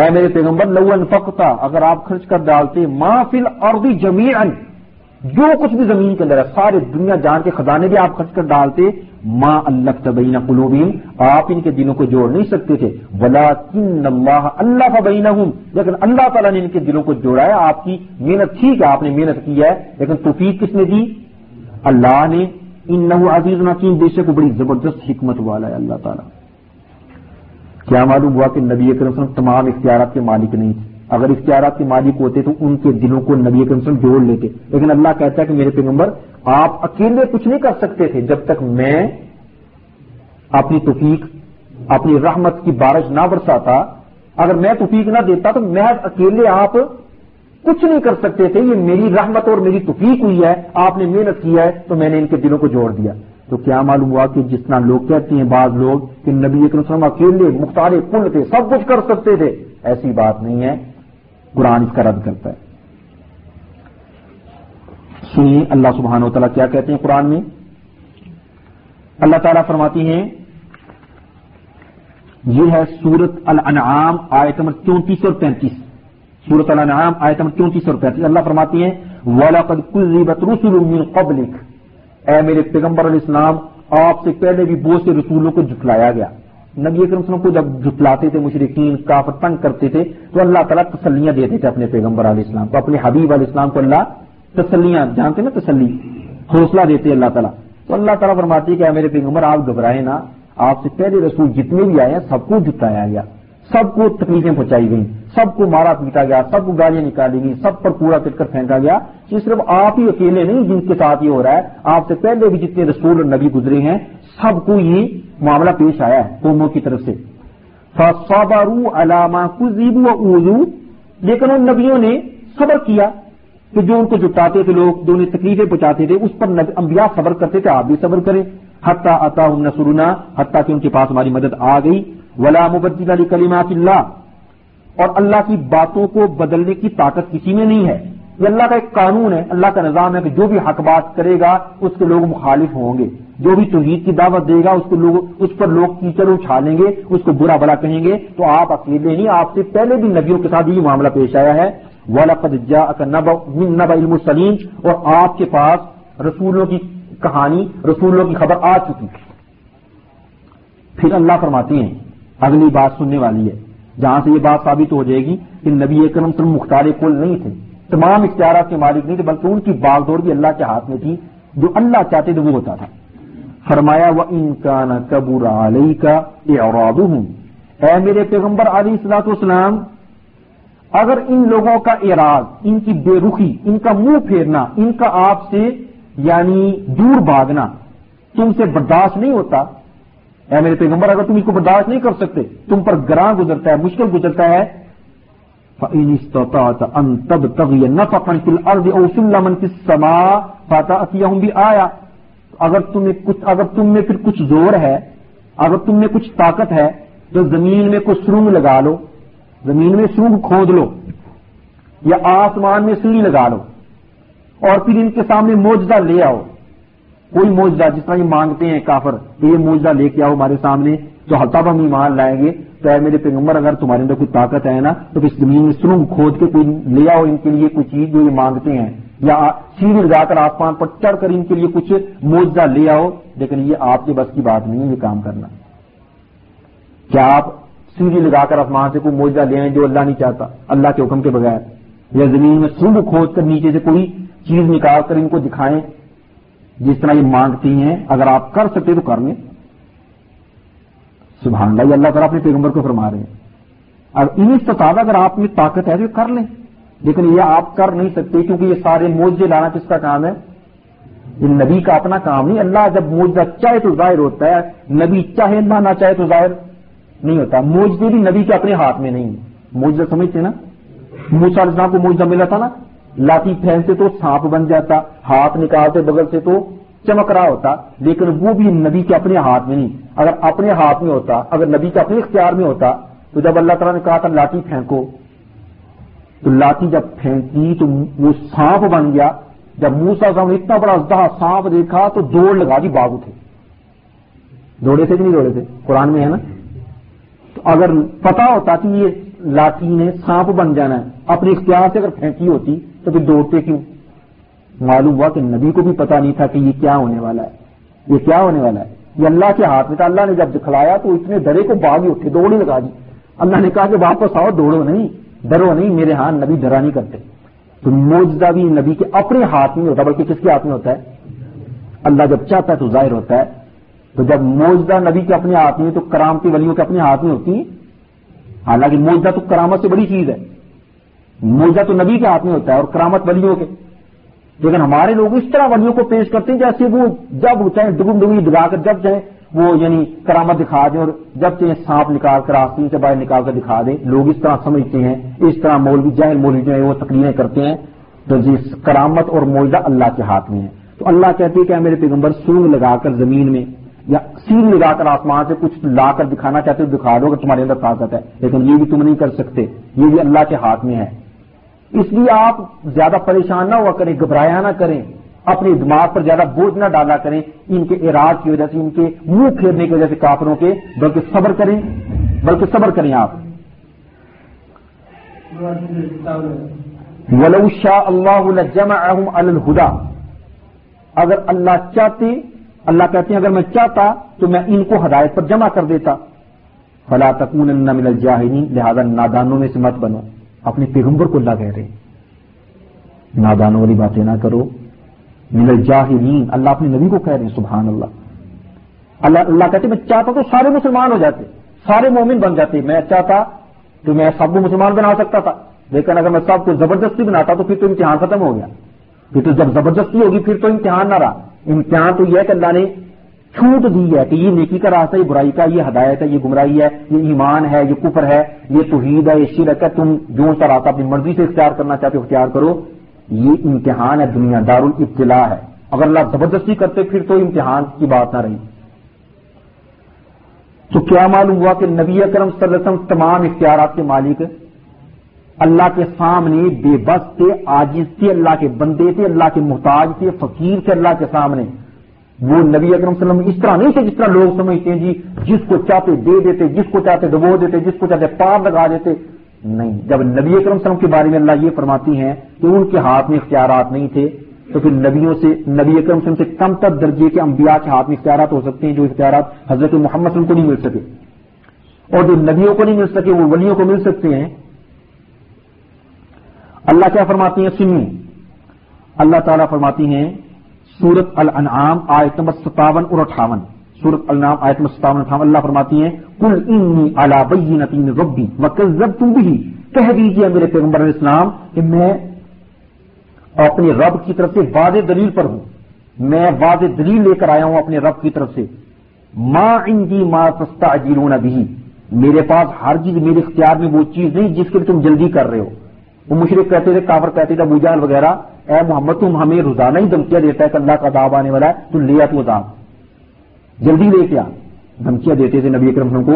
اے میرے پیغمبر، لو انفقتا، اگر آپ خرچ کر ڈالتے، ما فی الارض جمیعا، جو کچھ بھی زمین کے اندر ہے، سارے دنیا جان کے خزانے بھی آپ خرچ کر ڈالتے، ما الفت بین قلوبہم، آپ ان کے دلوں کو جوڑ نہیں سکتے تھے۔ ولکن اللہ الف بینہم، لیکن اللہ تعالیٰ نے ان کے دلوں کو جوڑا ہے۔ آپ کی محنت، ٹھیک ہے آپ نے محنت کی ہے، لیکن توفیق کس نے دی؟ اللہ نے۔ انہ عزیز حکیم، بے شک بڑی زبردست حکمت والا ہے اللہ تعالیٰ۔ کیا معلوم ہوا کہ نبی اکرم صلی اللہ علیہ وسلم تمام اختیارات کے مالک نہیں تھے، اگر اختیارات کے مالک ہوتے تو ان کے دلوں کو نبی اکرم صلی اللہ علیہ وسلم جوڑ لیتے، لیکن اللہ کہتا ہے کہ میرے پیغمبر آپ اکیلے کچھ نہیں کر سکتے تھے جب تک میں اپنی توفیق، اپنی رحمت کی بارش نہ برساتا۔ اگر میں توفیق نہ دیتا تو محض اکیلے آپ کچھ نہیں کر سکتے تھے، یہ میری رحمت اور میری توفیق ہوئی ہے، آپ نے محنت کی ہے تو میں نے ان کے دلوں کو جوڑ دیا۔ تو کیا معلوم ہوا کہ جس طرح لوگ کہتے ہیں بعض لوگ کہ نبی اکرم صلی اللہ علیہ وسلم اکیلے مختار کل تھے، سب کچھ کر سکتے تھے، ایسی بات نہیں ہے، قرآن اس کا رد کرتا ہے۔ سنیے اللہ سبحانہ و تعالیٰ کیا کہتے ہیں قرآن میں، اللہ تعالیٰ فرماتی ہیں، یہ ہے سورۃ الانعام آیت نمبر چونتیس اور پینتیس، سورۃ الانعام آیت نمبر چونتیس اور پینتیس، اللہ فرماتی ہیں وَلَقَدْ كُذِّبَتْ رُسُلٌ مِّن قَبْلِكَ، اے میرے پیغمبر علیہ السلام آپ سے پہلے بھی بہت سے رسولوں کو جھٹلایا گیا۔ نبی اکرم صلی اللہ علیہ وسلم کو جب جھٹلاتے تھے مشرکین، کافر تنگ کرتے تھے تو اللہ تعالیٰ تسلیاں دیتے تھے اپنے پیغمبر علیہ السلام کو، اپنے حبیب علیہ السلام کو اللہ تسلیاں، جانتے نا تسلی، حوصلہ دیتے اللہ تعالیٰ۔ تو اللہ تعالیٰ فرماتی ہے کہ اے میرے پیغمبر آپ گھبرائے نا، آپ سے پہلے رسول جتنے بھی آئے ہیں سب کو جتایا گیا، سب کو تکلیفیں پہنچائی گئیں، سب کو مارا پیٹا گیا، سب کو گالیاں نکالی گئیں، سب پر کوڑا کرکٹ پھینکا گیا۔ یہ صرف آپ ہی اکیلے نہیں جن کے ساتھ یہ ہو رہا ہے، آپ سے پہلے بھی جتنے رسول اور نبی گزرے ہیں سب کو یہ معاملہ پیش آیا ہے قوموں کی طرف سے۔ فَصَبَرُوا عَلَىٰ مَا كُذِّبُوا وَأُوذُوا، لیکن ان نبیوں نے صبر کیا کہ جو ان کو جٹاتے تھے لوگ، جو انہیں تکلیفیں پہنچاتے تھے اس پر انبیاء صبر کرتے تھے، آپ بھی صبر کریں، حتیٰ اتاہم نصرنا، حتیٰ کہ ان کے پاس ہماری مدد آ گئی۔ ولا مبدل لکلمات اللہ، اور اللہ کی باتوں کو بدلنے کی طاقت کسی میں نہیں ہے، یہ اللہ کا ایک قانون ہے، اللہ کا نظام ہے کہ جو بھی حق بات کرے گا اس کے لوگ مخالف ہوں گے، جو بھی توحید کی دعوت دے گا اس کو لوگ اس پر لوگ کیچڑ اچھالیں گے، اس کو برا بھلا کہیں گے۔ تو آپ اکیلے نہیں، آپ سے پہلے بھی نبیوں کے ساتھ یہ معاملہ پیش آیا ہے۔ وَلَقَدْ جَاءَكَ نَبَأُ نَبَأِ الْمُرْسَلِينَ، اور آپ کے پاس رسولوں کی کہانی، رسولوں کی خبر آ چکی۔ پھر اللہ فرماتے ہیں اگلی بات سننے والی ہے جہاں سے یہ بات ثابت ہو جائے گی کہ نبی اکرم صلی اللہ علیہ وسلم مختار کل نہیں تھے، تمام اختیارات کے مالک نہیں تھے، بلکہ ان کی باغ دور بھی اللہ کے ہاتھ میں تھی، جو اللہ چاہتے تھے وہ ہوتا تھا۔ فرمایا وَإِن كَانَ كَبُرَ عَلَيْكَ إِعْرَاضُهُمْ، اے میرے پیغمبر علیہ السلام اگر ان لوگوں کا اعراض، ان کی بے رخی، ان کا منہ پھیرنا، ان کا آپ سے یعنی دور بھاگنا تم سے برداشت نہیں ہوتا، اے میرے پیغمبر اگر تم اس کو برداشت نہیں کر سکتے، تم پر گراں گزرتا ہے، مشکل گزرتا ہے، فَإِنِ اسْتَطَعْتَ أَن تَبْتَغِيَ نَفَقًا فِي الْأَرْضِ أَوْ سُلَّمًا فِي السَّمَاءِ فَتَأْتِيَهُم بِآیَةٍ، اگر تم میں کچھ اگر تم میں پھر کچھ زور ہے، اگر تم میں کچھ طاقت ہے تو زمین میں کوئی سرنگ لگا لو، زمین میں سرنگ کھود لو، یا آسمان میں سیڑھی لگا لو، اور پھر ان کے سامنے معجزہ لے آؤ، کوئی معجزہ جس طرح یہ مانگتے ہیں کافر، یہ معجزہ لے کے آؤ ہمارے سامنے جو تب ہم ایمان لائیں گے۔ تو اے میرے پیغمبر اگر تمہارے اندر کوئی طاقت ہے نا تو اس زمین میں سرنگ کھود کے کوئی لے آؤ ان کے لیے کوئی چیز جو یہ مانگتے ہیں، یا سیڑھی لگا کر آسمان پر چڑھ کر ان کے لیے کچھ معجزہ لے آؤ، لیکن یہ آپ کے بس کی بات نہیں ہے یہ کام کرنا۔ کیا آپ سیڑھی لگا کر آسمان سے کوئی معجزہ لے آئیں جو اللہ نہیں چاہتا اللہ کے حکم کے بغیر، یا زمین میں سرنگ کھود کر نیچے سے کوئی چیز نکال کر ان کو دکھائیں جس طرح یہ مانگتی ہیں؟ اگر آپ کر سکتے تو کر لیں۔ سبحان اللہ، یہ اللہ تعالیٰ اپنے پیغمبر کو فرما رہے ہیں اور ان استطاعت اگر آپ میں طاقت ہے تو کر لیں، لیکن یہ آپ کر نہیں سکتے، کیونکہ یہ سارے معجزے لانا کس کا کام ہے؟ یہ نبی کا اپنا کام نہیں۔ اللہ جب معجزہ چاہے تو ظاہر ہوتا ہے، نبی چاہے نہ نہ چاہے تو ظاہر نہیں ہوتا۔ معجزے بھی نبی کے اپنے ہاتھ میں نہیں ہے، معجزہ سمجھتے نا، موسیٰ علیہ السلام کو معجزہ ملا تھا نا، لاٹھی پھینکتے تو سانپ بن جاتا، ہاتھ نکالتے بغل سے تو چمک رہا ہوتا، لیکن وہ بھی نبی کے اپنے ہاتھ میں نہیں۔ اگر اپنے ہاتھ میں ہوتا، اگر نبی کے اپنے اختیار میں ہوتا تو جب اللہ تعالیٰ نے کہا تھا لاٹھی پھینکو تو لاٹھی جب پھینکی تو وہ سانپ بن گیا، جب موسیٰ صاحب نے اتنا بڑا ازدہا سانپ دیکھا تو دوڑ لگا دی، باغ اٹھے۔ دوڑے تھے کہ نہیں دوڑے تھے؟ قرآن میں ہے نا۔ تو اگر پتا ہوتا کہ یہ لاٹھی نے سانپ بن جانا ہے، اپنے اختیار سے اگر پھینکی ہوتی تو پھر دوڑتے کیوں؟ معلوم ہوا کہ نبی کو بھی پتا نہیں تھا کہ یہ کیا ہونے والا ہے، یہ کیا ہونے والا ہے، یہ اللہ کے ہاتھ میں تھا۔ اللہ نے جب دکھلایا تو اتنے ڈرے کو باغ اٹھے، دوڑی لگا دی۔ اللہ نے کہا کہ واپس آؤ، دوڑو نہیں، ڈرو نہیں، میرے ہاں نبی ڈرا نہیں کرتے۔ تو معجزہ بھی نبی کے اپنے ہاتھ میں ہوتا، بلکہ کس کے ہاتھ میں ہوتا ہے؟ اللہ جب چاہتا ہے تو ظاہر ہوتا ہے۔ تو جب معجزہ نبی کے اپنے ہاتھ میں تو کرامتی ولیوں کے اپنے ہاتھ میں ہوتی ہے، حالانکہ معجزہ تو کرامت سے بڑی چیز ہے، معجزہ تو نبی کے ہاتھ میں ہوتا ہے اور کرامت ولیوں کے، لیکن ہمارے لوگ اس طرح ولیوں کو پیش کرتے ہیں جیسے وہ جب چاہیں ڈگم ڈگی دگا کر جب چاہیں وہ یعنی کرامت دکھا دیں، اور جب چاہیں سانپ نکال کر آستین سے باہر نکال کر دکھا دیں۔ لوگ اس طرح سمجھتے ہیں، اس طرح مولوی، جاہل مولوی جو ہے وہ تقریریں کرتے ہیں۔ تو جس کرامت اور معجزہ اللہ کے ہاتھ میں ہے، تو اللہ کہتے ہیں کہ میرے پیغمبر سونگ لگا کر زمین میں یا سیل لگا کر آسمان سے کچھ لا کر دکھانا چاہتے ہو دکھا دو کہ تمہارے اندر طاقت ہے، لیکن یہ بھی تم نہیں کر سکتے، یہ بھی اللہ کے ہاتھ میں ہے۔ اس لیے آپ زیادہ پریشان نہ ہوا کریں، گھبرایا نہ کریں، اپنے دماغ پر زیادہ بوجھ نہ ڈالا کریں ان کے اعراض کی وجہ سے، ان کے منہ پھیرنے کی وجہ سے کافروں کے، بلکہ صبر کریں بلکہ صبر کریں آپ۔ وَلَوْ شَاءَ اللَّهُ لَجَمَعَهُمْ عَلَى الْهُدَى، اگر اللہ چاہتے، اللہ کہتے ہیں اگر میں چاہتا تو میں ان کو ہدایت پر جمع کر دیتا۔ فَلَا تَكُونَنَّ مِنَ الْجَاهِلِينَ، لہذا نادانوں میں سے مت بنو۔ اپنے پیغمبر کو اللہ کہہ رہے ہیں، نادانوں والی باتیں نہ کرو۔ مِنَ الْجَاهِلِينَ، اللہ اپنے نبی کو کہہ رہے ہیں، سبحان اللہ۔ اللہ اللہ کہتے میں چاہتا تو سارے مسلمان ہو جاتے، سارے مومن بن جاتے، میں چاہتا تو میں سب کو مسلمان بنا سکتا تھا، لیکن اگر میں سب کو زبردستی بناتا تو پھر تو امتحان ختم ہو گیا۔ پھر تو جب زبردستی ہوگی پھر تو امتحان نہ رہا، امتحان تو یہ ہے کہ اللہ نے چھوٹ دی ہے کہ یہ نیکی کا راستہ، یہ برائی کا، یہ ہدایت ہے، یہ گمراہی ہے، یہ ایمان ہے، یہ کفر ہے، یہ توحید ہے، یہ شرک ہے، تم جو سا راستہ اپنی مرضی سے اختیار کرنا چاہتے ہو اختیار کرو۔ یہ امتحان ہے، دنیا دار الابتلاء ہے۔ اگر اللہ زبردستی کرتے پھر تو امتحان کی بات نہ رہی۔ تو کیا معلوم ہوا کہ نبی اکرم صلی اللہ علیہ وسلم تمام اختیارات کے مالک، اللہ کے سامنے بے بس تھے، عاجز تھے، اللہ کے بندے تھے، اللہ کے محتاج تھے، فقیر تھے اللہ کے سامنے۔ وہ نبی اکرم صلی اللہ علیہ وسلم اس طرح نہیں تھے جس طرح لوگ سمجھتے ہیں، جی جس کو چاہتے دے دیتے، جس کو چاہتے دبو دیتے، جس کو چاہتے پار لگا دیتے۔ نہیں، جب نبی اکرم صلی اللہ علیہ وسلم کے بارے میں اللہ یہ فرماتی ہیں کہ ان کے ہاتھ میں اختیارات نہیں تھے، تو پھر نبیوں سے، نبی اکرم صلی اللہ علیہ وسلم سے کم تر درجے کے انبیاء کے ہاتھ میں اختیارات ہو سکتے ہیں، جو اختیارات حضرت محمد صلی اللہ علیہ وسلم کو نہیں مل سکے، اور جو نبیوں کو نہیں مل سکے وہ ولیوں کو مل سکتے ہیں۔ اللہ کیا فرماتی ہیں؟ سنو، اللہ تعالیٰ فرماتی ہیں سورت الانعام آیت نمبر ستاون اور اٹھاون، سورت الانعام آیت نمبر ستاون اٹھاون، اللہ فرماتی ہیں قُلْ إِنِّي عَلَى بَيِّنَةٍ مِّن رَبِّي وَكَذَّبْتُم بِهِ، کہہ دیجیے میرے پیغمبر علیہ السلام کہ میں اپنے رب کی طرف سے واضح دلیل پر ہوں، میں واضح دلیل لے کر آیا ہوں اپنے رب کی طرف سے۔ ما عندي ما تستعجلون به، میرے پاس ہر چیز، میرے اختیار میں وہ چیز نہیں جس کے لیے تم جلدی کر رہے ہو۔ وہ مشرک کہتے تھے، کافر کہتے تھے، ابو جہل وغیرہ، اے محمد تم ہمیں روزانہ ہی دھمکیاں دیتا ہے کہ اللہ کا عذاب آنے والا ہے، تو لے آ تو عذاب، جلدی لے کے آ۔ دھمکیاں دیتے تھے نبی اکرم کو،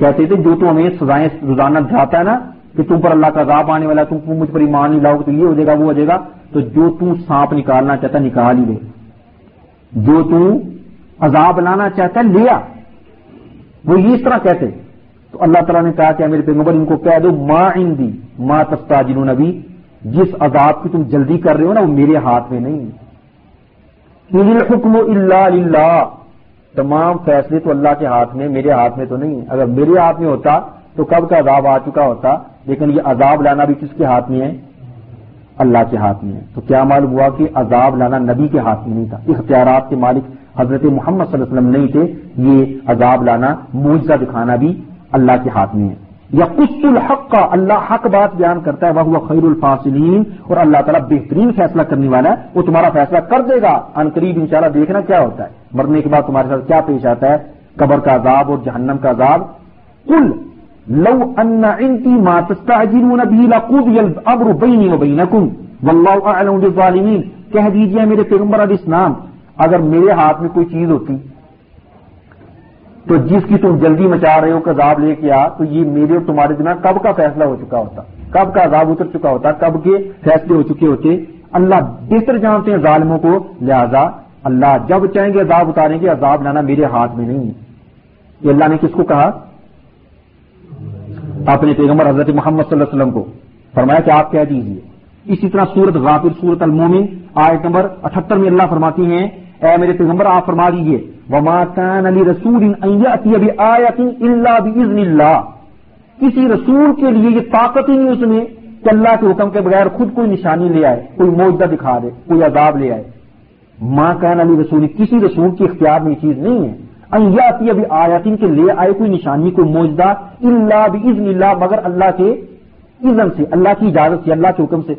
کہتے تھے جو تو ہمیں سزائیں روزانہ دلاتا ہے نا کہ تم پر اللہ کا عذاب آنے والا ہے، تم مجھ پر ایمان نہیں لاؤ تو یہ ہو جائے گا وہ ہو جائے گا، تو جو تو سانپ نکالنا چاہتا نکال ہی لے، جو تو عذاب لانا چاہتا لیا۔ وہ یہ اس طرح کہتے، تو اللہ تعالیٰ نے کہا کہ میرے پیغمبر ان کو کہہ دو ما عندی ما تستعجلون بی، جس عذاب کی تم جلدی کر رہے ہو نا وہ میرے ہاتھ میں نہیں ہے۔ ان الحکم الا للہ، تمام فیصلے تو اللہ کے ہاتھ میں، میرے ہاتھ میں تو نہیں ہے۔ اگر میرے ہاتھ میں ہوتا تو کب کا عذاب آ چکا ہوتا، لیکن یہ عذاب لانا بھی کس کے ہاتھ میں ہے؟ اللہ کے ہاتھ میں ہے۔ تو کیا معلوم ہوا کہ عذاب لانا نبی کے ہاتھ میں نہیں تھا، اختیارات کے مالک حضرت محمد صلی اللہ علیہ وسلم نہیں تھے، یہ عذاب لانا، معجزہ دکھانا بھی اللہ کے ہاتھ میں ہے۔ یقص الحق، اللہ حق بات بیان کرتا ہے، وہو خیر الفاصلین، اور اللہ تعالیٰ بہترین فیصلہ کرنے والا ہے، وہ تمہارا فیصلہ کر دے گا ان قریب انشاءاللہ۔ دیکھنا کیا ہوتا ہے مرنے کے بعد تمہارے ساتھ کیا پیش آتا ہے، قبر کا عذاب اور جہنم کا عذاب۔ قل لو ان عندي ما تستعجلون به لقضي الامر بيني وبينكم والله اعلم بالظالمين، کہہ دیجیے میرے پیغمبر علیہ السلام اگر میرے ہاتھ میں کوئی چیز ہوتی تو جس کی تم جلدی مچا رہے ہو عذاب لے کے آ، تو یہ میرے اور تمہارے درمیان کب کا فیصلہ ہو چکا ہوتا، کب کا عذاب اتر چکا ہوتا، کب کے فیصلے ہو چکے ہوتے۔ اللہ بہتر جانتے ہیں ظالموں کو، لہذا اللہ جب چاہیں گے عذاب اتاریں گے، عذاب لانا میرے ہاتھ میں نہیں ہے۔ یہ اللہ نے کس کو کہا؟ اپنے پیغمبر حضرت محمد صلی اللہ علیہ وسلم کو فرمایا کہ آپ کہہ دیجیے۔ اسی طرح سورت غافر، سورت المومن آیت نمبر اٹھہتر میں اللہ فرماتی ہیں اے میرے پیغمبر آپ فرما دیجیے وما كان لرسول ان ياتي بآية الا باذن الله، کسی رسول کے لیے یہ طاقت ہی نہیں اس میں کہ اللہ کے حکم کے بغیر خود کوئی نشانی لے آئے، کوئی معجزہ دکھا دے، کوئی عذاب لے آئے۔ ما كان لرسول، کسی رسول کے اختیار میں یہ چیز نہیں ہے ایاتی ابھی آیاتین کے لے آئے کوئی نشانی، کوئی موجدہ، اللہ باذن اللہ، مگر اللہ کے اذن سے، اللہ کی اجازت سے، اللہ کے حکم سے۔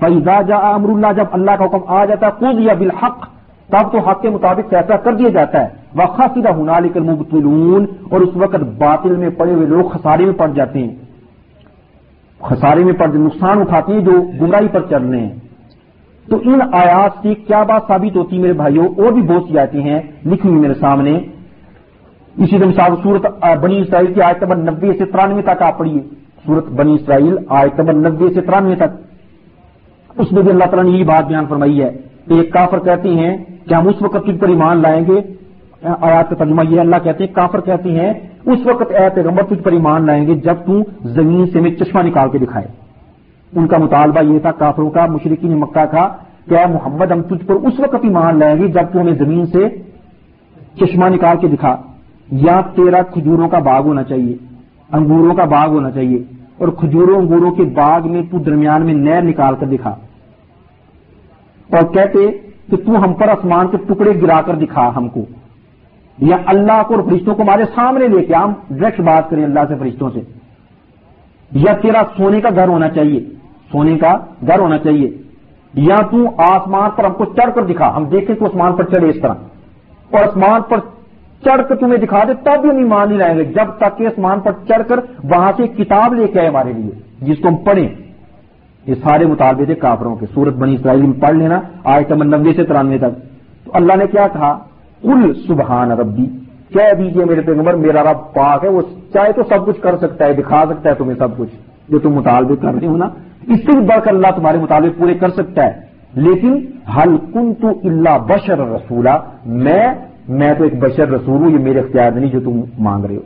فاذا جاء امر اللہ، جب اللہ کا حکم آ جاتا قضی بالحق، تب تو حق کے مطابق فیصلہ کر دیا جاتا ہے۔ وخسر هنالک المبطلون، اور اس وقت باطل میں پڑے ہوئے لوگ خسارے میں پڑ جاتے ہیں، خسارے میں پڑ نقصان اٹھاتے ہیں جو گمراہی پر چل رہے ہیں۔ تو ان آیات سے کیا بات ثابت ہوتی ہے میرے بھائیوں؟ اور بھی بہت سی آیتیں ہیں لکھی ہوئی میرے سامنے، اسی دم صاحب سورت بنی اسرائیل کی آیت نمبر نبے سے ترانوے تک آپ پڑھیے، سورت بنی اسرائیل آیت نمبر نبے سے ترانوے تک، اس میں بھی اللہ تعالیٰ نے یہ بات بیان فرمائی ہے تو یہ کافر کہتی ہیں کہ ہم اس وقت تم پر ایمان لائیں گے. آیات کا ترجمہ یہ اللہ کہتے ہیں کافر کہتی ہیں اس وقت اے پیغمبر تجھ پر ایمان لائیں گے جب تو زمین سے میں چشمہ نکال کے دکھائے. ان کا مطالبہ یہ تھا کافروں کا مشرکین مکہ کا کہ اے محمد ہم تجھ پر اس وقت ایمان لائیں گے جب تو ہمیں زمین سے چشمہ نکال کے دکھا. یا تیرا کھجوروں کا باغ ہونا چاہیے, انگوروں کا باغ ہونا چاہیے, اور کھجوروں انگوروں کے باغ میں تو درمیان میں نہر نکال کر دکھا. اور کہتے کہ تو ہم پر آسمان کے ٹکڑے گرا کر دکھا ہم کو, یا اللہ کو اور فرشتوں کو ہمارے سامنے لے کے ہم ڈائریکٹ بات کریں اللہ سے فرشتوں سے. یا تیرا سونے کا گھر ہونا چاہیے, سونے کا گھر ہونا چاہیے, یا تو آسمان پر ہم کو چڑھ کر دکھا, ہم دیکھیں کہ آسمان پر چڑھے اس طرح. اور آسمان پر چڑھ کر تمہیں دکھا دے تب بھی ہم ایمان نہیں لائیں گے جب تک کہ آسمان پر چڑھ کر وہاں سے کتاب لے کے آئے ہمارے لیے جس کو ہم پڑھیں. یہ سارے مطالبے تھے کافروں کے. سورت بنی اسرائیل میں پڑھ لینا آیت نمبر نوے سے ترانوے تک. تو اللہ نے کیا کہا, قل سبحان ربی, کہہ دیجیے میرے پیغمبر میرا رب پاک ہے, وہ چاہے تو سب کچھ کر سکتا ہے, دکھا سکتا ہے تمہیں سب کچھ جو تم مطالبے کر رہے ہو نا, اس سے بڑھ کر اللہ تمہارے مطالبے پورے کر سکتا ہے. لیکن ہل کنت الا بشر رسولا, میں میں تو ایک بشر رسول ہوں, یہ میرے اختیار نہیں جو تم مانگ رہے ہو.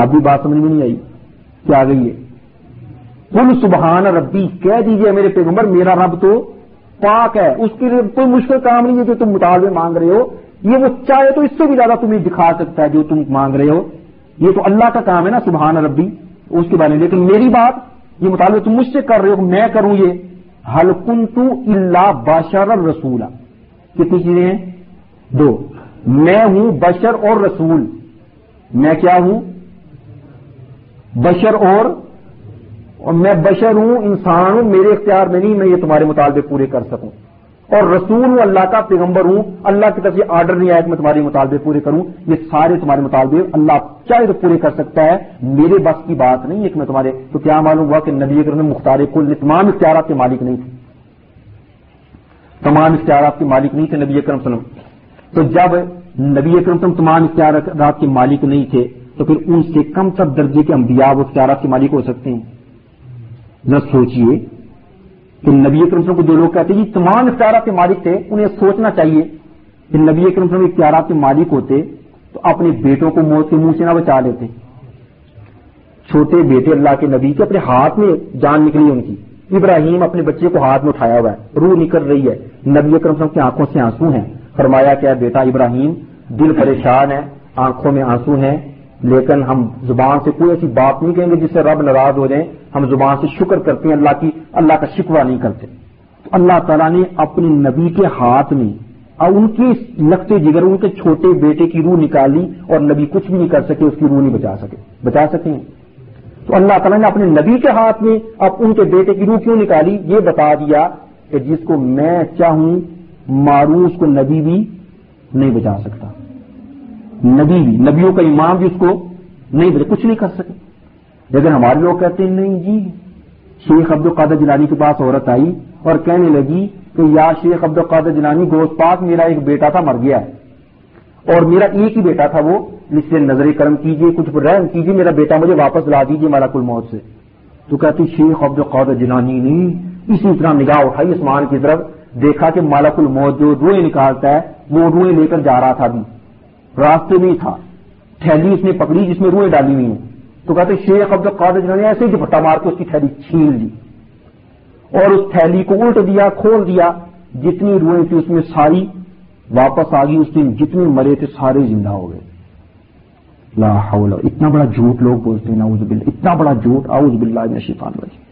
آپ بھی بات سمجھ میں نہیں آئی کیا آ گئی ہے؟ قل سبحان ربی, کہہ دیجیے میرے پیغمبر میرا رب تو پاک ہے, اس کے لیے کوئی مشکل کام نہیں ہے جو تم مطالبے مانگ رہے ہو, یہ وہ چاہے تو اس سے بھی زیادہ تمہیں دکھا سکتا ہے جو تم مانگ رہے ہو. یہ تو اللہ کا کام ہے نا سبحان ربی اس کے بارے میں. لیکن میری بات یہ مطالبہ تم مجھ سے کر رہے ہو میں کروں یہ, ہل کنت الا بشر رسولا, کتنی چیزیں ہیں؟ دو. میں ہوں بشر اور رسول. میں کیا ہوں؟ بشر اور, اور میں بشر ہوں, انسان ہوں, میرے اختیار میں نہیں میں یہ تمہارے مطالبے پورے کر سکوں. اور رسول ہوں, اللہ کا پیغمبر ہوں, اللہ کی طرف سے آرڈر نہیں آیا کہ میں تمہارے مطالبے پورے کروں. یہ سارے تمہارے مطالبے اللہ چاہے تو پورے کر سکتا ہے, میرے بس کی بات نہیں ہے کہ میں تمہارے. تو کیا معلوم ہوا کہ نبی اکرم مختار کل تمام اختیارات کے مالک نہیں تھے, تمام اختیارات کے مالک نہیں تھے نبی اکرم صلی اللہ علیہ وسلم. تو جب نبی اکرم صلی اللہ علیہ وسلم تمام اختیارات کے مالک نہیں تھے تو پھر ان سے کم تر درجے کے انبیاء و اختیارات کے مالک ہو سکتے ہیں؟ نہ سوچیے کہ نبی اکرم صلی اللہ علیہ وسلم کو جو لوگ کہتے ہیں کہ تمام اختیارات کے مالک تھے, انہیں سوچنا چاہیے کہ نبی اکرم صلی اللہ علیہ وسلم اختیارات کے مالک ہوتے تو اپنے بیٹوں کو موت کے منہ سے نہ بچا لیتے. چھوٹے بیٹے اللہ کے نبی کے اپنے ہاتھ میں جان نکلی ان کی. ابراہیم اپنے بچے کو ہاتھ میں اٹھایا ہوا ہے, روح نکل رہی ہے, نبی اکرم صلی اللہ علیہ وسلم کی آنکھوں سے آنسو ہیں. فرمایا کیا بیٹا ابراہیم, دل پریشان ہے, آنکھوں میں آنسو ہیں, لیکن ہم زبان سے کوئی ایسی بات نہیں کہیں گے جس سے رب ناراض ہو جائیں. ہم زبان سے شکر کرتے ہیں اللہ کی, اللہ کا شکوہ نہیں کرتے. تو اللہ تعالیٰ نے اپنے نبی کے ہاتھ میں اور ان کے لگتے جگر ان کے چھوٹے بیٹے کی روح نکالی اور نبی کچھ بھی نہیں کر سکے, اس کی روح نہیں بچا سکے بچا سکے ہیں. تو اللہ تعالیٰ نے اپنے نبی کے ہاتھ میں اب ان کے بیٹے کی روح کیوں نکالی؟ یہ بتا دیا کہ جس کو میں چاہوں ماروں اس کو نبی بھی نہیں بچا سکتا, نبی بھی, نبیوں کا امام بھی اس کو نہیں بچے, کچھ نہیں کر سکے. لیکن ہمارے لوگ کہتے ہیں نہیں جی, شیخ عبد القادر جیلانی کے پاس عورت آئی اور کہنے لگی کہ یا شیخ عبد القادر جیلانی گوشت پاک, میرا ایک بیٹا تھا مر گیا ہے اور میرا ایک ہی بیٹا تھا, وہ اس سے نظر کرم کیجیے, کچھ رحم کیجیے, میرا بیٹا مجھے واپس لا دیجیے مالا کل موت سے. تو کہتی شیخ عبد القادر جیلانی نے اسی طرح نگاہ اٹھائی اسمان کی طرف, دیکھا کہ مالا کل موت جو روئیں نکالتا ہے وہ روئیں لے کر جا رہا تھا, بھی راستے میں تھا, تھیلی اس نے پکڑی جس میں روئیں ڈالی ہوئی ہیں. تو کہتے شیخ عبد القادر جنہوں نے ایسے ہی جھپٹا مار کے اس کی تھیلی چھین لی اور اس تھیلی کو الٹ دیا, کھول دیا, جتنی روئیں تھی اس میں ساری واپس آ گئی. اس دن جتنے مرے تھے سارے زندہ ہو گئے. لا حول, اتنا بڑا جھوٹ لوگ بولتے ہیں, اعوذ باللہ, اتنا بڑا جھوٹ, اعوذ باللہ من الشیطان الرجیم.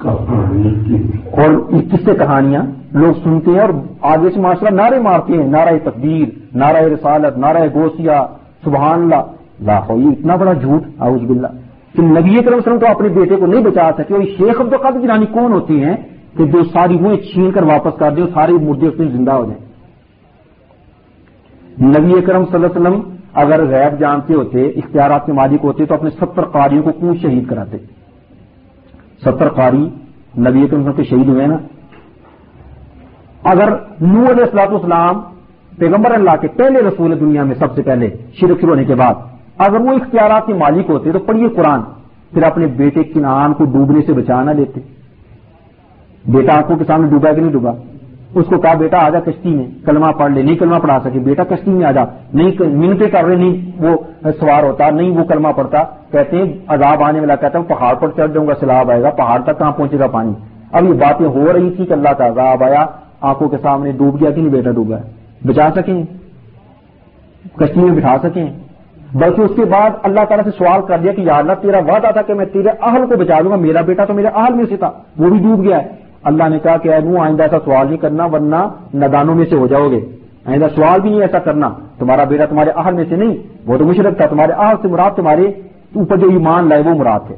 اور کس سے کہانیاں لوگ سنتے ہیں اور آگے سے معاشرہ نعرے مارتے ہیں, نعرہ تقدیر, نعرہ رسالت, نعرہ گوسیہ, سبحان اللہ. لاہو, یہ اتنا بڑا جھوٹ, اعوذ باللہ. کہ نبی اکرم صلی اللہ علیہ وسلم کو اپنے بیٹے کو نہیں بچا سکے, اور شیخ عبد القادر جیلانی کون ہوتے ہیں کہ جو ساری ہوئیں چھین کر واپس کر دیں, سارے مردے اس میں زندہ ہو جائیں. نبی اکرم صلی اللہ علیہ وسلم اگر غیب جانتے ہوتے, اختیارات کے مالک ہوتے, تو اپنے ستر قاریوں کو کیوں شہید کراتے؟ ستر قاری نبی اکرم صلی اللہ علیہ وسلم کے شہید ہوئے نا. اگر نوح علیہ الصلوۃ والسلام پیغمبر اللہ کے پہلے رسول دنیا میں, سب سے پہلے شرک شروع ہونے کے بعد, اگر وہ اختیارات کے مالک ہوتے تو پڑھیے قرآن, پھر اپنے بیٹے کنعان کو ڈوبنے سے بچانا لیتے. بیٹا آنکھوں کے سامنے ڈوبا کہ نہیں ڈوبا؟ اس کو کہا بیٹا آجا کشتی میں کلمہ پڑھ لے, نہیں کلمہ پڑھا سکے, بیٹا کشتی میں آجا, نہیں منتیں کر رہے, نہیں وہ سوار ہوتا, نہیں وہ کلمہ پڑھتا, کہتے ہیں عذاب آنے والا, کہتا ہے پہاڑ پر چڑھ جاؤں گا, سیلاب آئے گا, پہاڑ تک کہاں پہنچے گا پانی. اب یہ باتیں ہو رہی تھی کہ اللہ کا عذاب آیا, آنکھوں کے سامنے ڈوب گیا کہ نہیں بیٹا ڈوبا ہے, بچا سکیں, کشتی میں بٹھا سکیں. بلکہ اس کے بعد اللہ تعالیٰ سے سوال کر دیا کہ یا اللہ تیرا وعدہ تھا کہ میں تیرے اہل کو بچا لوں گا, میرا بیٹا تو میرے اہل میں سے تھا, وہ بھی ڈوب گیا ہے. اللہ نے کہا کہ اے نوح آئندہ ایسا سوال نہیں کرنا ورنہ نادانوں میں سے ہو جاؤ گے, آئندہ سوال بھی نہیں ایسا کرنا, تمہارا بیٹا تمہارے اہل میں سے نہیں, وہ تو مشرک تھا, تمہارے اہل سے مراد تمہارے اوپر جو ایمان لائے وہ مراد ہے.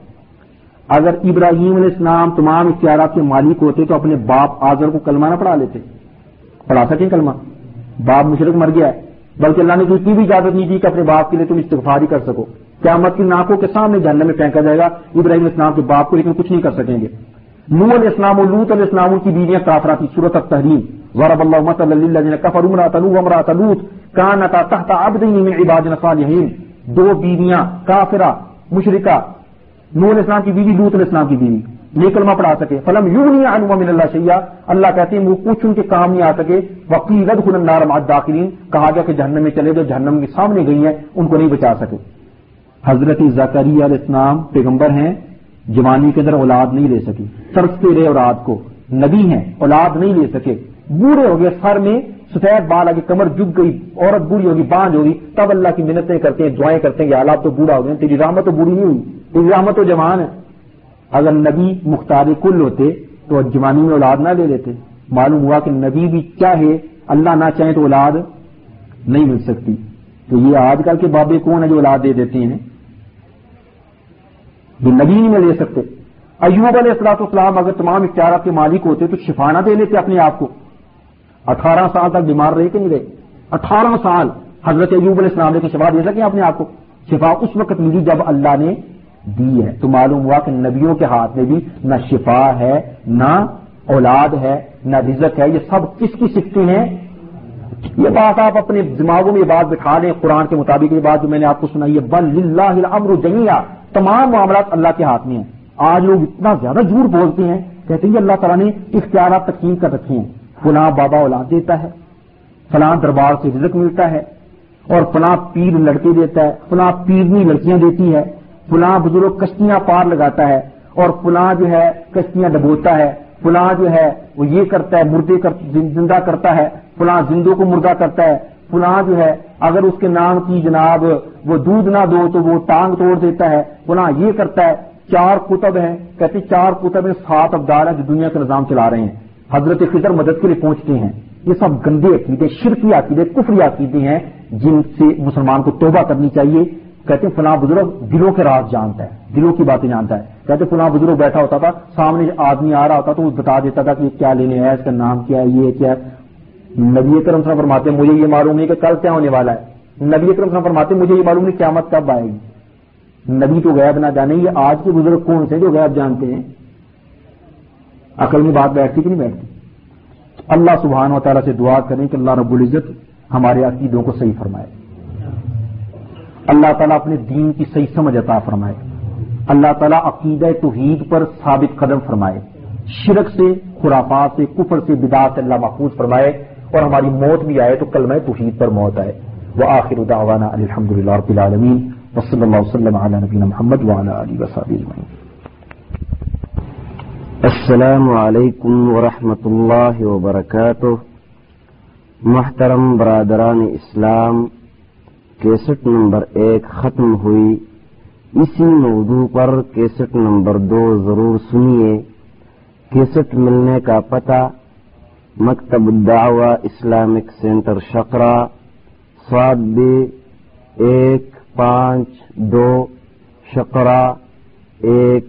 اگر ابراہیم علیہ السلام تمام اختیارات کے مالک ہوتے تو اپنے باپ آزر کو کلمہ نہ پڑھا لیتے, پڑھا سکیں کلمہ, باپ مشرک مر گیا ہے, بلکہ اللہ نے کسی بھی اجازت نہیں دی کہ اپنے باپ کے لیے تم استغفار ہی کر سکو. قیامت کی ناکوں کے سامنے جہنم میں پھینکا جائے گا ابراہیم علیہ السلام کے باپ کو, لیکن کچھ نہیں کر سکیں گے. نوح علیہ السلام و لوط علیہ السلام کی بیویاں کافرہ تھی, سورۃ التحریم, ضرب اللہ مثلا للذین کفروا امرأۃ لوط وامرأۃ لوط کانتا تحت عبد من عبادنا الصالحین, دو بیویاں کافرہ مشرکہ, نوح علیہ السلام کی بیوی, لوط علیہ السلام کی بیوی, یہ کلمہ پڑھا سکے. فلم یغنی عنہما من اللہ شیئا, اللہ کہتے ہیں وہ کچھ ان کے کام نہیں آ سکے. وقیل ادخلوا النار مع الداخلین, کہا گیا کہ جہنم میں چلے جو جہنم کے سامنے گئی ہیں ان کو نہیں بچا سکے. حضرت زکریا علیہ السلام پیغمبر ہیں, جوانی کے اندر اولاد نہیں لے سکی, ترستے رہے اولاد کو, نبی ہیں اولاد نہیں لے سکے, بوڑھے ہو گئے, سر میں سفید بال آگے, کمر جھک گئی, عورت بوڑھی ہوگی, بانج ہوگی, تب اللہ کی منتیں کرتے ہیں, دعائیں کرتے ہیں کہ اللہ تو بوڑھا ہو گیا, تیری رحمت تو بوڑھی نہیں ہوئی, تیری رحمت تو جوان ہے. اگر نبی مختار کل ہوتے تو جوانی میں اولاد نہ لے لیتے. معلوم ہوا کہ نبی بھی چاہے اللہ نہ چاہے تو اولاد نہیں مل سکتی. تو یہ آج کل کے بابے کون ہیں جو اولاد دے دیتے ہیں, جو نبی نہیں میں لے سکتے. ایوب علیہ الصلوۃ والسلام اگر تمام اختیارات کے مالک ہوتے تو شفانہ دے لیتے اپنے آپ کو. اٹھارہ سال تک بیمار رہے کہ نہیں رہے, اٹھارہ سال حضرت ایوب علیہ السلام نے شفا دے سکے اپنے آپ کو. شفا اس وقت ملی جب اللہ نے دی ہے. تو معلوم ہوا کہ نبیوں کے ہاتھ میں بھی نہ شفا ہے, نہ اولاد ہے, نہ رزق ہے. یہ سب کس کی سکتے ہیں؟ یہ بات آپ اپنے دماغوں میں یہ بات بٹھا لیں, قرآن کے مطابق یہ بات جو میں نے آپ کو سنائی ہے, بل للہ الامر جمیعا, تمام معاملات اللہ کے ہاتھ میں ہیں. آج لوگ اتنا زیادہ جھوٹ بولتے ہیں, کہتے ہیں اللہ تعالیٰ نے اختیارات تقسیم کر رکھے ہیں, فلاں بابا اولاد دیتا ہے, فلاں دربار سے رزق ملتا ہے, اور فلاں پیر لڑکے دیتا ہے, فلاں پیرنی لڑکیاں دیتی ہے, فلاں بزرگ کشتیاں پار لگاتا ہے, اور فلاں جو ہے کشتیاں ڈبوتا ہے, فلاں جو ہے وہ یہ کرتا ہے, مردے زندہ کرتا ہے, فلاں زندوں کو مردہ کرتا ہے, فلاں جو ہے اگر اس کے نام کی جناب وہ دودھ نہ دو تو وہ ٹانگ توڑ دیتا ہے, فلاں یہ کرتا ہے. چار کتب ہیں, کہتے چار کتب ہیں, سات ابدار ہیں جو دنیا کا نظام چلا رہے ہیں. حضرت خضر مدد کے لیے پہنچتے ہیں. یہ سب گندے عقیدے, شرکی عقیدے, کفری عقیدے ہیں جن سے مسلمان کو توبہ کرنی چاہیے. کہتے ہیں فلاں بزرگ دلوں کے راز جانتا ہے, دلوں کی باتیں جانتا ہے. کہتے ہیں فلاں بزرگ بیٹھا ہوتا تھا, سامنے آدمی آ رہا ہوتا تو وہ بتا دیتا تھا کہ کیا لینے ہے, اس کا نام کیا ہے, یہ کیا ہے. نبی اکرم صلی اللہ علیہ وسلم فرماتے ہیں مجھے یہ معلوم نہیں کہ کل کیا ہونے والا ہے. نبی اکرم صلی اللہ علیہ وسلم فرماتے ہیں مجھے یہ معلوم نہیں قیامت کب آئے گی. نبی تو غیب نہ جانے, یہ آج کے بزرگ کون سے جو غیب جانتے ہیں؟ عقل میں بات بیٹھتی کہ نہیں بیٹھتی؟ اللہ سبحانہ و تعالیٰ سے دعا کریں کہ اللہ رب العزت ہمارے عقیدوں کو صحیح فرمائے. اللہ تعالیٰ اپنے دین کی صحیح سمجھ عطا فرمائے. اللہ تعالیٰ عقیدہ توحید پر ثابت قدم فرمائے. شرک سے, خرافات سے, کفر سے, بدعات سے اللہ محفوظ فرمائے. اور ہماری موت بھی آئے تو کلمہ توحید پر موت آئے. وآخر دعوانا ان الحمدللہ رب العالمین وصلی اللہ وسلم علی نبینا محمد وعلی آلہ وصحبہ اجمعین. السلام علیکم ورحمۃ اللہ وبرکاتہ. محترم برادران اسلام, کیسٹ نمبر ایک ختم ہوئی. اسی موضوع پر کیسٹ نمبر دو ضرور سنیے. کیسٹ ملنے کا پتہ: مکتب الدعوہ اسلامک سینٹر شقرہ, سات بی ایک پانچ دو شقرہ ایک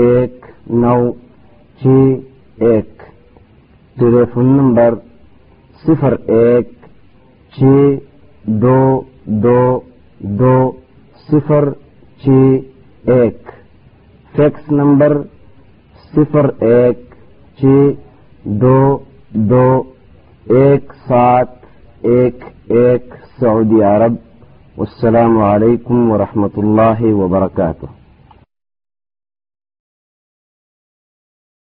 ایک نو چھ ایک. ٹیلی فون نمبر صفر ایک چھ دو دو دو صفر چھ ایک. فیکس نمبر صفر ایک چھ دو دو ایک سات ایک ایک, سعودی عرب. السلام علیکم ورحمۃ اللہ وبرکاتہ.